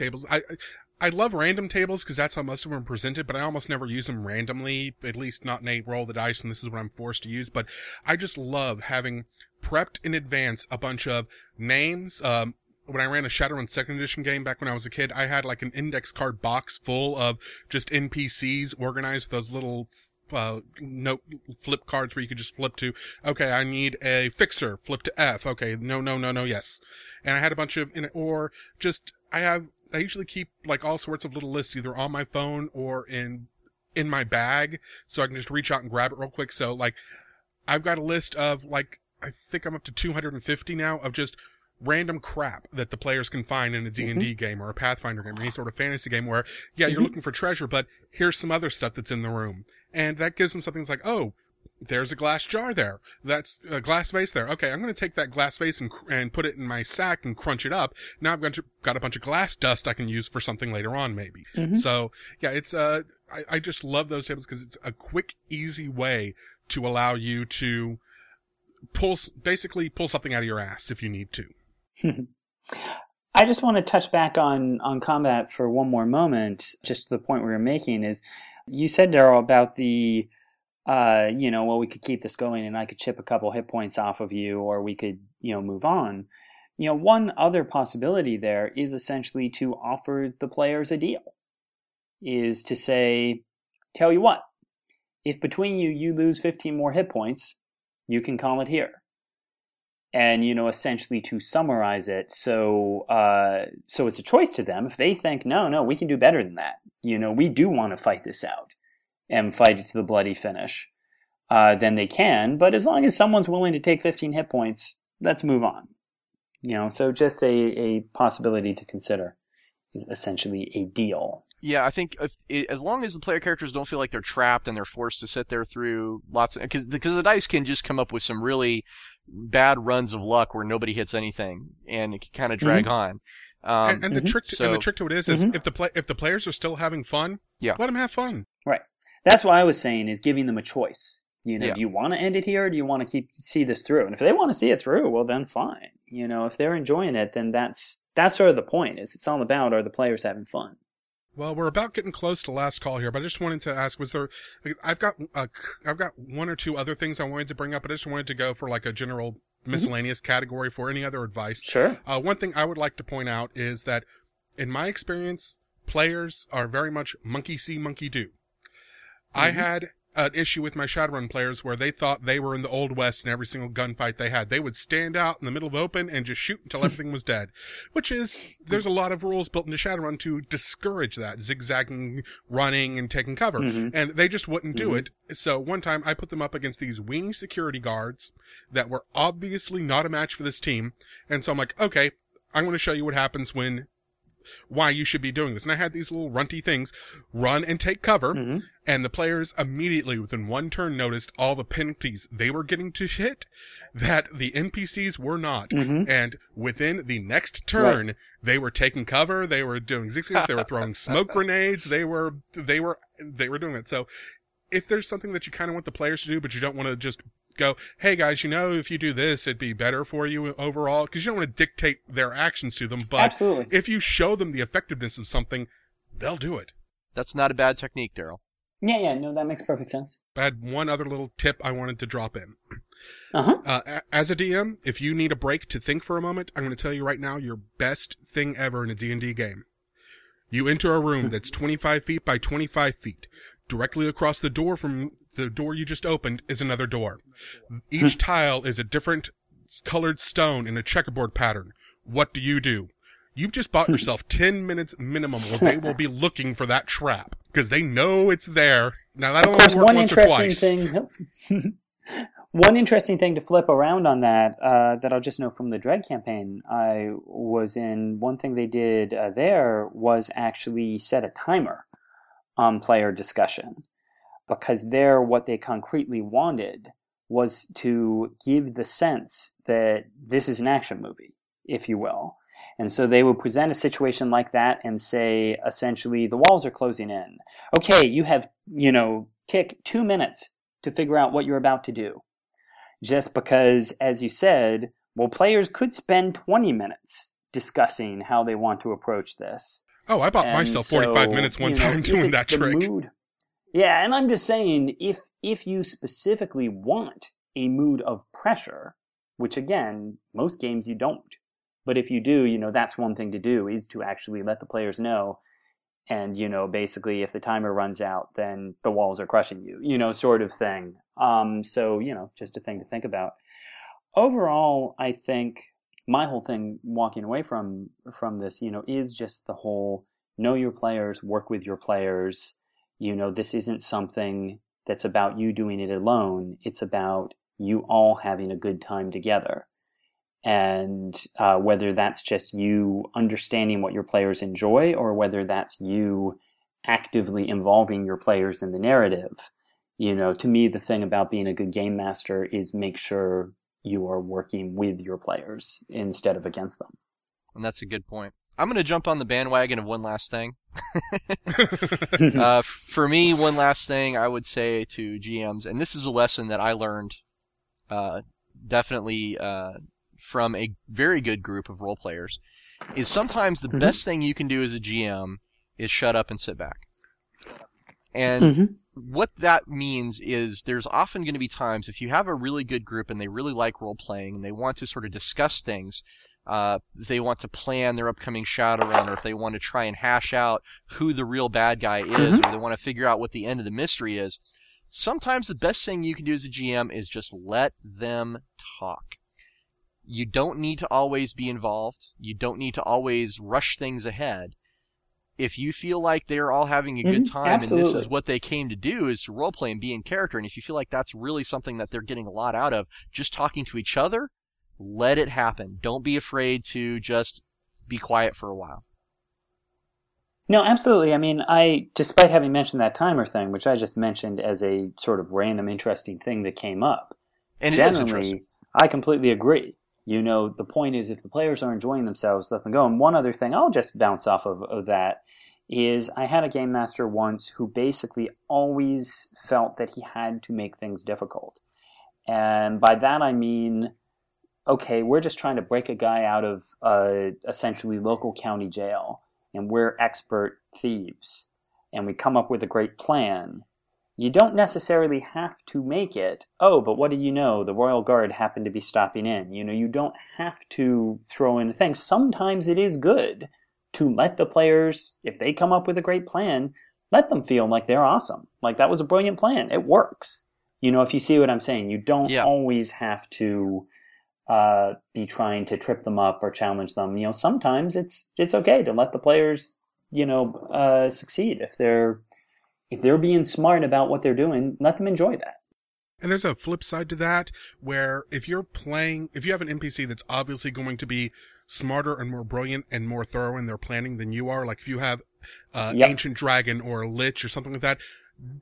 random tables because that's how most of them are presented, but I almost never use them randomly, at least not in a roll the dice, and this is what I'm forced to use. But I just love having prepped in advance a bunch of names. When I ran a Shadowrun 2nd edition game back when I was a kid, I had like an index card box full of just NPCs organized with those little note flip cards where you could just flip to, okay, I need a fixer, flip to F, okay, no, yes. And I had a bunch of, I usually keep like all sorts of little lists either on my phone or in my bag, so I can just reach out and grab it real quick. So like, I've got a list of like I think I'm up to 250 now of just random crap that the players can find in a D&D game or a Pathfinder game or any sort of fantasy game where, yeah, you're looking for treasure, but here's some other stuff that's in the room. And that gives them something that's like, oh, there's a glass jar there. That's a glass vase there. Okay, I'm going to take that glass vase and put it in my sack and crunch it up. Now I've got a bunch of glass dust I can use for something later on, maybe. So, yeah, it's I just love those tables because it's a quick, easy way to allow you to pull something out of your ass if you need to. I just want to touch back on combat for one more moment, just to the point we were making is you said, Daryl, about the we could keep this going and I could chip a couple hit points off of you, or we could, move on. One other possibility there is essentially to offer the players a deal, is to say, tell you what, if between you lose 15 more hit points, you can call it here. And, essentially to summarize it. So it's a choice to them. If they think, no, we can do better than that. We do want to fight this out and fight it to the bloody finish, then they can. But as long as someone's willing to take 15 hit points, let's move on. So just a possibility to consider is essentially a deal. Yeah, I think as long as the player characters don't feel like they're trapped and they're forced to sit there through lots of... Because the dice can just come up with some really bad runs of luck where nobody hits anything, and it can kind of drag on. The trick to it is if the players are still having fun, let them have fun. Right. That's what I was saying, is giving them a choice. Do you want to end it here, or do you want to see this through? And if they want to see it through, well, then fine. If they're enjoying it, then that's sort of the point. Is it's all about, are the players having fun? Well, we're about getting close to last call here, but I just wanted to ask, was there? I've got one or two other things I wanted to bring up, but I just wanted to go for like a general miscellaneous category for any other advice. Sure. One thing I would like to point out is that, in my experience, players are very much monkey see, monkey do. I had an issue with my Shadowrun players where they thought they were in the Old West in every single gunfight they had. They would stand out in the middle of open and just shoot until everything was dead, which is, there's a lot of rules built into Shadowrun to discourage that, zigzagging, running, and taking cover. And they just wouldn't do it. So one time I put them up against these winged security guards that were obviously not a match for this team. And so I'm like, okay, I'm going to show you what happens why you should be doing this. And I had these little runty things, run and take cover, and the players immediately within one turn noticed all the penalties they were getting to hit that the NPCs were not. And within the next turn, they were taking cover, they were doing zigzags, they were throwing smoke grenades, they were doing it. So if there's something that you kind of want the players to do, but you don't want to just go, hey guys, if you do this, it'd be better for you overall, because you don't want to dictate their actions to them, but absolutely, if you show them the effectiveness of something, they'll do it. That's not a bad technique, Daryl. Yeah, no, that makes perfect sense. I had one other little tip I wanted to drop in. As a DM, if you need a break to think for a moment, I'm going to tell you right now your best thing ever in a D&D game. You enter a room that's 25 feet by 25 feet. Directly across the door from the door you just opened is another door. Each tile is a different colored stone in a checkerboard pattern. What do? You've just bought yourself 10 minutes minimum where they will be looking for that trap because they know it's there. Now, that only works once or twice. One interesting thing to flip around on that, that I'll just know from the Dread campaign I was in, one thing they did there was actually set a timer on player discussion, because there what they concretely wanted was to give the sense that this is an action movie, if you will. And so they would present a situation like that and say, essentially, the walls are closing in. Okay, you have, tick 2 minutes to figure out what you're about to do. Just because, as you said, well, players could spend 20 minutes discussing how they want to approach this. Oh, I bought myself 45 minutes one time doing that trick. Mood. Yeah, and I'm just saying, if you specifically want a mood of pressure, which again, most games you don't, but if you do, that's one thing to do, is to actually let the players know. And, basically, if the timer runs out, then the walls are crushing you, sort of thing. Just a thing to think about. Overall, I think my whole thing walking away from this, is just the whole know your players, work with your players. This isn't something that's about you doing it alone. It's about you all having a good time together. And whether that's just you understanding what your players enjoy, or whether that's you actively involving your players in the narrative, you know, to me, the thing about being a good game master is make sure you are working with your players instead of against them. And that's a good point. I'm going to jump on the bandwagon of one last thing. For me, one last thing I would say to GMs, and this is a lesson that I learned definitely from a very good group of role players, is sometimes the best thing you can do as a GM is shut up and sit back. And what that means is there's often going to be times if you have a really good group and they really like role playing and they want to sort of discuss things, if they want to plan their upcoming Shadowrun, or if they want to try and hash out who the real bad guy is, or they want to figure out what the end of the mystery is, sometimes the best thing you can do as a GM is just let them talk. You don't need to always be involved. You don't need to always rush things ahead. If you feel like they're all having a good time and this is what they came to do, is to roleplay and be in character, and if you feel like that's really something that they're getting a lot out of, just talking to each other, let it happen. Don't be afraid to just be quiet for a while. No, absolutely. I mean, despite having mentioned that timer thing, which I just mentioned as a sort of random interesting thing that came up, and generally, it is interesting. I completely agree. You know, the point is if the players are enjoying themselves, let them go. And one other thing I'll just bounce off of that is I had a game master once who basically always felt that he had to make things difficult. And by that I mean, okay, we're just trying to break a guy out of essentially local county jail, and we're expert thieves, and we come up with a great plan. You don't necessarily have to make it, oh, but what do you know? The Royal Guard happened to be stopping in. You know, you don't have to throw in things. Sometimes it is good to let the players, if they come up with a great plan, let them feel like they're awesome. Like, that was a brilliant plan. It works. You know, if you see what I'm saying, you don't always have to be trying to trip them up or challenge them. You know, sometimes it's okay to let the players, you know, succeed. If they're being smart about what they're doing, let them enjoy that. And there's a flip side to that, where if you have an NPC that's obviously going to be smarter and more brilliant and more thorough in their planning than you are, like if you have Ancient Dragon or a Lich or something like that,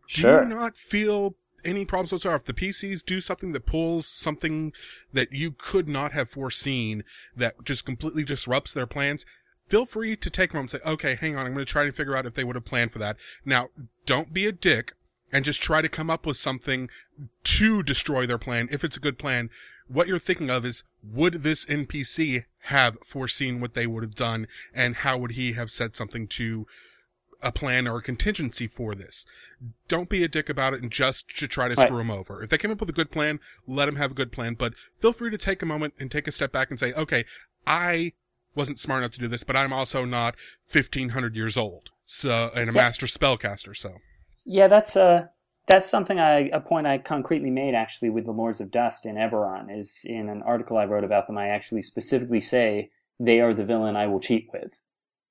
do you not feel any problems whatsoever? If the PCs do something that pulls something that you could not have foreseen that just completely disrupts their plans, feel free to take a moment and say, okay, hang on, I'm going to try to figure out if they would have planned for that. Now, don't be a dick and just try to come up with something to destroy their plan. If it's a good plan, what you're thinking of is, would this NPC have foreseen what they would have done, and how would he have said something to a plan or a contingency for this? Don't be a dick about it and just to try to screw them over. If they came up with a good plan, let them have a good plan, but feel free to take a moment and take a step back and say, okay, I wasn't smart enough to do this, but I'm also not 1,500 years old, so, and a master spellcaster, so. Yeah, that's something a point I concretely made, actually, with the Lords of Dust in Eberron, is in an article I wrote about them, I actually specifically say, they are the villain I will cheat with.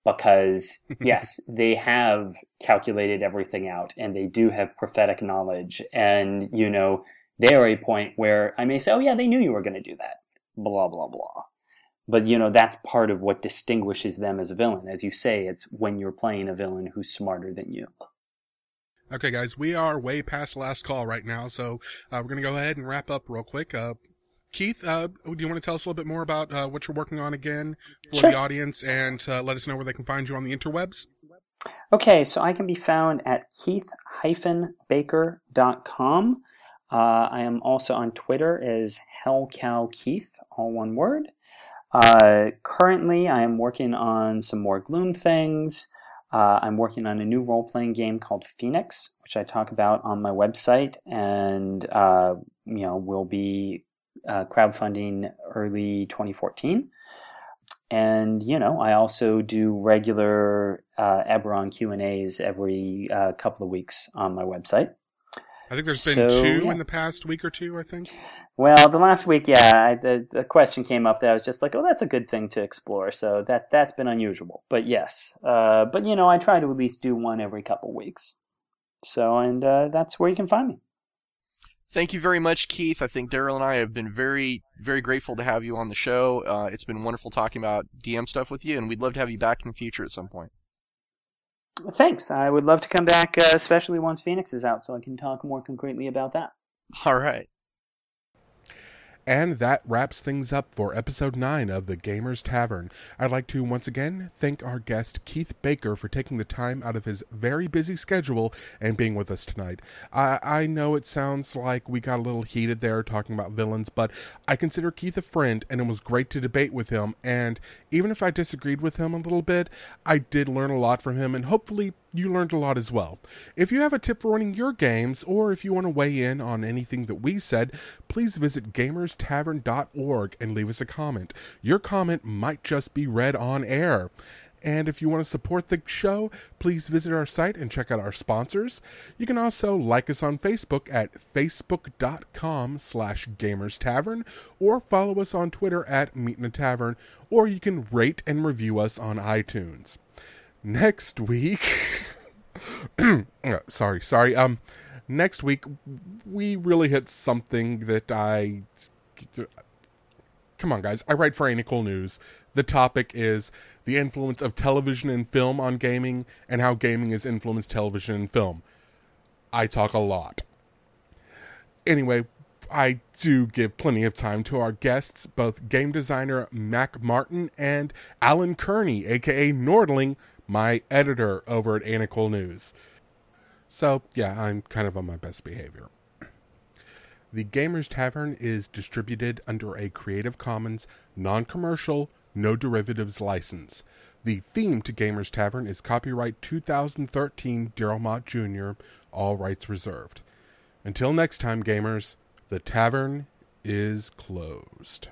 Because, yes, they have calculated everything out, and they do have prophetic knowledge, and, you know, they are a point where I may say, oh yeah, they knew you were going to do that, blah, blah, blah. But, you know, that's part of what distinguishes them as a villain. As you say, it's when you're playing a villain who's smarter than you. Okay, guys, we are way past last call right now, so we're going to go ahead and wrap up real quick. Keith, do you want to tell us a little bit more about what you're working on again for the audience, and let us know where they can find you on the interwebs? Okay, so I can be found at keith-baker.com. I am also on Twitter as hellcowkeith, all one word. Currently, I am working on some more Gloom things. I'm working on a new role-playing game called Phoenix, which I talk about on my website, and you know, will be crowdfunding early 2014. And you know, I also do regular Eberron Q&As every couple of weeks on my website. I think there's been two in the past week or two, I think. Well, the last week, the question came up that I was just like, oh, that's a good thing to explore. So that's been unusual. But yes, but you know, I try to at least do one every couple weeks. So, and that's where you can find me. Thank you very much, Keith. I think Daryl and I have been very, very grateful to have you on the show. It's been wonderful talking about DM stuff with you, and we'd love to have you back in the future at some point. Thanks. I would love to come back, especially once Phoenix is out, so I can talk more concretely about that. All right. And that wraps things up for Episode 9 of The Gamers Tavern. I'd like to once again thank our guest Keith Baker for taking the time out of his very busy schedule and being with us tonight. I know it sounds like we got a little heated there talking about villains, but I consider Keith a friend, and it was great to debate with him. And even if I disagreed with him a little bit, I did learn a lot from him, and hopefully you learned a lot as well. If you have a tip for running your games, or if you want to weigh in on anything that we said, please visit gamerstavern.org and leave us a comment. Your comment might just be read on air. And if you want to support the show, please visit our site and check out our sponsors. You can also like us on Facebook at facebook.com/gamerstavern, or follow us on Twitter at meetinatavern, or you can rate and review us on iTunes. Next week, next week we really hit something that come on guys, I write for Anacle News. The topic is the influence of television and film on gaming, and how gaming has influenced television and film. I talk a lot. Anyway, I do give plenty of time to our guests, both game designer Mac Martin and Alan Kearney, aka Nordling, my editor over at Anacle News. So, yeah, I'm kind of on my best behavior. The Gamers Tavern is distributed under a Creative Commons, non-commercial, no derivatives license. The theme to Gamers Tavern is copyright 2013 Daryl Mott Jr., all rights reserved. Until next time, gamers, the tavern is closed.